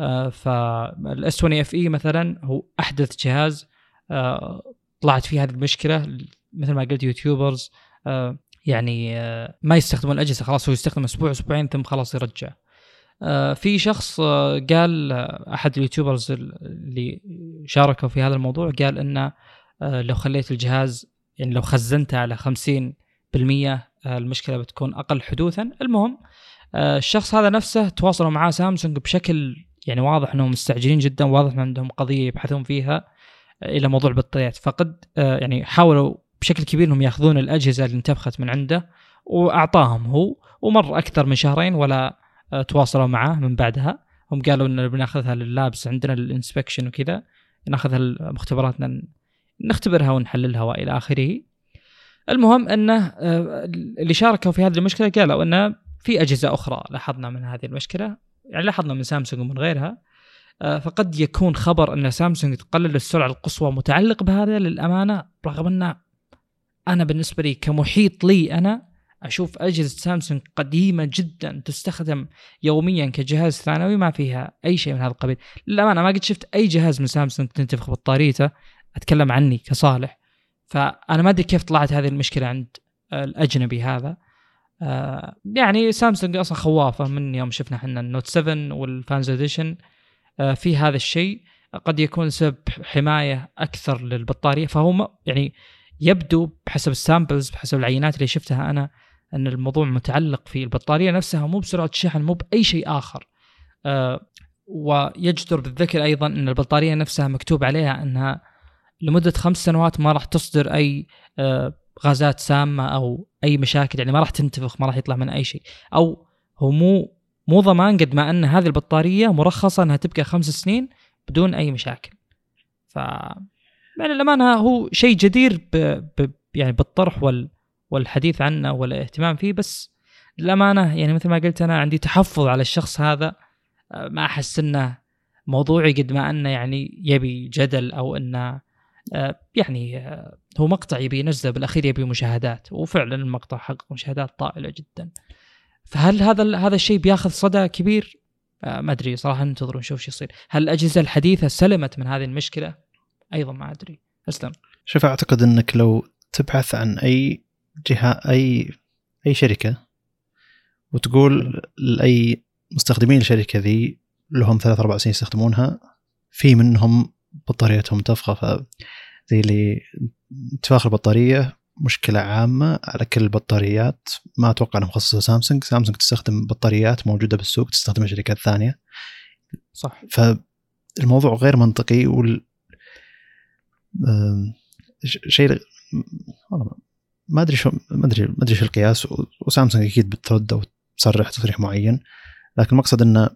أه فالأس واحد إف إي مثلا هو أحدث جهاز أه طلعت فيه هذه المشكلة، مثل ما قلت يوتيوبرز أه يعني أه ما يستخدمون الأجهزة، خلاص هو يستخدم أسبوع أسبوعين ثم خلاص يرجع. في شخص قال، أحد اليوتيوبرز اللي شاركوا في هذا الموضوع قال إنه لو خليت الجهاز يعني لو خزنته على خمسين بالمية المشكلة بتكون أقل حدوثا. المهم الشخص هذا نفسه تواصلوا معاه سامسونج بشكل يعني واضح أنهم مستعجلين جدا، واضح عندهم قضية يبحثون فيها إلى موضوع البطاريات، فقد يعني حاولوا بشكل كبير أنهم يأخذون الأجهزة اللي انتفخت من عنده وأعطاهم هو، ومر أكثر من شهرين ولا تواصلوا معه من بعدها. هم قالوا إن بناخذها لللابس عندنا الانسبكشن وكذا، ناخذها لمختبراتنا نختبرها ونحللها وإلى آخره. المهم أنه اللي شاركوا في هذه المشكلة قالوا أنه في أجهزة أخرى لاحظنا من هذه المشكلة، يعني لاحظنا من سامسونج ومن غيرها، فقد يكون خبر أن سامسونج تقلل السرعة القصوى متعلق بهذا للأمانة، رغم أن أنا بالنسبة لي كمحيط لي أنا أشوف أجهزة سامسونج قديمة جدا تستخدم يوميا كجهاز ثانوي، ما فيها أي شيء من هذا القبيل. للأمانة ما قد شفت أي جهاز من سامسونج تنتفخ بطاريته، أتكلم عني كصالح، فأنا ما أدري كيف طلعت هذه المشكلة عند الأجنبي هذا. آه يعني سامسونج أصلا خوافة من يوم شفنا حنا النوت سبعة والفانز اديشن آه في هذا الشيء، قد يكون سبب حماية أكثر للبطارية. فهو يعني يبدو بحسب السامبلز بحسب العينات اللي شفتها أنا أن الموضوع متعلق في البطارية نفسها، مو بسرعة الشحن، مو بأي شيء آخر. أه ويجدر بالذكر أيضا أن البطارية نفسها مكتوب عليها أنها لمدة خمس سنوات ما راح تصدر أي أه غازات سامة أو أي مشاكل، يعني ما راح تنتفخ، ما راح يطلع من أي شيء، أو هو مو مو ضمان قد ما أن هذه البطارية مرخصة أنها تبقى خمس سنين بدون أي مشاكل. ف يعني الأمانة هو شيء جدير ب... ب... يعني بالطرح وال والحديث عنه والاهتمام فيه، بس للأمانة يعني مثل ما قلت أنا عندي تحفظ على الشخص هذا، ما أحس أنه موضوعي قد ما أنه يعني يبي جدل، أو أنه يعني هو مقطع يبي نزله بالأخير يبي مشاهدات، وفعلا المقطع حقق مشاهدات طائلة جدا. فهل هذا هذا الشيء بياخذ صدى كبير؟ ما أدري صراحة، ننتظر ونشوف شو يصير. هل الأجهزة الحديثة سلمت من هذه المشكلة؟ أيضا ما أدري. أسلم. شوف، أعتقد أنك لو تبحث عن أي جهة أي أي شركة وتقول لأي مستخدمين الشركة ذي لهم ثلاث أربع سنين يستخدمونها، في منهم بطاريتهم تفخة، فزي اللي تفاخر بطارية مشكلة عامة على كل البطاريات، ما أتوقع أنه مخصصة سامسونج. سامسونج تستخدم بطاريات موجودة بالسوق، تستخدم شركات ثانية، صح؟ فالموضوع غير منطقي، وال شيء ما أدري شو ما أدري ما أدري شو القياس. وسامسونج أكيد بترد أو تصرح تصريح معين، لكن المقصد إن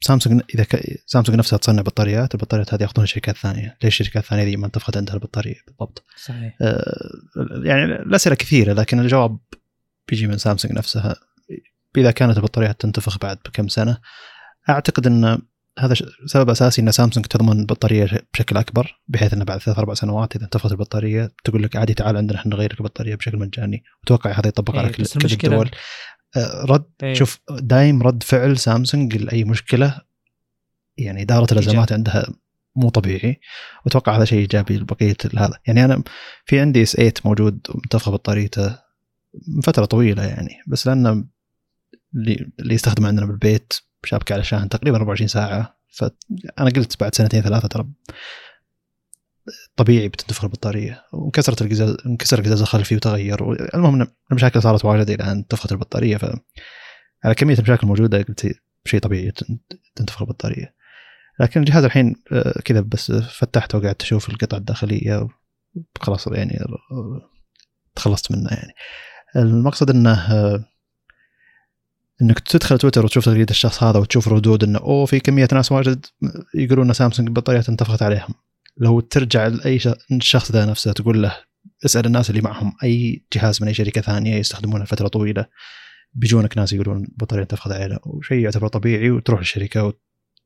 سامسونج إذا ك... سامسونج نفسها تصنع بطاريات، البطاريات هذه يأخذونها شركات ثانية، ليش شركات ثانية دي ما انتفخت عندها البطارية بالضبط؟ صحيح. آه يعني الأسئلة كثيرة، لكن الجواب بيجي من سامسونج نفسها. إذا كانت البطاريات تنتفخ بعد كم سنة، أعتقد إن هذا سبب أساسي إن سامسونج تضمن البطارية بشكل أكبر، بحيث إن بعد ثلاث أربع سنوات إذا انتفخت البطارية تقول لك عادي تعال عندنا إحنا نغير لك البطارية بشكل مجاني. وتوقع هذا يطبق على كل الدول. رد أي. شوف دايم رد فعل سامسونج لأي مشكلة، يعني إدارة الأزمات عندها مو طبيعي، وتوقع هذا شيء إيجابي لبقية هذا. يعني أنا في عندي إس ثمانية موجود منتفخ بطاريته من فترة طويلة يعني، بس لأن اللي يستخدم عندنا بالبيت شابكة على شاحن تقريبا أربعة وعشرين ساعة، فأنا قلت بعد سنتين ثلاثة ترى طبيعي بتنتفخ البطارية، وانكسرت القزاز انكسر القزاز الخلفي وتغير. المهم المشاكل صارت واجدة إلى أن انتفخت البطارية، فعلى كمية المشاكل موجودة قلت شيء طبيعي تنتفخ البطارية. لكن الجهاز الحين كذا بس فتحته وقعدت أشوف القطع الداخلية وخلاص يعني تخلصت منه. يعني المقصد أنه انك تدخل تويتر وتشوف تغريده الشخص هذا وتشوف ردود انه اوه في كميه ناس واجد يقولون ان سامسونج بطاريات انتفخت عليهم. لو ترجع لاي شخص ذا نفسه تقول له اسال الناس اللي معهم اي جهاز من اي شركه ثانيه يستخدمونه لفتره طويله بيجونك ناس يقولون بطارية انتفخت عليها، وشيء يعتبر طبيعي، وتروح الشركه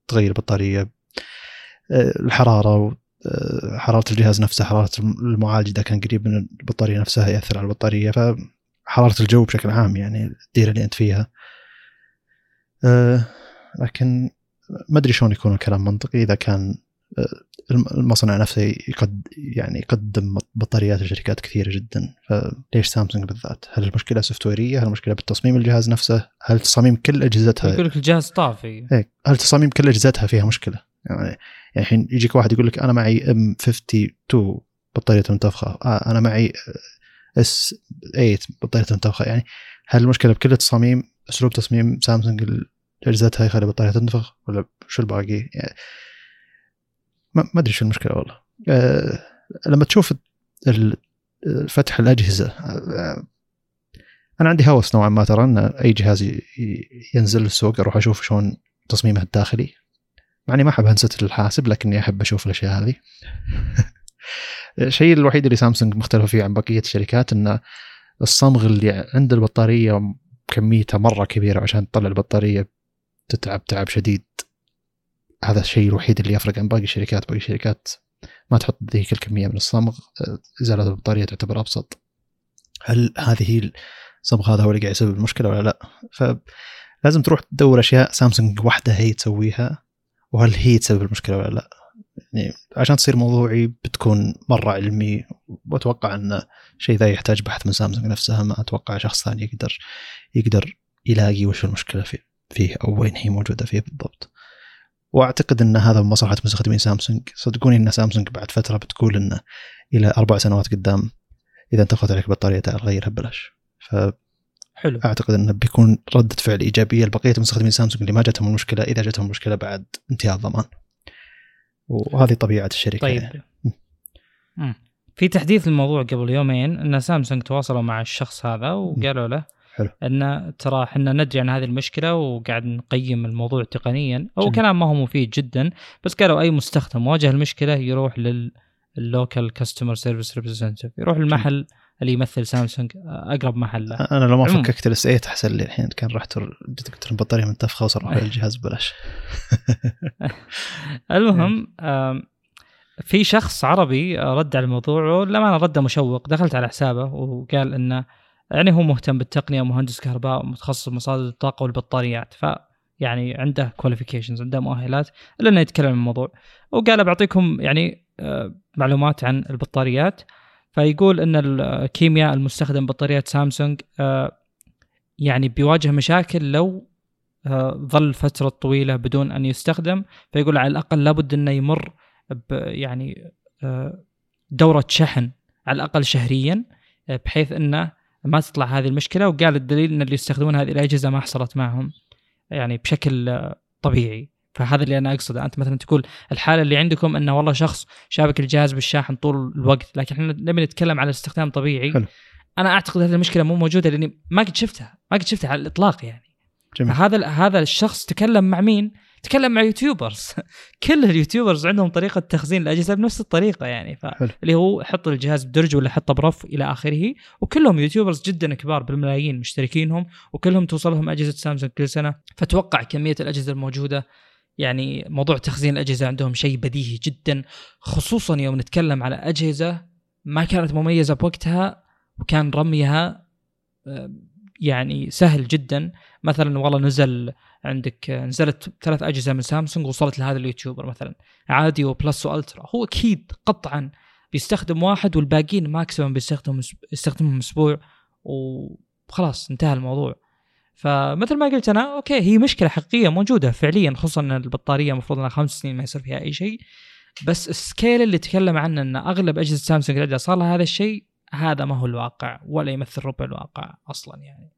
وتغير البطاريه، الحراره، حراره الجهاز نفسه، حراره المعالج اذا كان قريب من البطاريه نفسها ياثر على البطاريه، فحراره الجو بشكل عام يعني الديره اللي انت فيها. لكن ما أدري شلون يكون الكلام منطقي إذا كان المصنع نفسه يقد يعني يقدم بطاريات لشركات كثيرة جدا، فليش سامسونج بالذات؟ هل المشكلة سوفتويرية؟ هل المشكلة بالتصميم الجهاز نفسه؟ هل تصاميم كل أجهزتها؟ يقولك الجهاز طافي. إيه هل تصاميم كل أجهزتها فيها مشكلة؟ يعني الحين يجيك واحد يقولك أنا معي إم اثنين وخمسين بطارية منتفخة، آه أنا معي إس ثمانية بطارية منتفخة، يعني هل المشكلة بكل التصاميم؟ أسلوب تصميم سامسونج لأجهزتها يخلي البطارية تنفخ ولا شو الباقي؟ يعني ما ما أدري شو المشكلة والله. أه لما تشوف فتح الأجهزة، أه أنا عندي هوس نوعا ما ترى أن أي جهاز ينزل السوق أروح أشوف شون تصميمه الداخلي، معني ما أحب هندسة الحاسب لكني أحب أشوف الأشياء هذه. الشيء الوحيد اللي سامسونج مختلفة فيه عن بقية الشركات أن الصمغ اللي عند البطارية كميتها مرة كبيرة عشان تطلع البطارية تتعب تعب شديد. هذا الشيء الوحيد اللي يفرق عن باقي الشركات. باقي الشركات ما تحط ذيك الكمية من الصمغ، إزالة البطارية تعتبر أبسط. هل هذه الصمغ هذا هو اللي قاعد يسبب المشكلة ولا لا؟ فلازم تروح تدور أشياء سامسونج وحدة هي تسويها، وهل هي تسبب المشكلة ولا لا، يعني عشان تصير موضوعي بتكون مرة علمي. وأتوقع أن شيء ذا يحتاج بحث من سامسونج نفسها، ما أتوقع شخص ثاني يقدر يقدر يلاقي وش المشكلة فيه أو وين هي موجودة فيه بالضبط. وأعتقد أن هذا مصلحة مستخدمين سامسونج. صدقوني أن سامسونج بعد فترة بتقول أن إلى أربع سنوات قدام إذا انتفخت عليك بطارية تعال غيرها ببلاش. فحلو، أعتقد أنه بيكون ردة فعل إيجابية لبقية مستخدمين سامسونج اللي ما جتهم المشكلة إذا جتهم المشكلة بعد انتهاء الضمان، وهذه طبيعة الشركة. طيب يعني. م. في تحديث الموضوع قبل يومين أن سامسونج تواصلوا مع الشخص هذا وقالوا له حلو. أن ترى إحنا ندري عن هذه المشكلة وقاعد نقيم الموضوع تقنيا، أو كلام ما هو مفيد جدا، بس قالوا أي مستخدم واجه المشكلة يروح لللوكال كاستمر سيرفيس ريبريزنتيف، يروح المحل م. اللي يمثل سامسونج أقرب محل. أنا لو ما فككت السيئة تحسن لي الحين كان راح تقتل البطارية من تفخة وصراحة الجهاز بلاش. المهم في شخص عربي رد على الموضوع، لما أنا رد مشوق دخلت على حسابه وقال إنه يعني هو مهتم بالتقنية، مهندس كهرباء متخصص مصادر الطاقة والبطاريات، ف يعني عنده qualifications، عنده مؤهلات إلا إنه يتكلم عن الموضوع. وقال بعطيكم يعني معلومات عن البطاريات، فيقول ان الكيمياء المستخدم بطاريات سامسونج يعني بيواجه مشاكل لو ظل فترة طويلة بدون ان يستخدم، فيقول على الاقل لابد انه يمر يعني دورة شحن على الاقل شهريا بحيث انه ما تطلع هذه المشكلة. وقال الدليل ان اللي يستخدمون هذه الاجهزة ما حصلت معهم يعني بشكل طبيعي. فهذا اللي أنا أقصده. أنت مثلا تقول الحالة اللي عندكم أنه والله شخص شابك الجهاز بالشاحن طول الوقت، لكن إحنا لما نتكلم على استخدام طبيعي حلو. أنا أعتقد هذه المشكلة مو موجودة لأني ما قد شفتها ما قد شفتها على الإطلاق يعني. هذا هذا الشخص تكلم مع مين؟ تكلم مع يوتيوبرز. كل اليوتيوبرز عندهم طريقة تخزين الأجهزة بنفس الطريقة يعني، فاللي هو حط الجهاز بدرج ولا حطه برف إلى آخره، وكلهم يوتيوبرز جدا كبار بالملايين مشتركينهم، وكلهم توصلهم أجهزة سامسونج كل سنة. فتوقع كمية الأجهزة الموجودة يعني موضوع تخزين الأجهزة عندهم شيء بديهي جدا، خصوصا يوم نتكلم على أجهزة ما كانت مميزة بوقتها وكان رميها يعني سهل جدا. مثلا والله نزل عندك نزلت ثلاث أجهزة من سامسونج وصلت لهذا اليوتيوبر مثلا، عادي وبلس وألترا، هو أكيد قطعا بيستخدم واحد والباقين ماكسيمم بيستخدمهم يستخدمهم أسبوع وخلاص انتهى الموضوع. فمثل ما قلت أنا أوكي هي مشكلة حقيقية موجودة فعليا، خصوصا أن البطارية مفروض أنها خمس سنين ما يصير فيها أي شيء، بس السكيل اللي تكلم عنه أن أغلب أجهزة سامسونج العادية صار لها هذا الشيء، هذا ما هو الواقع ولا يمثل ربع الواقع أصلا يعني.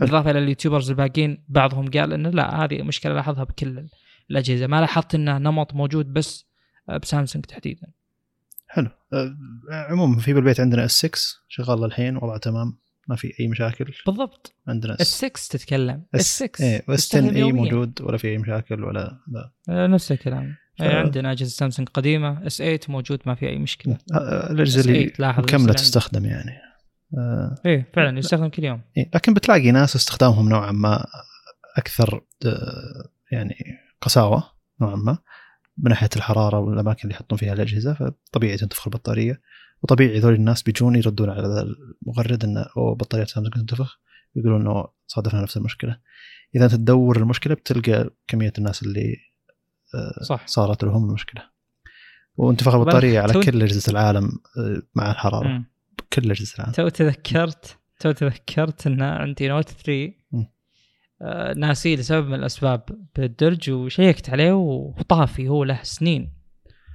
بالإضافة إلى اليوتيوبرز الباقين بعضهم قال أنه لا، هذه مشكلة لاحظها بكل الأجهزة، ما لاحظت أنه نمط موجود بس بسامسونج تحديدا. حلو. عموما في بالبيت عندنا إس ستة شغال الحين وضعه تمام، ما في أي مشاكل بالضبط. عندنا ال6 تتكلم ال6 إيه والستن إيه موجود ولا في أي مشاكل ولا لا. آه نفس الكلام ف... آه عندنا أجهزة سامسونج قديمة إس ثمانية موجود ما في أي مشكلة. آه الأجهزة اللي كاملة تستخدم يعني آه إيه فعلا يستخدم كل يوم إيه. لكن بتلاقي ناس استخدامهم نوعا ما أكثر يعني قساوة نوعا ما من ناحية الحرارة والأماكن اللي يحطون فيها الأجهزة، فطبيعي تنتفخ البطارية وطبيعي ذول الناس بيجون يردون على هذا المغرد إنه بطارية سامسونج تنتفخ يقولون إنه صادفنا نفس المشكلة. إذا تدور المشكلة بتلقى كمية الناس اللي صح. صارت لهم المشكلة وانتفاخ البطارية على كل أجهزة العالم مع الحرارة م. كل أجهزة العالم. تو تذكرت تو تذكرت إن عندي نوت ثلاثة ناسي لسبب من الأسباب بالدرج وشيكت عليه وطافي هو له سنين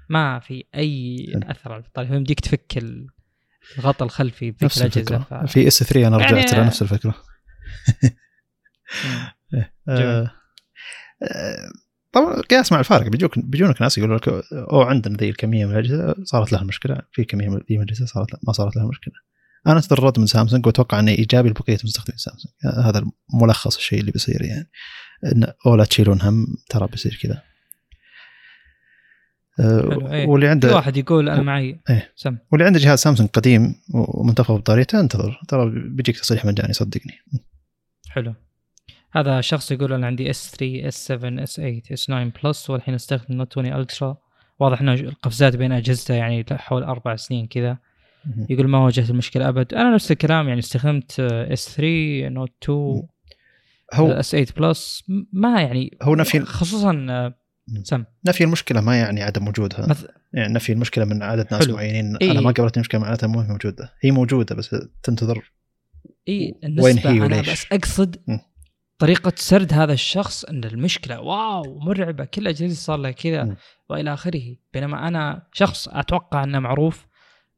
ما في أي أثر على البطارية. يمديك تفك الغطاء الخلفي بذيك الأجهزة ف... في إس ثلاثة أنا رجعت يعني... على نفس الفكرة. آه... طبعا قياس مع الفارق بيجوك بيجونك ناس يقولوا لك أو عندنا ذي الكمية من الأجهزة صارت لها مشكلة، في كمية من الأجهزة صارت ما صارت لها مشكلة. أنا تضررت من سامسونج وأتوقع أنه إيجابي لبقية مستخدمين سامسونج. هذا ملخص الشيء اللي بيصير يعني إن أولا تشيلون هم ترى بيصير كذا. أه واللي عنده واحد يقول أنا معي ايه. سم. واللي عنده جهاز سامسونج قديم ومنتفخ بطاريته انتظر ترى بيجيك تصريح مجاني صدقني. حلو. هذا شخص يقول أنا عندي إس ثلاثة إس سبعة إس ثمانية إس تسعة بلس والحين استخدم نوت عشرين ألترا. واضح إنه القفزات بين أجهزته يعني حول أربع سنين كذا. يقول ما واجهت المشكلة أبد. أنا نفس الكلام يعني استخدمت إس ثلاثة نوت اثنين هو إس ثمانية بلس ما يعني هو نفي خصوصا سم نفي المشكلة ما يعني عدم وجودها مث... يعني نفي المشكلة من عدد ناس حلو. معينين إيه. أنا ما قبلت المشكلة معناتها مو موجودة، هي موجودة بس تنتظر إيه وين هي وليش. بس أقصد م. طريقة سرد هذا الشخص أن المشكلة واو مرعبة كل أجهزة صار لها كذا وإلى آخره، بينما أنا شخص أتوقع أنه معروف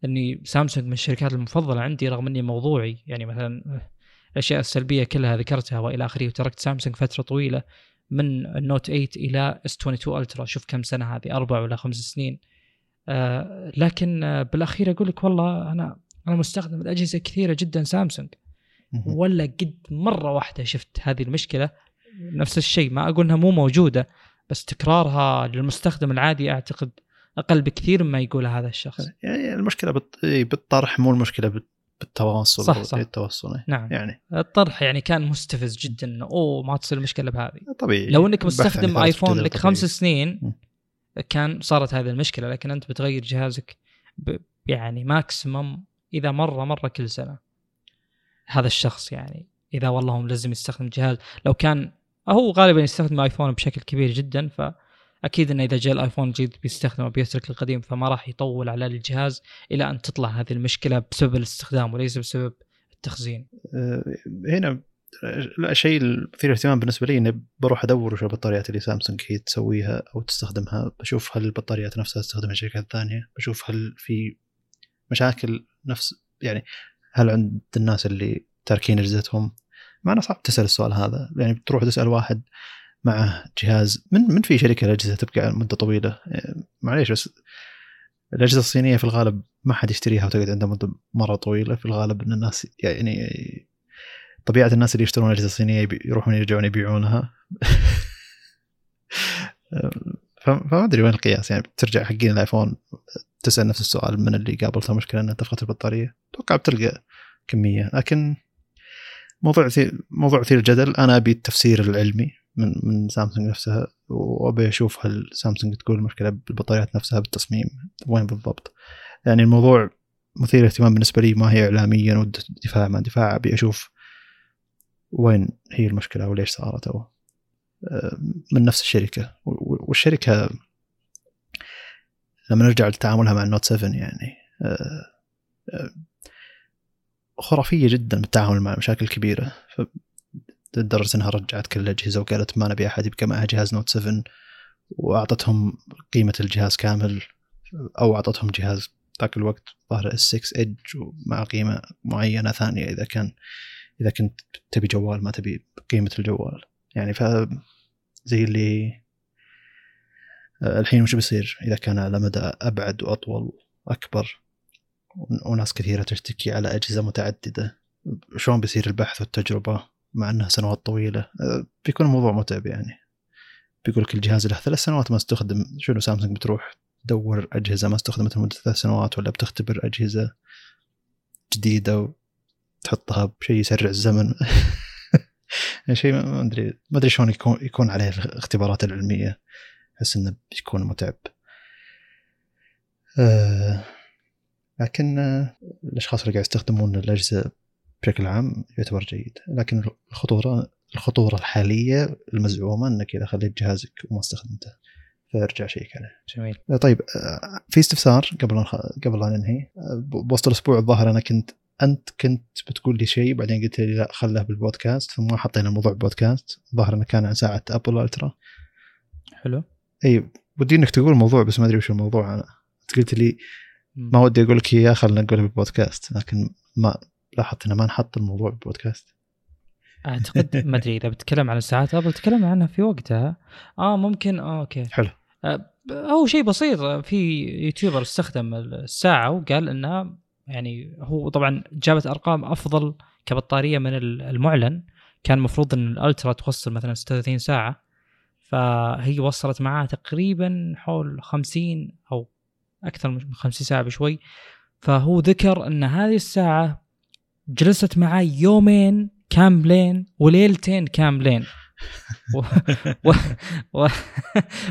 اني سامسونج من الشركات المفضله عندي رغم اني موضوعي يعني مثلا الاشياء السلبيه كلها ذكرتها والى اخره وتركت سامسونج فتره طويله من النوت ثمانية الى اس اثنين وعشرين الترا. شوف كم سنه هذه اربع ولا خمس سنين آه لكن آه بالاخير اقول لك والله انا انا مستخدم الاجهزه كثيره جدا سامسونج ولا قد مره واحده شفت هذه المشكله. نفس الشيء ما اقول انها مو موجوده بس تكرارها للمستخدم العادي اعتقد أقل بكثير مما يقول هذا الشخص. يعني المشكلة بالطرح مو المشكلة بالتواصل. صح صح. التواصل نعم. يعني الطرح يعني كان مستفز جدا أو ما تصير المشكلة بهذه. طبيعي. لو إنك مستخدم آيفون لك خمس سنين كان صارت هذه المشكلة، لكن أنت بتغير جهازك يعني ماكسيمم إذا مرة مرة كل سنة. هذا الشخص يعني إذا والله هم لازم يستخدم جهاز لو كان هو غالبا يستخدم آيفون بشكل كبير جدا ف. أكيد أنه إذا جاء الآيفون الجديد بيستخدمه بيترك القديم فما راح يطول على الجهاز إلى أن تطلع هذه المشكلة بسبب الاستخدام وليس بسبب التخزين. هنا الشيء المثير للاهتمام بالنسبة لي إني بروح أدور وش البطاريات اللي سامسونج هي تسويها أو تستخدمها، بشوف هل البطاريات نفسها تستخدمها شركات ثانية، بشوف هل في مشاكل نفس يعني هل عند الناس اللي تاركين أجهزتهم. معنا صعب تسأل السؤال هذا يعني بتروح تسأل واحد مع جهاز من من في شركة الأجهزة تبقى مدة طويلة معليش، بس الأجهزة الصينية في الغالب ما حد يشتريها وتقعد عندها مدة مرة طويلة. في الغالب إن الناس يعني طبيعة الناس اللي يشترون الأجهزة الصينية يروحون يرجعون يبيعونها. فما أدري وين القياس يعني. بترجع حقين الآيفون تسأل نفس السؤال من اللي قابلته مشكلة إنها تفقدت البطارية توقع بتلقى كمية. لكن موضوع ثي موضوع ثي الجدل أنا أبي التفسير العلمي من من سامسونج نفسها وأبي أشوف هل سامسونج تقول المشكلة بالبطاريات نفسها بالتصميم وين بالضبط. يعني الموضوع مثير اهتمام بالنسبة لي ما هي إعلاميا ودفاع ما دفاع أبي أشوف وين هي المشكلة وليش صارت أو من نفس الشركة. والشركة لما نرجع لتعاملها مع النوت سبعة يعني خرافية جدا بالتعامل مع مشاكل كبيرة ف لدرجة أنها رجعت كل الأجهزة وقالت ما نبي أحد يبقى معها جهاز نوت سبعة وأعطتهم قيمة الجهاز كامل أو أعطتهم جهاز ذاك الوقت ظهر إس ستة إدج ومع قيمة معينة ثانية إذا كان إذا كنت تبي جوال ما تبي قيمة الجوال يعني. فزي اللي الحين وش بيصير إذا كان على مدى أبعد وأطول وأكبر وناس كثيرة تشتكي على أجهزة متعددة شلون بيصير البحث والتجربة مع أنها سنوات طويلة. بيكون الموضوع متعب يعني. بيقولك الجهاز له ثلاث سنوات ما استخدم، شنو سامسونج بتروح تدور أجهزة ما استخدمتها لمدة ثلاث سنوات، ولا بتختبر أجهزة جديدة وتحطها بشيء يسرع الزمن؟ شيء ما أدري ما أدري شلون يكون يكون عليه الاختبارات العلمية. أحس إنه بيكون متعب. أه لكن الأشخاص اللي قاعد يستخدمون الأجهزة بشكل عام يعتبر جيد، لكن الخطورة الخطورة الحالية المزعومة أنك إذا خليت جهازك وما استخدمته فارجع شيك عليه. جميل. طيب في استفسار قبل أن قبل أن ننهي. بوسط الأسبوع الظاهر أنا كنت أنت كنت بتقول لي شيء، بعدين قلت لي لا خله بالبودكاست، ثم حطينا الموضوع بالبودكاست. الظاهر أنه كان عن ساعة أبل ألترا. حلو. أي ودي إنك تقول الموضوع بس ما أدري وش الموضوع. أنا قلت لي ما ودي أقول لك يا خلنا نقوله بالبودكاست، لكن ما لاحظت أنه ما نحط الموضوع بالبودكاست. أعتقد ما أدري إذا بتكلم عن الساعات أبل تكلم عنها في وقتها. آه ممكن. آه أوكي حلو. أو شيء بسيط، في يوتيوبر استخدم الساعة وقال إنها يعني هو طبعا جابت أرقام أفضل كبطارية من المعلن. كان مفروض إن الألترا توصل مثلا ستة وثلاثين ساعة، فهي وصلت معها تقريبا حول خمسين أو أكثر من خمسين ساعة بشوي. فهو ذكر إن هذه الساعة جلست معاه يومين كاملين وليلتين كاملين.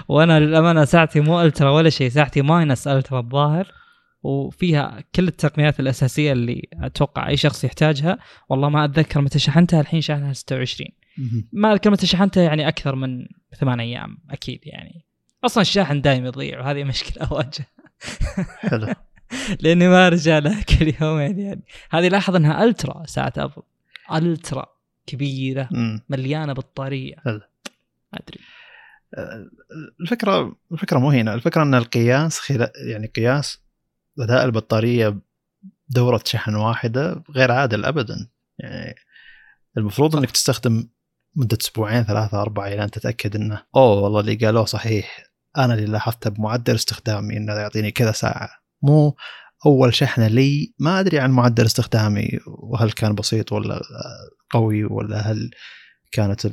وأنا للأمانة ساعتي مو ألترا ولا شيء، ساعتي ماينس ألترا الظاهر، وفيها كل التقنيات الأساسية اللي أتوقع أي شخص يحتاجها. والله ما أتذكر متى شحنتها، الحين شحنها ستة وعشرين. ما أذكر متى شحنتها، يعني أكثر من ثمان أيام أكيد. يعني أصلا الشاحن دائما يضيع وهذه مشكلة أواجه. حلو. لأني ما أرجع لها كل يومين يعني. هذه لاحظ أنها ألترا، ساعة أبل ألترا كبيرة مليانة بطارية. حلو. أدري. الفكرة الفكرة مو هنا، الفكرة أن القياس خلال يعني قياس بداء البطارية دورة شحن واحدة غير عادل أبدا. يعني المفروض أنك تستخدم مدة أسبوعين ثلاثة أربعة إلى أن تتأكد أنه أوه والله اللي قالوه صحيح، أنا اللي لاحظته بمعدل استخدامي أنه يعطيني كذا ساعة، مو أول شحنة لي ما أدري عن معدل استخدامي وهل كان بسيط ولا قوي، ولا هل كانت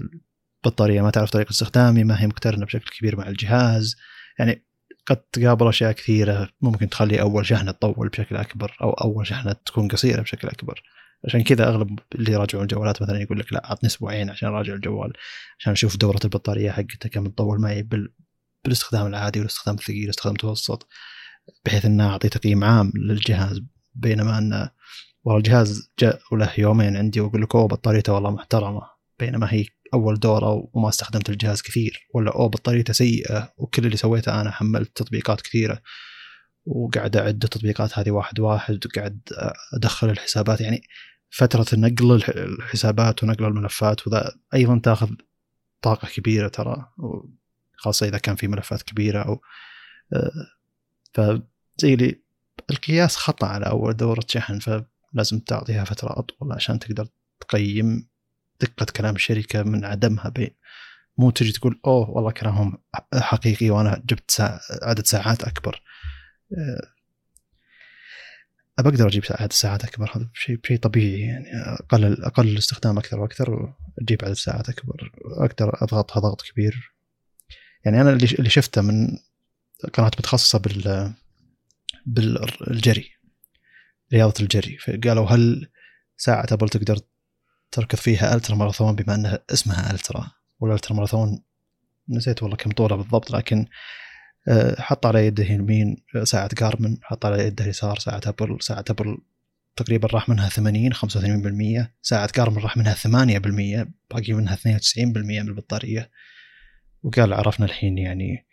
البطارية ما تعرف طريقة استخدامي، ما هي مقترنة بشكل كبير مع الجهاز. يعني قد تقابل أشياء كثيرة ممكن تخلي أول شحنة تطول بشكل أكبر أو أول شحنة تكون قصيرة بشكل أكبر. عشان كذا أغلب اللي يراجعون الجوالات مثلا يقول لك لا أعطني أسبوعين عشان أراجع الجوال، عشان أشوف دورة البطارية حقتها كم تطول معي بالاستخدام العادي والاستخدام الثقيل والاستخدام المتوسط، بحيث أن أعطي تقييم عام للجهاز. بينما أن والله الجهاز جاء وله يومين عندي وأقول لك أوه بطاريته والله محترمة، بينما هي أول دورة وما استخدمت الجهاز كثير، ولا أو بطاريته سيئة وكل اللي سويته أنا حملت تطبيقات كثيرة وقاعد أعد التطبيقات هذه واحد واحد وقاعد أدخل الحسابات. يعني فترة نقل الحسابات ونقل الملفات وذا أيضا تأخذ طاقة كبيرة ترى، خاصة إذا كان في ملفات كبيرة. أو فزي لي القياس خطأ على أول دورة شحن، فلازم تعطيها فترة أطول عشان تقدر تقيم دقة كلام الشركة من عدمها. بين مو تجي تقول أوه والله كلامهم حقيقي وأنا جبت ساعة عدد ساعات أكبر. أبقدر أجيب عدد ساعات أكبر، هذا شيء شيء طبيعي يعني. أقل أقل استخدام أكثر وأكثر أجيب عدد ساعات أكبر، أقدر أضغطها ضغط كبير. يعني أنا اللي شفته من قنوات متخصصة بال بالجري رياضة الجري، فقالوا هل ساعة أبل تقدر تركض فيها ألترا ماراثون، بما أنها اسمها ألترا والألترا ماراثون نسيت والله كم طولها بالضبط، لكن حط على يده اليمين ساعة جارمن، حط على يده اليسار ساعة أبل. ساعة أبل تقريبا راح منها ثمانين خمسة وثمانين بالمية، ساعة جارمن راح منها ثمانية بالمية، باقي منها اثنين وتسعين بالمية من البطارية. وقال عرفنا الحين يعني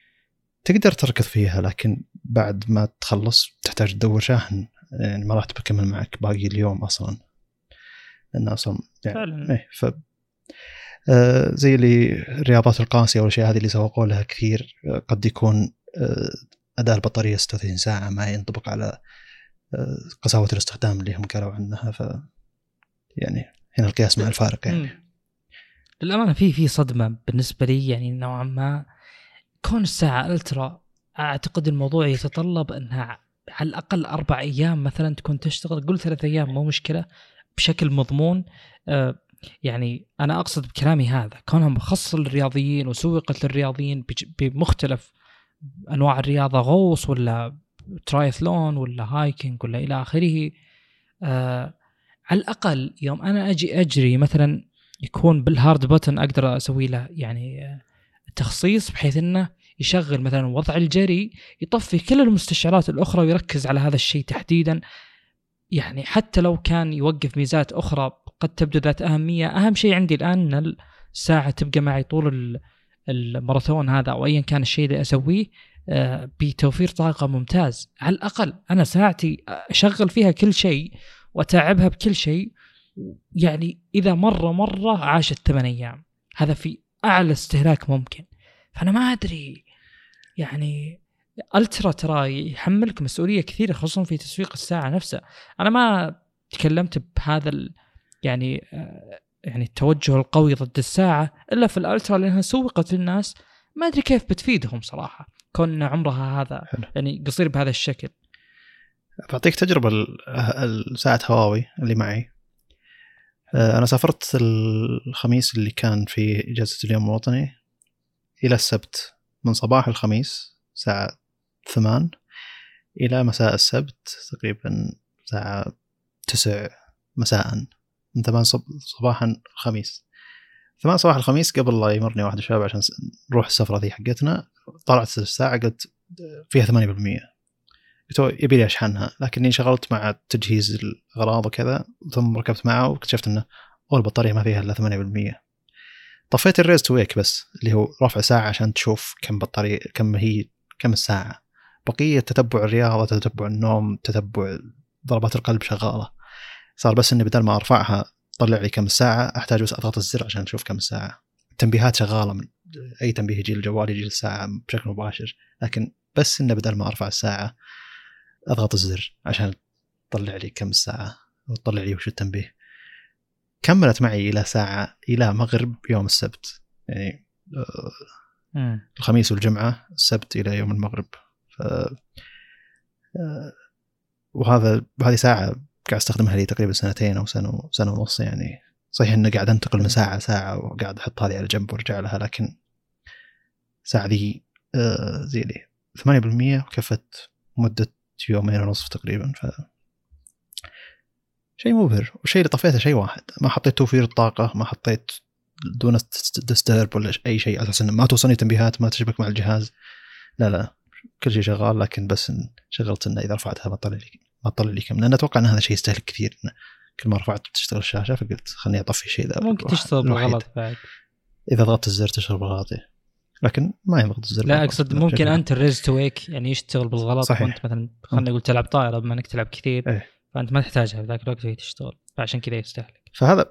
تقدر تركض فيها، لكن بعد ما تخلص تحتاج تدور شاحن، يعني ما راح تكمل معك باقي اليوم أصلا. الناس يعني إيه ف آه زي اللي الرياضات القاسية والأشياء هذه اللي سوقوا لها كثير، قد يكون آه أداء البطارية ستة وثلاثين ساعة ما ينطبق على آه قساوة الاستخدام اللي هم قالوا عنها. ف يعني هنا القياس مع الفارق يعني. مم. للأمانة في في صدمة بالنسبة لي يعني نوعا ما، كون الساعة ألترا أعتقد الموضوع يتطلب أنها على الأقل أربع أيام مثلا تكون تشتغل، قل ثلاث أيام مو مشكلة، بشكل مضمون. يعني أنا أقصد بكلامي هذا كونها مخصصة للرياضيين وسوقت للرياضيين بمختلف أنواع الرياضة، غوص ولا ترايثلون ولا هايكينج ولا إلى آخره. أه على الأقل يوم أنا أجي أجري مثلا يكون بالهارد بوتن أقدر أسوي له يعني تخصيص بحيث أنه يشغل مثلا وضع الجري، يطفي كل المستشعرات الأخرى ويركز على هذا الشيء تحديدا. يعني حتى لو كان يوقف ميزات أخرى قد تبدو ذات أهمية، أهم شيء عندي الآن أن الساعة تبقى معي طول الماراثون هذا أو أيا كان الشيء اللي أسويه بتوفير طاقة ممتاز. على الأقل أنا ساعتي أشغل فيها كل شيء وتعبها بكل شيء. يعني إذا مرة مرة عاشت ثمان أيام، هذا في أعلى استهلاك ممكن. فأنا ما أدري يعني ألترا ترى يحملك مسؤولية كثيرة خصوصا في تسويق الساعة نفسها. أنا ما تكلمت بهذا يعني يعني التوجه القوي ضد الساعة إلا في الألترا لأنها سوقت للناس، ما أدري كيف بتفيدهم صراحة كون عمرها هذا حلو. يعني قصير بهذا الشكل. بعطيك تجربة ساعة هواوي اللي معي. أنا سافرت الخميس اللي كان في إجازة اليوم الوطني إلى السبت، من صباح الخميس ساعة ثمان إلى مساء السبت تقريبا ساعة تسع مساء، من ثمان صباحا الخميس ثمان صباح الخميس. قبل لا يمرني واحد شباب عشان نروح السفرة ذي حقتنا، طلعت الساعة قلت فيها ثمانية بالمية، يبي لي أشحنها، لكني شغلت مع تجهيز الأغراض وكذا ثم ركبت معه واكتشفت أنه أول بطارية ما فيها إلا ثمانية بالمية. طفيت الريز تو ويك بس اللي هو رفع ساعة عشان تشوف كم بطارية كم هي كم الساعة. بقية تتبع الرياضة، تتبع النوم، تتبع ضربات القلب شغالة. صار بس إني بدل ما أرفعها طلع لي كم الساعة، أحتاج بس أضغط الزر عشان أشوف كم الساعة. التنبيهات شغالة، من أي تنبيه يجي الجوال يجي الساعة بشكل مباشر، لكن بس إني بدل ما أرفع الساعة أضغط الزر عشان تطلع لي كم الساعة وتطلع لي وش التنبيه. كملت معي إلى ساعة إلى مغرب يوم السبت، يعني آه الخميس والجمعة، السبت إلى يوم المغرب. ف... آه وهذا هذه ساعة قاعد أستخدمها لي تقريبا سنتين أو سنة سنة ونص. يعني صحيح إنه قاعد أنتقل من ساعة ساعة وقاعد أحط هذه على جنب وارجع لها، لكن ساعة ذي آه زي لي ثمانية بالمية وكفت مدة يومين ونصف تقريبا. ف شيء مبهر. والشيء اللي طفيته شيء واحد، ما حطيت توفير الطاقة، ما حطيت دون ديسترب ولا أي شيء، أساسا ما توصلني تنبيهات، ما تشبك مع الجهاز، لا لا كل شيء شغال. لكن بس شغلت إنه إذا رفعتها ما طلع لي ما طلع لي كم، لأن أتوقع إن هذا شيء يستهلك كثير، إن كل ما رفعت تشتغل الشاشة، فقلت خلني أطفي شيء ذا. ممكن تشتغل غلط بعد إذا ضغطت الزر تشتغل غلطي، لكن ما يضغط الزر. لا أقصد ممكن أنت الريز تو ويك يعني يشتغل بالغلط، وأنت مثلا خلني أقول تلعب طائرة بما إنك تلعب كثير ايه. فأنت ما تحتاجها في ذاك الوقت وهي تشتغل، فعشان كذا يستهلك. فهذا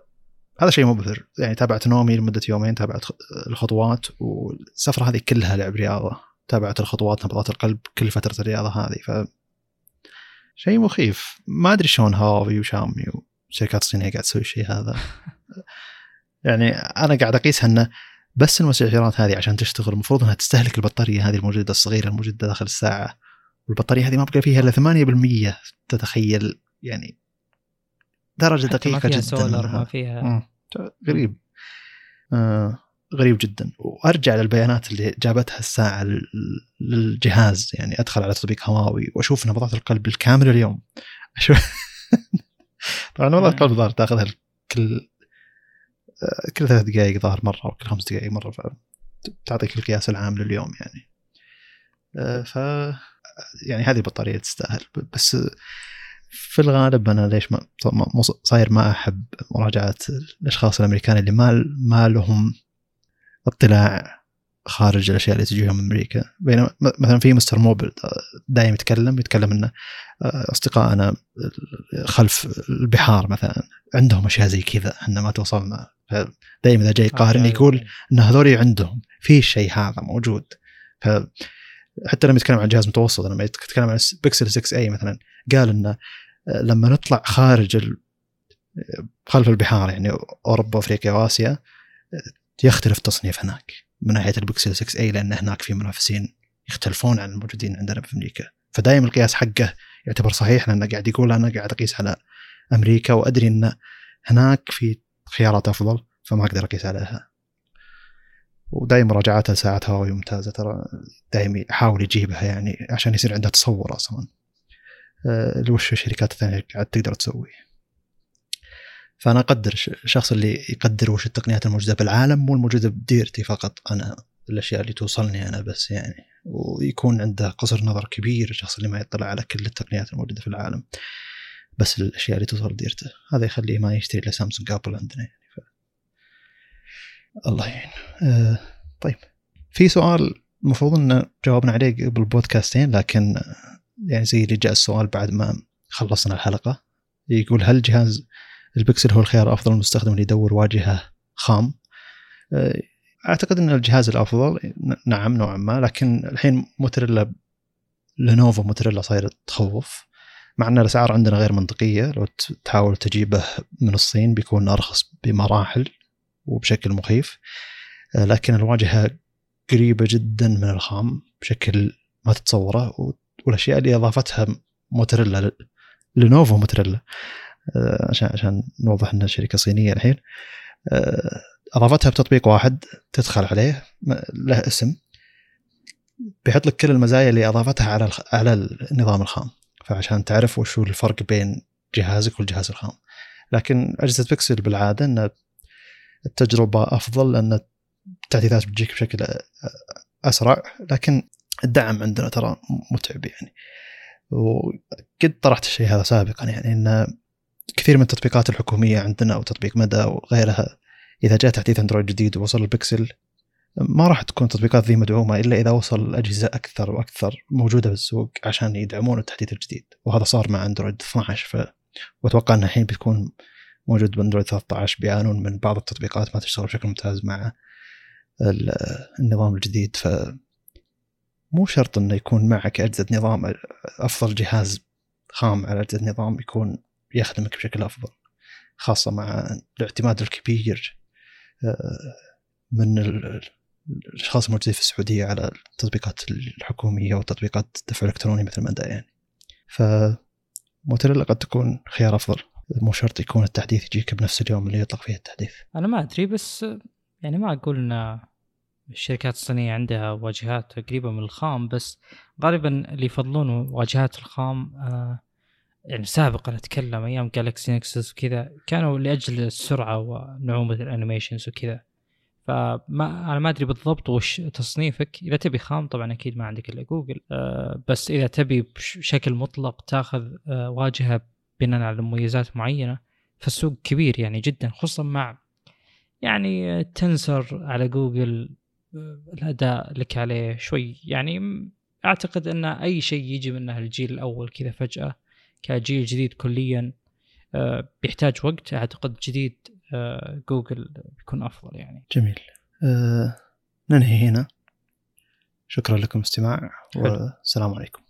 هذا شيء مبهر. يعني تابعت نومي لمدة يومين، تابعت الخطوات، والسفرة هذه كلها لعب رياضة، تابعت الخطوات نبضات القلب كل فترة الرياضة هذه. ف شيء مخيف. ما أدري شلون هواوي وشاومي وشركات الصينية قاعد تسوي الشيء هذا. يعني أنا قاعد أقيسها إنه بس المستشعرات هذه عشان تشتغل المفروض أنها تستهلك البطارية هذه الموجودة الصغيرة الموجودة داخل الساعة، والبطارية هذه ما بقى فيها إلا ثمانية بالمية. تتخيل يعني درجة دقيقة ما جدا ما فيها. مم. غريب آه. غريب جدا. وأرجع للبيانات اللي جابتها الساعة للجهاز، يعني أدخل على تطبيق هواوي وأشوف نبضات القلب الكاملة اليوم. طبعا نبضات القلب ظهر تأخذها كل كل ثلاث دقائق ظهر مرة وكل خمس دقائق مرة، فتعطيك القياس العام لليوم يعني. ف يعني هذه البطارية تستاهل. بس في الغالب أنا ليش ما صاير ما أحب مراجعة الأشخاص الأمريكان اللي ما ما لهم اطلاع خارج الأشياء اللي تجيهم من أمريكا. بينما مثلا في مستر موبل دائما يتكلم يتكلم إنه أصدقائنا خلف البحار مثلا عندهم أشياء زي كذا إحنا ما توصلنا. دائما إذا جاي قارن يقول إن هذول عندهم في شيء هذا موجود. ف حتى لما يتكلم عن جهاز متوسط، لما يتكلم عن بيكسل ستة إيه مثلا قال إنه لما نطلع خارج خلف البحار يعني أوروبا وأفريقيا وآسيا يختلف تصنيف هناك من ناحية البيكسل ستة إيه، لأن هناك في منافسين يختلفون عن الموجودين عندنا في أمريكا. فدائما القياس حقه يعتبر صحيح، لأنه قاعد يقول أنا قاعد أقيس على امريكا، وادري ان هناك في خيارات افضل، فما اقدر اقيس عليها. ودايم مراجعاتها ساعات هواوي ممتازه ترى، دايم احاول اجيبها يعني عشان يصير عندها تصور اصلا وش الشركات الثانيه قاعد تقدر تسوي. فانا اقدر الشخص اللي يقدر وش التقنيات الموجوده بالعالم، مو الموجوده بديرتي فقط، انا الاشياء اللي توصلني انا بس يعني، ويكون عنده قصر نظر كبير الشخص اللي ما يطلع على كل التقنيات الموجوده في العالم، بس الاشياء اللي توصل ديرته. هذا يخليه ما يشتري الا سامسونج ابل عندنا يعني. ف... الله يعين. آه طيب، في سؤال المفروض ان جاوبنا عليه قبل بودكاستين، لكن يعني زي اللي جاء السؤال بعد ما خلصنا الحلقه، يقول هل جهاز البكسل هو الخيار الافضل للمستخدم اللي يدور واجهه خام؟ آه اعتقد ان الجهاز الافضل نعم نوعا ما، لكن الحين موتوريلا لينوفو موتوريلا صايرت تخوف، مع ان الاسعار عندنا غير منطقيه. لو تحاول تجيبه من الصين بيكون ارخص بمراحل وبشكل مخيف، لكن الواجهه قريبه جدا من الخام بشكل ما تتصوره، والاشياء اللي اضافتها موتوريلا لينوفو موتوريلا عشان عشان نوضح انها شركه صينيه الحين، اضافتها بتطبيق واحد تدخل عليه له اسم بيحط لك كل المزايا اللي اضافتها على على النظام الخام، فعشان تعرف وش هو الفرق بين جهازك والجهاز الخام. لكن أجهزة بيكسل بالعادة أن التجربة أفضل لأن التحديثات بتجيك بشكل أسرع، لكن الدعم عندنا ترى متعب يعني. وقد طرحت الشيء هذا سابقا يعني، أن كثير من التطبيقات الحكومية عندنا وتطبيق مدى وغيرها إذا جاء تحديث أندرويد جديد ووصل البيكسل، ما راح تكون تطبيقات ذي مدعومة إلا إذا وصل أجهزة أكثر وأكثر موجودة بالسوق عشان يدعمون التحديث الجديد، وهذا صار مع أندرويد اثنا عشر. ف... وأتوقع أن الحين بتكون موجود بأندرويد ثلاثة عشر. بيعانون من بعض التطبيقات ما تشتغل بشكل ممتاز مع النظام الجديد، فمو شرط أنه يكون معك أجهزة نظام أفضل. جهاز خام على أجهزة نظام يكون يخدمك بشكل أفضل، خاصة مع الاعتماد الكبير من ال الأشخاص الموجودين في السعودية على التطبيقات الحكومية وتطبيقات الدفع الإلكتروني مثل ما دا يعني. فموتوريلا قد تكون خيار أفضل، مو شرط يكون التحديث يجيك بنفس اليوم اللي يطلق فيه التحديث. أنا ما أدري، بس يعني ما أقول إن الشركات الصينية عندها واجهات قريبة من الخام، بس غالبا اللي يفضلون واجهات الخام آه يعني سابقا أتكلم أيام جالكسي نكسس وكذا، كانوا لأجل السرعة ونعومة الأنيميشنز وكذا. فما أنا ما أدري بالضبط وش تصنيفك. إذا تبي خام طبعا أكيد ما عندك إلا جوجل، أه بس إذا تبي بشكل مطلق تأخذ أه واجهة بناء على مميزات معينة، فالسوق كبير يعني جدا، خصوصا مع يعني تنسر على جوجل أه الأداء لك عليه شوي يعني. أعتقد أن أي شيء يجي منه الجيل الأول كذا فجأة كجيل جديد كليا أه بيحتاج وقت. أعتقد جديد جوجل بيكون أفضل يعني. جميل. أه ننهي هنا، شكرا لكم استماع، والسلام عليكم.